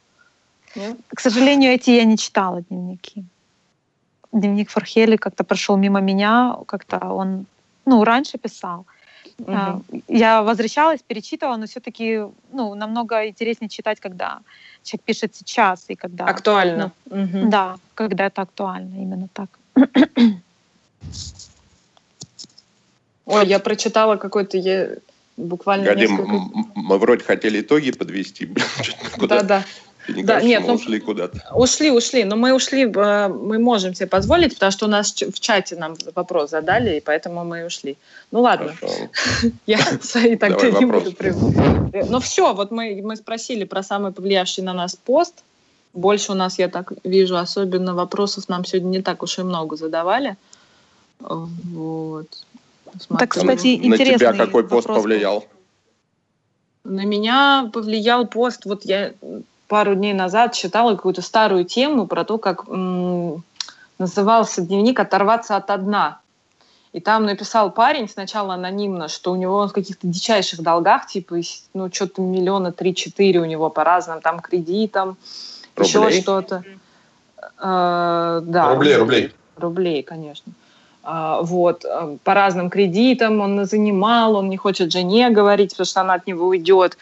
Нет? К сожалению, эти я не читала дневники. Дневник Фархели как-то прошел мимо меня, как-то он, ну, раньше писал. Mm-hmm. Я возвращалась, перечитывала, но все-таки ну, намного интереснее читать, когда человек пишет сейчас и когда... Актуально. Ну, mm-hmm. Да, когда это актуально, именно так. Ой, я прочитала какой-то... Е... Буквально Галим, несколько... мы вроде хотели итоги подвести. Да, да. Не да, кажется, нет, мы ну, ушли куда-то. Ушли, ушли. Но мы ушли, мы можем себе позволить, потому что у нас в чате нам вопрос задали, и поэтому мы и ушли. Ну ладно. Я и тогда не буду приводить. Ну все, вот мы, мы спросили про самый повлиявший на нас пост. Больше у нас, я так вижу, особенно вопросов нам сегодня не так уж и много задавали. Вот. Так, кстати, на тебя какой пост повлиял? На меня повлиял пост, вот я... пару дней назад читала какую-то старую тему про то, как м- назывался дневник «Оторваться от дна». И там написал парень сначала анонимно, что у него он в каких-то дичайших долгах, типа, ну, что-то миллиона три-четыре у него по разным там кредитам, еще что-то. А, да, рублей, рублей. Рублей, конечно. А, вот. По разным кредитам он занимал, он не хочет жене говорить, потому что она от него уйдет.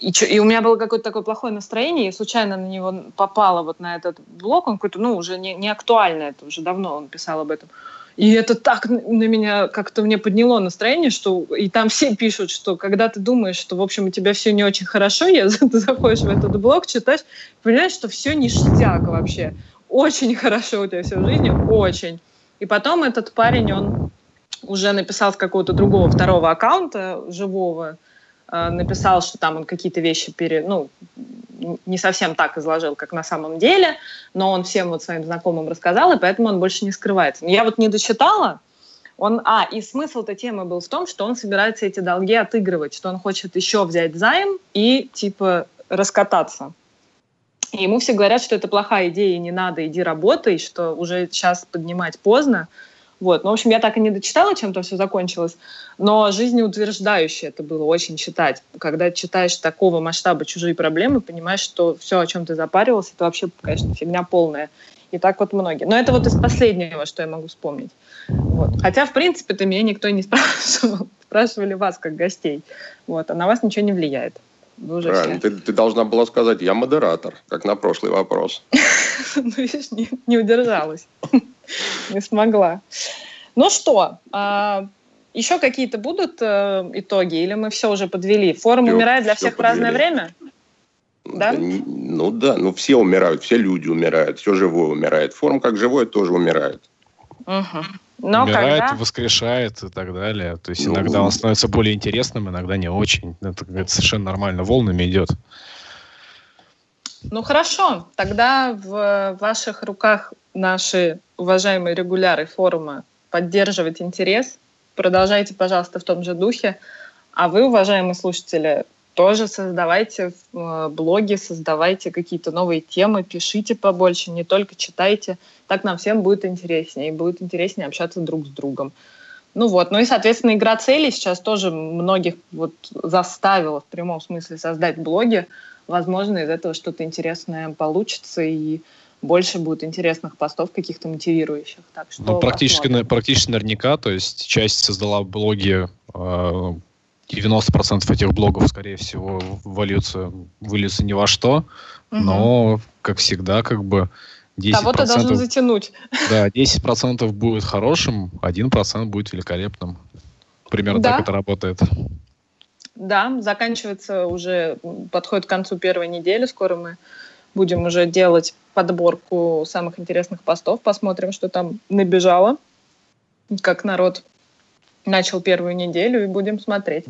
И, чё, и у меня было какое-то такое плохое настроение, я случайно на него попала вот на этот блог, он какой-то, ну, уже не, не актуально, это уже давно он писал об этом. И это так на меня как-то мне подняло настроение, что и там все пишут, что когда ты думаешь, что, в общем, у тебя все не очень хорошо, я, ты заходишь в этот блог, читаешь, понимаешь, что все ништяк вообще. Очень хорошо у тебя все в жизни, очень. И потом этот парень, он уже написал с какого-то другого второго аккаунта живого, э, написал, что там он какие-то вещи пере, ну, не совсем так изложил, как на самом деле, но он всем вот своим знакомым рассказал, и поэтому он больше не скрывается. Но я вот не дочитала. Он, а, и смысл-то темы был в том, что он собирается эти долги отыгрывать, что он хочет еще взять займ и типа раскататься. И ему все говорят, что это плохая идея, не надо, иди работай, что уже сейчас поднимать поздно. Вот. Ну, в общем, я так и не дочитала, чем там все закончилось, но жизнеутверждающе это было очень читать. Когда читаешь такого масштаба чужие проблемы, понимаешь, что все, о чем ты запаривался, это вообще, конечно, фигня полная. И так вот многие. Но это вот из последнего, что я могу вспомнить. Вот. Хотя, в принципе-то, меня никто не спрашивал. Спрашивали вас, как гостей. Вот. А на вас ничего не влияет. Правильно, ты, ты должна была сказать, я модератор, как на прошлый вопрос. Ну, видишь, не, не удержалась, не смогла. Ну что, а, еще какие-то будут а, итоги, или мы все уже подвели? Форум все, умирает для всех подвели. В разное время? Да? Да, не, ну да, ну все умирают, все люди умирают, все живое умирает. Форум как живое тоже умирает. Угу. Но умирает, когда... воскрешает и так далее. То есть ну, иногда он становится более интересным, иногда не очень. Это, это совершенно нормально, волнами идет. Ну хорошо, тогда в ваших руках наши уважаемые регуляры форума поддерживать интерес. Продолжайте, пожалуйста, в том же духе. А вы, уважаемые слушатели, тоже создавайте блоги, создавайте какие-то новые темы, пишите побольше, не только читайте. Так нам всем будет интереснее, и будет интереснее общаться друг с другом. Ну вот, ну и, соответственно, игра целей сейчас тоже многих вот заставила в прямом смысле создать блоги. Возможно, из этого что-то интересное получится, и больше будет интересных постов каких-то мотивирующих. Так что ну, практически, практически наверняка, то есть часть создала блоги, э- девяносто процентов этих блогов, скорее всего, вольются, выльются ни во что, угу. но, как всегда, как бы десять процентов... Кого-то должно затянуть. Да, десять процентов будет хорошим, один процент будет великолепным. Примерно да. так это работает. Да, заканчивается уже, подходит к концу первой недели, скоро мы будем уже делать подборку самых интересных постов, посмотрим, что там набежало, как народ... начал первую неделю и будем смотреть.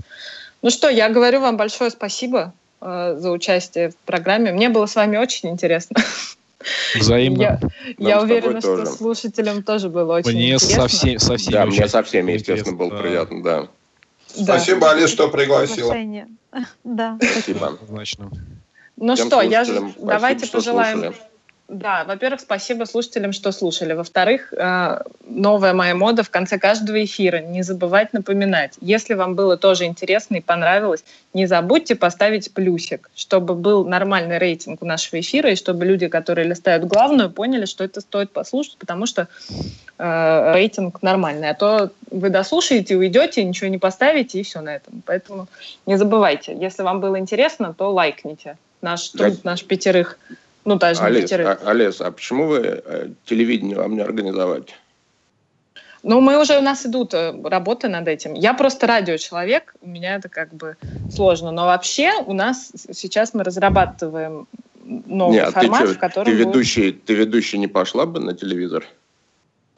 Ну что, я говорю вам большое спасибо э, за участие в программе. Мне было с вами очень интересно. Взаимно. Я, я уверена, что тоже. Слушателям тоже было очень мне интересно. Со всеми, со всеми да, мне со всеми, естественно, было да. приятно. Да. Да. Спасибо, Али, что пригласила. Да. Спасибо. Значит, ну всем что, я, давайте что пожелаем... Слушали. Да, во-первых, спасибо слушателям, что слушали. Во-вторых, новая моя мода в конце каждого эфира. Не забывать напоминать. Если вам было тоже интересно и понравилось, не забудьте поставить плюсик, чтобы был нормальный рейтинг у нашего эфира, и чтобы люди, которые листают главную, поняли, что это стоит послушать, потому что э, рейтинг нормальный. А то вы дослушаете, уйдете, ничего не поставите, и все на этом. Поэтому не забывайте. Если вам было интересно, то лайкните наш труд, наш пятерых. Ну, даже Олес, не пятерых. А, Олес, а почему вы э, телевидение вам не организовать? Ну, мы уже, у нас идут работы над этим. Я просто радиочеловек, у меня это как бы сложно. Но вообще у нас сейчас мы разрабатываем новый Нет, формат, ты чё, в котором... Ты ведущий, будет... ты ведущий не пошла бы на телевизор?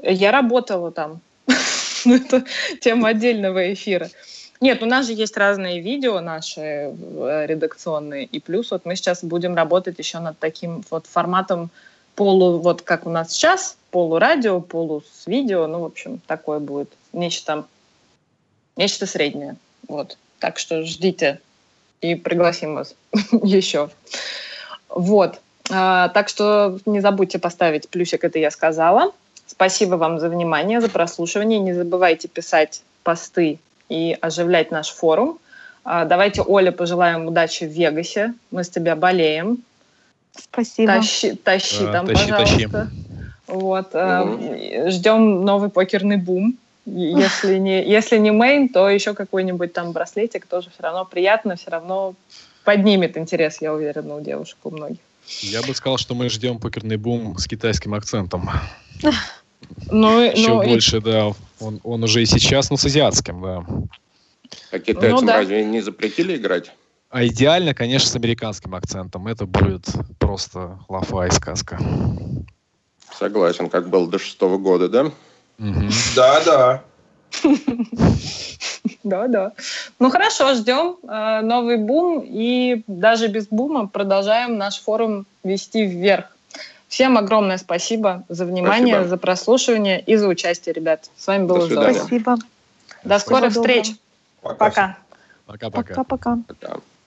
Я работала там. Ну, это тема отдельного эфира. Нет, у нас же есть разные видео наши редакционные, и плюс вот мы сейчас будем работать еще над таким вот форматом полу, вот как у нас сейчас, полурадио, полу с видео, ну, в общем, такое будет, нечто, нечто среднее, вот. Так что ждите и пригласим вас еще. Вот, так что не забудьте поставить плюсик, это я сказала. Спасибо вам за внимание, за прослушивание, не забывайте писать посты и оживлять наш форум. Давайте, Оля, пожелаем удачи в Вегасе. Мы с тебя болеем. Спасибо. Тащи, тащи а, там, тащи, пожалуйста. Тащи. Вот. Угу. Ждем новый покерный бум. Если не, если не мейн, то еще какой-нибудь там браслетик тоже все равно приятно, все равно поднимет интерес, я уверена, у девушек, у многих. Я бы сказал, что мы ждем покерный бум с китайским акцентом. Ну, еще ну, больше, и... да. Он, он уже и сейчас, но с азиатским, да. А китайцам ну, да. разве не запретили играть? А идеально, конечно, с американским акцентом. Это будет просто лафа и сказка. Согласен, как было до шестого года, да? Да-да. Да-да. Ну, хорошо, ждем новый бум. И даже без бума продолжаем наш форум вести вверх. Всем огромное спасибо за внимание, спасибо. За прослушивание и за участие, ребят. С вами было здорово. Спасибо. До скорых встреч. Пока. Пока-пока. Пока-пока.